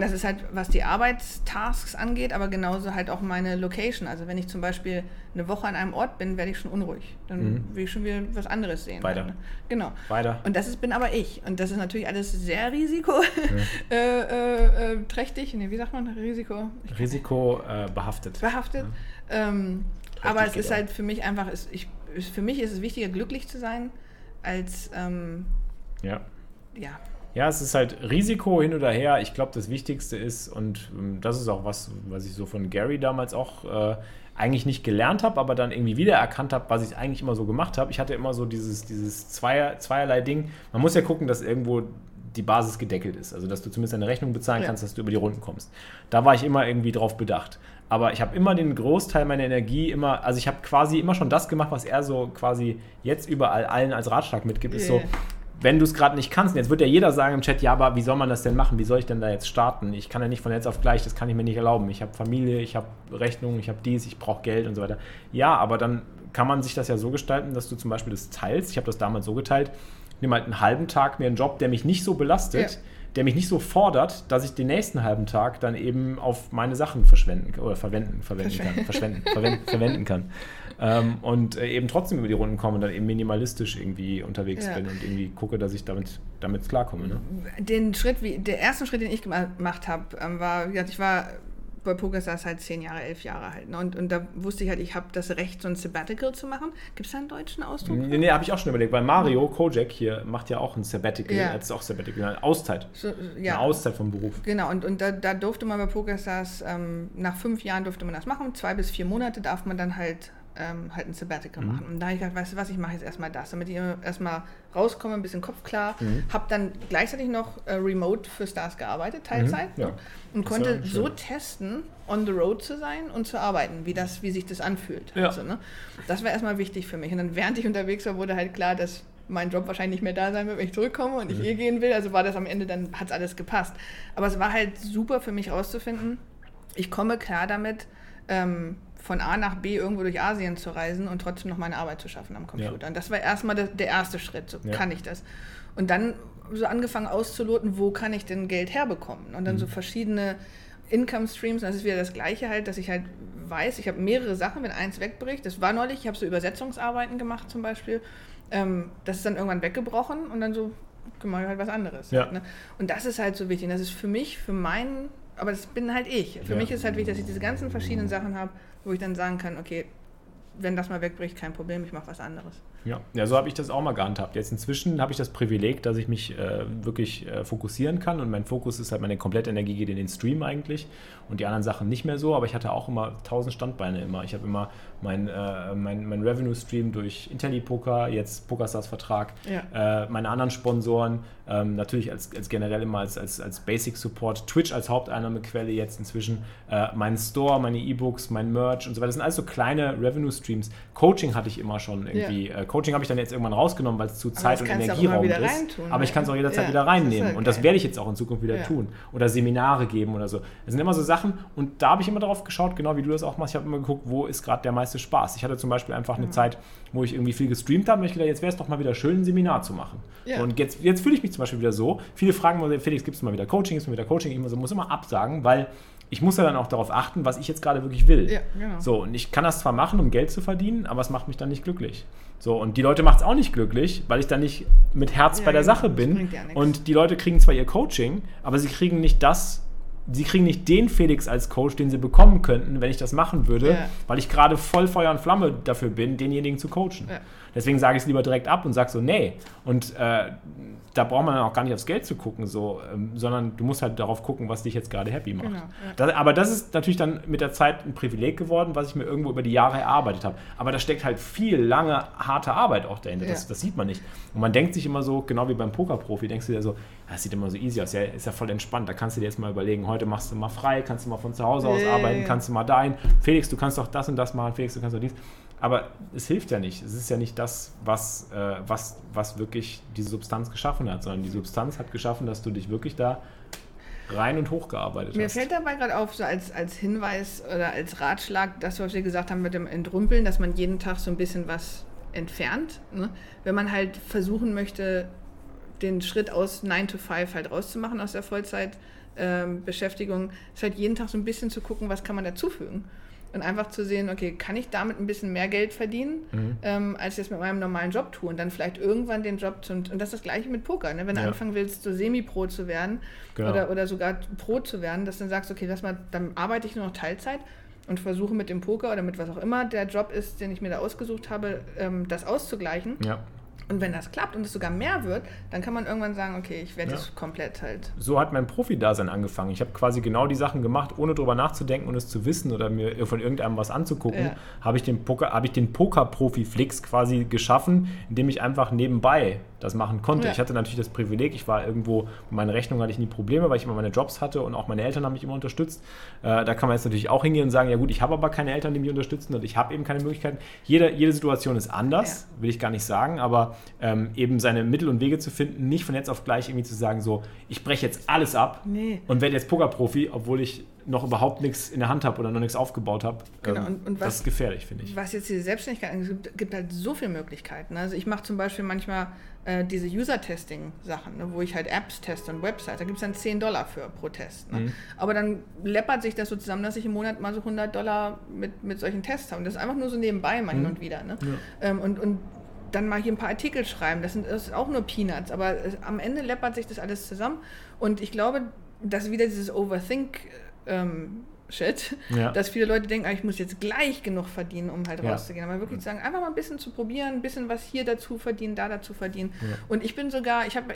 Das ist halt, was die Arbeitstasks angeht, aber genauso halt auch meine Location. Also wenn ich zum Beispiel eine Woche an einem Ort bin, werde ich schon unruhig. Dann will ich schon wieder was anderes sehen. Weiter. Dann, ne? Genau. Weiter. Und das bin aber ich. Und das ist natürlich alles sehr risikoträchtig. Nee, wie sagt man? Risikobehaftet. Behaftet. Ja. Aber es ist halt für mich einfach, für mich ist es wichtiger, glücklich zu sein, als ja. Ja, es ist halt Risiko hin oder her. Ich glaube, das Wichtigste ist, und das ist auch was ich so von Gary damals auch eigentlich nicht gelernt habe, aber dann irgendwie wiedererkannt habe, was ich eigentlich immer so gemacht habe. Ich hatte immer so dieses zweierlei Ding. Man muss ja gucken, dass irgendwo die Basis gedeckelt ist. Also, dass du zumindest eine Rechnung bezahlen kannst, dass du über die Runden kommst. Da war ich immer irgendwie drauf bedacht. Aber ich habe immer den Großteil meiner Energie also ich habe quasi immer schon das gemacht, was er so quasi jetzt überall allen als Ratschlag mitgibt, ist so, wenn du es gerade nicht kannst, jetzt wird ja jeder sagen im Chat, ja, aber wie soll man das denn machen? Wie soll ich denn da jetzt starten? Ich kann ja nicht von jetzt auf gleich, das kann ich mir nicht erlauben. Ich habe Familie, ich habe Rechnungen, ich habe dies, ich brauche Geld und so weiter. Ja, aber dann kann man sich das ja so gestalten, dass du zum Beispiel das teilst. Ich habe das damals so geteilt, ich nehme halt einen halben Tag mir einen Job, der mich nicht so belastet, der mich nicht so fordert, dass ich den nächsten halben Tag dann eben auf meine Sachen verwenden kann. Und eben trotzdem über die Runden komme und dann eben minimalistisch irgendwie unterwegs bin und irgendwie gucke, dass ich damit klarkomme. Ne? Der erste Schritt, den ich gemacht habe, war, wie gesagt, ich war bei Pokerstars halt 10 Jahre, 11 Jahre halt. Ne? Und da wusste ich halt, ich habe das Recht, so ein Sabbatical zu machen. Gibt es da einen deutschen Ausdruck? Nee, habe ich auch schon überlegt, weil Mario Kojak hier macht ja auch ein Sabbatical, das ist auch Sabbatical, eine Auszeit. Eine Auszeit vom Beruf. Genau, und da durfte man bei Pokerstars, nach 5 Jahren durfte man das machen, 2 bis 4 Monate darf man dann halt ein Sabbatical machen. Und da habe ich gedacht, weißt du was, ich mache jetzt erstmal das, damit ich erstmal rauskomme, ein bisschen Kopf klar. Habe dann gleichzeitig noch remote für Stars gearbeitet, Teilzeit. Und das konnte so testen, on the road zu sein und zu arbeiten, wie sich das anfühlt. Ja. Also, ne? Das war erstmal wichtig für mich. Und dann, während ich unterwegs war, wurde halt klar, dass mein Job wahrscheinlich nicht mehr da sein wird, wenn ich zurückkomme und ich gehen will. Also war das am Ende, dann hat es alles gepasst. Aber es war halt super für mich herauszufinden, ich komme klar damit, von A nach B irgendwo durch Asien zu reisen und trotzdem noch meine Arbeit zu schaffen am Computer. Und das war erstmal der erste Schritt, so kann ich das. Und dann so angefangen auszuloten, wo kann ich denn Geld herbekommen? Und dann so verschiedene Income Streams, das ist wieder das Gleiche halt, dass ich halt weiß, ich habe mehrere Sachen, wenn eins wegbricht, das war neulich, ich habe so Übersetzungsarbeiten gemacht zum Beispiel, das ist dann irgendwann weggebrochen und dann so, gemacht halt was anderes. Ja. Halt, ne? Und das ist halt so wichtig, das ist für mich, für meinen, aber das bin halt ich. Für mich ist halt wichtig, dass ich diese ganzen verschiedenen Sachen habe, wo ich dann sagen kann, okay, wenn das mal wegbricht, kein Problem, ich mache was anderes. Ja, so habe ich das auch mal gehandhabt. Jetzt inzwischen habe ich das Privileg, dass ich mich wirklich fokussieren kann und mein Fokus ist halt, meine komplette Energie geht in den Stream eigentlich und die anderen Sachen nicht mehr so, aber ich hatte auch immer 1000 Standbeine immer. Ich habe immer mein Revenue-Stream durch IntelliPoker, jetzt Pokerstars-Vertrag, meine anderen Sponsoren, natürlich als generell immer als Basic-Support, Twitch als Haupteinnahmequelle jetzt inzwischen, meinen Store, meine E-Books, mein Merch und so weiter. Das sind alles so kleine Revenue-Streams. Coaching hatte ich immer schon irgendwie. Coaching habe ich dann jetzt irgendwann rausgenommen, weil es zu Zeit- und Energieraum ist. Aber ich kann es auch jederzeit wieder reinnehmen. Das und das werde ich jetzt auch in Zukunft wieder tun. Oder Seminare geben oder so. Das sind immer so Sachen. Und da habe ich immer drauf geschaut, genau wie du das auch machst. Ich habe immer geguckt, wo ist gerade der meiste Spaß. Ich hatte zum Beispiel einfach eine Zeit, wo ich irgendwie viel gestreamt habe. Und ich gedacht, jetzt wäre es doch mal wieder schön, ein Seminar zu machen. Ja. Und jetzt fühle ich mich zum Beispiel wieder so. Viele fragen mir, Felix, gibst du mal wieder Coaching? Ich muss immer absagen, weil ich muss ja dann auch darauf achten, was ich jetzt gerade wirklich will. Ja, genau. So, und ich kann das zwar machen, um Geld zu verdienen, aber es macht mich dann nicht glücklich. So, und die Leute macht es auch nicht glücklich, weil ich dann nicht mit Herz bei der Sache bin. Und die Leute kriegen zwar ihr Coaching, aber sie kriegen nicht den Felix als Coach, den sie bekommen könnten, wenn ich das machen würde, weil ich gerade voll Feuer und Flamme dafür bin, denjenigen zu coachen. Ja. Deswegen sage ich es lieber direkt ab und sage so, nee. Und da braucht man dann auch gar nicht aufs Geld zu gucken, so, sondern du musst halt darauf gucken, was dich jetzt gerade happy macht. Genau, ja. Aber das ist natürlich dann mit der Zeit ein Privileg geworden, was ich mir irgendwo über die Jahre erarbeitet habe. Aber da steckt halt viel lange, harte Arbeit auch dahinter. Ja. Das sieht man nicht. Und man denkt sich immer so, genau wie beim Pokerprofi, denkst du dir so, das sieht immer so easy aus, ja, ist ja voll entspannt. Da kannst du dir jetzt mal überlegen, heute machst du mal frei, kannst du mal von zu Hause aus arbeiten, kannst du mal dahin. Felix, du kannst doch das und das machen, Felix, du kannst doch dies. Aber es hilft ja nicht. Es ist ja nicht das, was wirklich diese Substanz geschaffen hat, sondern die Substanz hat geschaffen, dass du dich wirklich da rein und hochgearbeitet hast. Mir fällt dabei gerade auf, so als Hinweis oder als Ratschlag, das, was wir gesagt haben mit dem Entrümpeln, dass man jeden Tag so ein bisschen was entfernt. Ne? Wenn man halt versuchen möchte, den Schritt aus 9 to 5 halt rauszumachen aus der Vollzeitbeschäftigung, ist halt jeden Tag so ein bisschen zu gucken, was kann man dazufügen. Und einfach zu sehen, okay, kann ich damit ein bisschen mehr Geld verdienen, als ich das mit meinem normalen Job tue? Und dann vielleicht irgendwann den Job und das ist das Gleiche mit Poker, ne? Wenn du anfangen willst, so Semi-Pro zu werden oder sogar Pro zu werden, dass du dann sagst, okay, dann arbeite ich nur noch Teilzeit und versuche mit dem Poker oder mit was auch immer der Job ist, den ich mir da ausgesucht habe, das auszugleichen. Ja. Und wenn das klappt und es sogar mehr wird, dann kann man irgendwann sagen, okay, ich werde das komplett halt. So hat mein Profi-Dasein angefangen. Ich habe quasi genau die Sachen gemacht, ohne drüber nachzudenken und es zu wissen oder mir von irgendeinem was anzugucken, habe ich den Poker-Profi-Flix quasi geschaffen, indem ich einfach nebenbei das machen konnte. Ja. Ich hatte natürlich das Privileg, ich war irgendwo, meine Rechnung hatte ich nie Probleme, weil ich immer meine Jobs hatte und auch meine Eltern haben mich immer unterstützt. Da kann man jetzt natürlich auch hingehen und sagen, ja gut, ich habe aber keine Eltern, die mich unterstützen und ich habe eben keine Möglichkeiten. Jede Situation ist anders, will ich gar nicht sagen, aber eben seine Mittel und Wege zu finden, nicht von jetzt auf gleich irgendwie zu sagen, so, ich breche jetzt alles ab und werde jetzt Pokerprofi, obwohl ich noch überhaupt nichts in der Hand habe oder noch nichts aufgebaut habe. Genau. Und das ist gefährlich, finde ich. Was jetzt diese Selbstständigkeit angeht, gibt halt so viele Möglichkeiten. Also ich mache zum Beispiel manchmal diese User-Testing-Sachen, ne, wo ich halt Apps teste und Websites, da gibt es dann $10 für pro Test. Ne? Mhm. Aber dann läppert sich das so zusammen, dass ich im Monat mal so $100 mit solchen Tests habe. Und das ist einfach nur so nebenbei manchmal und wieder. Ne? Ja. Und dann mal hier ein paar Artikel schreiben, das sind auch nur Peanuts, aber am Ende läppert sich das alles zusammen. Und ich glaube, dass wieder dieses Overthink-Shit, dass viele Leute denken, ich muss jetzt gleich genug verdienen, um halt rauszugehen. Aber wirklich sagen, einfach mal ein bisschen zu probieren, ein bisschen was hier dazu verdienen, da dazu verdienen. Ja. Und ich bin sogar, ich habe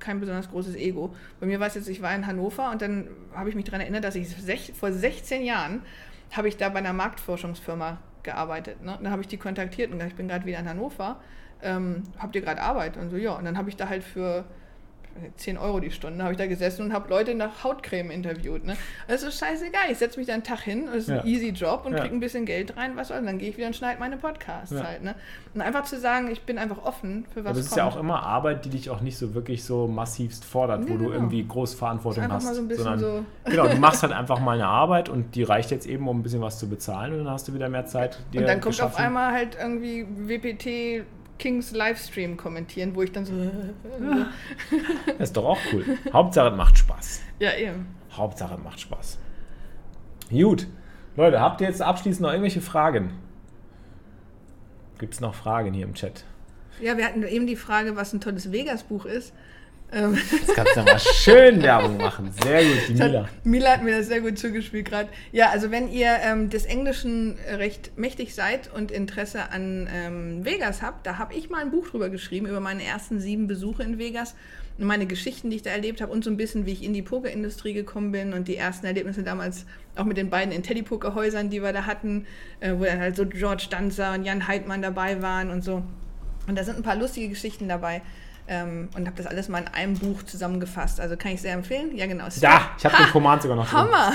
kein besonders großes Ego. Bei mir war es jetzt, ich war in Hannover und dann habe ich mich daran erinnert, dass ich vor 16 Jahren habe ich da bei einer Marktforschungsfirma gearbeitet. Ne? Und dann habe ich die kontaktiert und gesagt, ich bin gerade wieder in Hannover, habt ihr gerade Arbeit? Und so, ja. Und dann habe ich da halt für €10 die Stunde habe ich da gesessen und habe Leute nach Hautcreme interviewt. Ne? Also scheißegal, ich setze mich da einen Tag hin, das ist ein easy Job und kriege ein bisschen Geld rein, was soll, und dann gehe ich wieder und schneide meine Podcasts halt. Ne? Und einfach zu sagen, ich bin einfach offen für was kommt. Aber es ist ja auch immer Arbeit, die dich auch nicht so wirklich so massivst fordert, wo du irgendwie groß Verantwortung hast. Mal so ein bisschen sondern, so. Genau, du machst halt einfach mal eine Arbeit und die reicht jetzt eben, um ein bisschen was zu bezahlen und dann hast du wieder mehr Zeit. Und dann kommt auf einmal halt irgendwie WPT Kings Livestream kommentieren, wo ich dann so... Das ist doch auch cool. Hauptsache, es macht Spaß. Ja, eben. Hauptsache, es macht Spaß. Gut. Leute, habt ihr jetzt abschließend noch irgendwelche Fragen? Gibt es noch Fragen hier im Chat? Ja, wir hatten eben die Frage, was ein tolles Vegas-Buch ist. Jetzt kannst du mal schön Werbung machen. Sehr gut, die Mila. Mila hat mir das sehr gut zugespielt gerade. Ja, also wenn ihr des Englischen recht mächtig seid und Interesse an Vegas habt, da habe ich mal ein Buch drüber geschrieben, über meine ersten 7 Besuche in Vegas und meine Geschichten, die ich da erlebt habe und so ein bisschen, wie ich in die Pokerindustrie gekommen bin und die ersten Erlebnisse damals auch mit den beiden IntelliPoker-Häusern, die wir da hatten, wo dann halt so George Danzer und Jan Heidmann dabei waren und so. Und da sind ein paar lustige Geschichten dabei. Und habe das alles mal in einem Buch zusammengefasst. Also kann ich sehr empfehlen. Ja, genau. Ich habe den Command sogar noch drin. Hammer!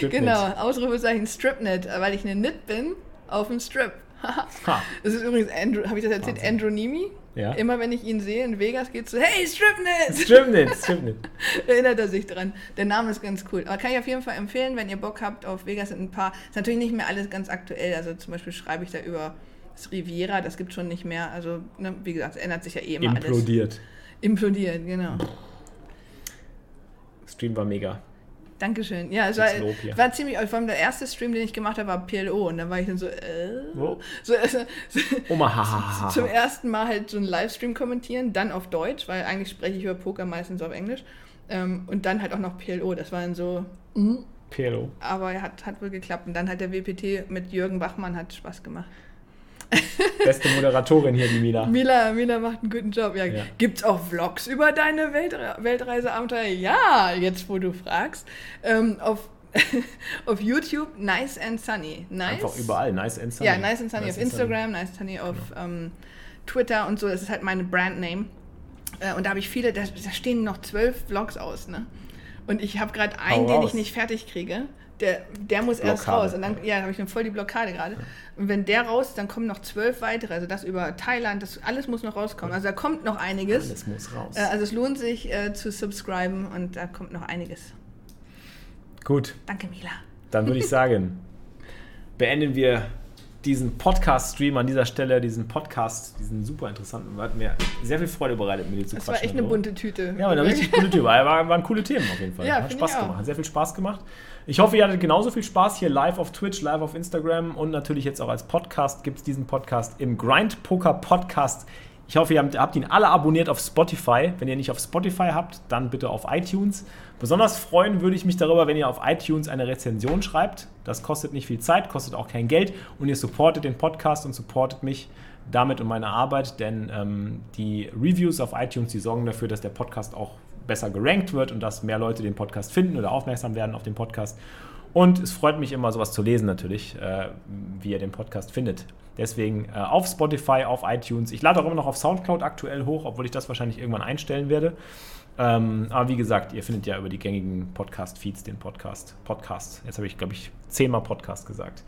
Genau, Ausrufezeichen Stripnet, weil ich eine Nit bin auf dem Strip. Das ist übrigens, habe ich das erzählt, Wahnsinn. Andrew Nimi. Ja. Immer wenn ich ihn sehe in Vegas, geht es so, hey, Stripnet! Stripnet. Erinnert er sich dran. Der Name ist ganz cool. Aber kann ich auf jeden Fall empfehlen, wenn ihr Bock habt auf Vegas, sind ein paar, ist natürlich nicht mehr alles ganz aktuell. Also zum Beispiel schreibe ich da über Riviera, das gibt es schon nicht mehr. Also, ne, wie gesagt, es ändert sich ja eh immer alles. Implodiert, genau. Stream war mega. Dankeschön. Ja, es war ziemlich, vor allem der erste Stream, den ich gemacht habe, war PLO. Und dann war ich dann so, zum ersten Mal halt so einen Livestream kommentieren, dann auf Deutsch, weil eigentlich spreche ich über Poker meistens auf Englisch. Und dann halt auch noch PLO. Das war dann so, PLO. Aber er hat wohl geklappt. Und dann hat der WPT mit Jürgen Bachmann hat Spaß gemacht. Beste Moderatorin hier, die Mila. Mila macht einen guten Job. Ja. Gibt's auch Vlogs über deine Weltreiseabenteuer? Ja, jetzt wo du fragst. Auf YouTube Nice and Sunny. Einfach überall, Nice and Sunny. Ja, Nice and Sunny auf Instagram, Nice and Sunny auf Twitter und so. Das ist halt meine Brandname. Und da habe ich viele, da stehen noch 12 Vlogs aus. Ne? Und ich habe gerade einen, den ich nicht fertig kriege. Der muss erst raus. Und dann habe ich dann voll die Blockade gerade. Ja. Und wenn der raus ist, dann kommen noch 12 weitere. Also das über Thailand, das alles muss noch rauskommen. Also da kommt noch einiges. Alles muss raus. Also es lohnt sich zu subscriben und da kommt noch einiges. Gut. Danke, Mila. Dann würde ich sagen, beenden wir diesen Podcast-Stream an dieser Stelle, diesen Podcast, diesen super interessanten. Hat mir sehr viel Freude bereitet, mit dir zu quatschen. Das war echt eine bunte Tüte. Ja, eine richtig bunte Tüte. Waren coole Themen auf jeden Fall. Ja, hat Spaß gemacht. Hat sehr viel Spaß gemacht. Ich hoffe, ihr hattet genauso viel Spaß hier live auf Twitch, live auf Instagram und natürlich jetzt auch als Podcast. Gibt es diesen Podcast im Grind Poker Podcast Ich hoffe, ihr habt ihn alle abonniert auf Spotify. Wenn ihr nicht auf Spotify habt, dann bitte auf iTunes. Besonders freuen würde ich mich darüber, wenn ihr auf iTunes eine Rezension schreibt. Das kostet nicht viel Zeit, kostet auch kein Geld. Und ihr supportet den Podcast und supportet mich damit und meine Arbeit. Denn die Reviews auf iTunes, die sorgen dafür, dass der Podcast auch besser gerankt wird und dass mehr Leute den Podcast finden oder aufmerksam werden auf den Podcast. Und es freut mich immer, sowas zu lesen natürlich, wie ihr den Podcast findet. Deswegen auf Spotify, auf iTunes. Ich lade auch immer noch auf Soundcloud aktuell hoch, obwohl ich das wahrscheinlich irgendwann einstellen werde. Aber wie gesagt, ihr findet ja über die gängigen Podcast-Feeds den Podcast. Jetzt habe ich, glaube ich, 10-mal Podcast gesagt.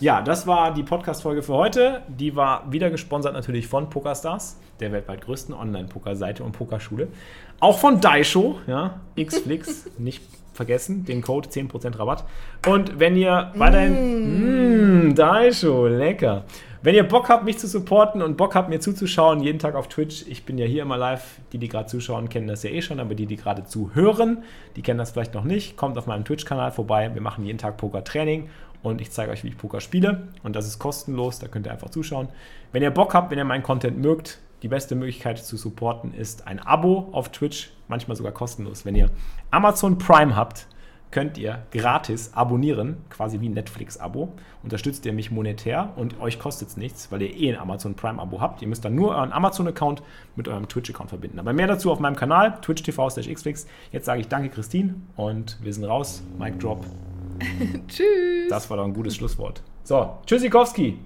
Ja, das war die Podcast-Folge für heute. Die war wieder gesponsert natürlich von Pokerstars, der weltweit größten Online-Poker-Seite und Pokerschule. Auch von Daisho, ja, xflix, nicht vergessen, den Code 10% Rabatt. Und wenn ihr weiterhin... Daisho, lecker. Wenn ihr Bock habt, mich zu supporten und Bock habt, mir zuzuschauen, jeden Tag auf Twitch, ich bin ja hier immer live, die gerade zuschauen, kennen das ja eh schon, aber die gerade zuhören, die kennen das vielleicht noch nicht, kommt auf meinem Twitch-Kanal vorbei, wir machen jeden Tag Poker-Training und ich zeige euch, wie ich Poker spiele und das ist kostenlos, da könnt ihr einfach zuschauen. Wenn ihr Bock habt, wenn ihr meinen Content mögt, die beste Möglichkeit zu supporten ist ein Abo auf Twitch, manchmal sogar kostenlos. Wenn ihr Amazon Prime habt, könnt ihr gratis abonnieren, quasi wie ein Netflix-Abo. Unterstützt ihr mich monetär und euch kostet es nichts, weil ihr eh ein Amazon Prime-Abo habt. Ihr müsst dann nur euren Amazon-Account mit eurem Twitch-Account verbinden. Aber mehr dazu auf meinem Kanal, twitch.tv/xflix. Jetzt sage ich danke, Christine, und wir sind raus. Mic drop. Tschüss. Das war doch ein gutes Schlusswort. So, tschüssikowski.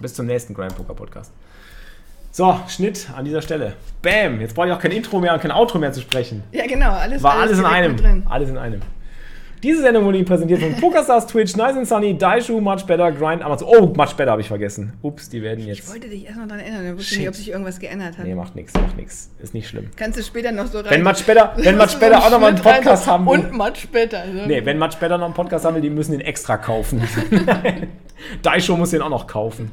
Bis zum nächsten Grind Poker Podcast. So, Schnitt an dieser Stelle. Bam! Jetzt brauche ich auch kein Intro mehr und kein Outro mehr zu sprechen. Ja, genau. War alles in einem. Drin. Alles in einem. Diese Sendung wurde Ihnen präsentiert von Pokerstars, Twitch, Nice and Sunny, Daisho, Much Better, Grind, Amazon. Oh, Much Better habe ich vergessen. Ups, die werden jetzt... Ich wollte dich erst noch daran erinnern. Ich wusste nicht, ob sich irgendwas geändert hat. Nee, macht nichts. Ist nicht schlimm. Kannst du später noch so rein... Wenn Much Better auch nochmal einen Podcast haben will... Und Much Better. So. Nee, wenn Much Better noch einen Podcast haben will, die müssen den extra kaufen. Daisho muss den auch noch kaufen,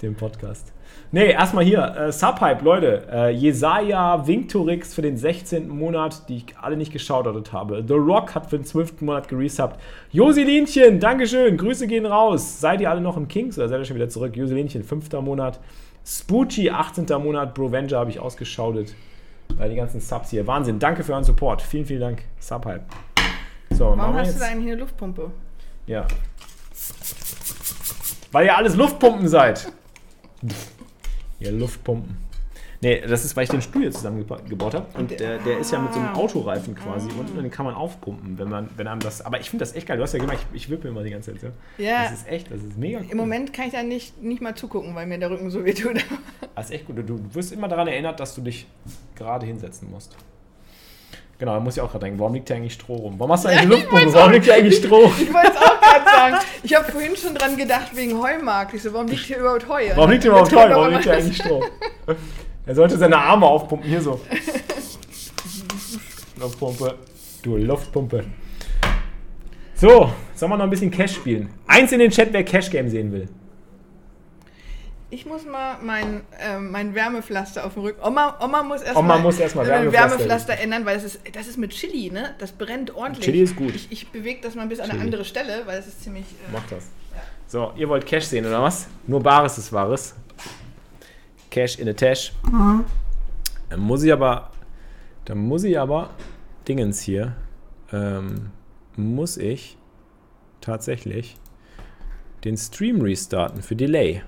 den Podcast. Nee, erstmal hier, Subhype, Leute, Jesaja, Vinktorix für den 16. Monat, die ich alle nicht geschaudert habe. The Rock hat für den 12. Monat geresubbt. Joselinchen, Dankeschön, Grüße gehen raus. Seid ihr alle noch im Kings oder seid ihr schon wieder zurück? Joselinchen, 5. Monat. Spoochie, 18. Monat. Brovenger habe ich ausgeschaudet. Die ganzen Subs hier, Wahnsinn, danke für euren Support. Vielen, vielen Dank, Subhype. So, warum hast du da eigentlich eine Luftpumpe? Ja. Weil ihr alles Luftpumpen seid. Ja, Luftpumpen. Nee, das ist, weil ich den Stuhl hier zusammengebaut habe. Und der ist ja mit so einem Autoreifen quasi unten. Und den kann man aufpumpen, wenn einem das... Aber ich finde das echt geil. Du hast ja gemerkt, ich wippe immer die ganze Zeit. Ja. Das ist mega cool. Im Moment kann ich da nicht mal zugucken, weil mir der Rücken so wehtut. Das ist echt gut. Du wirst immer daran erinnert, dass du dich gerade hinsetzen musst. Genau, da muss ich auch gerade denken, warum liegt hier eigentlich Stroh rum? Warum hast du eigentlich Luftpumpe? Warum liegt hier eigentlich Stroh? Ich wollte es auch gerade sagen. Ich habe vorhin schon dran gedacht, wegen Heumarkt. Ich so, warum liegt hier überhaupt Heu? Warum liegt hier überhaupt Heu? Warum liegt hier eigentlich Stroh? Er sollte seine Arme aufpumpen, hier so. Luftpumpe. Du Luftpumpe. So, sollen wir noch ein bisschen Cash spielen? Eins in den Chat, wer Cash Game sehen will. Ich muss mal mein Wärmepflaster auf dem Rücken. Oma muss erstmal Wärmepflaster ändern, weil das ist mit Chili, ne? Das brennt ordentlich. Chili ist gut. Ich bewege das mal bis an eine andere Stelle, weil das ist ziemlich... Macht das. Ja. So, ihr wollt Cash sehen, oder was? Nur Bares ist Wahres. Cash in a Tash. Mhm. Dann muss ich aber... Dingens hier. Muss ich tatsächlich den Stream restarten für Delay.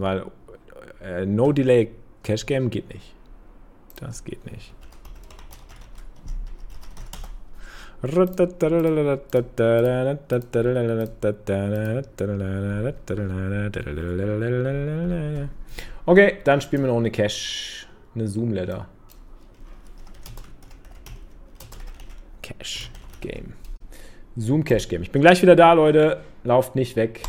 Weil No Delay Cash Game geht nicht. Das geht nicht. Okay, dann spielen wir noch eine Cash. Eine Zoom-Ladder. Cash Game. Zoom Cash Game. Ich bin gleich wieder da, Leute. Lauft nicht weg.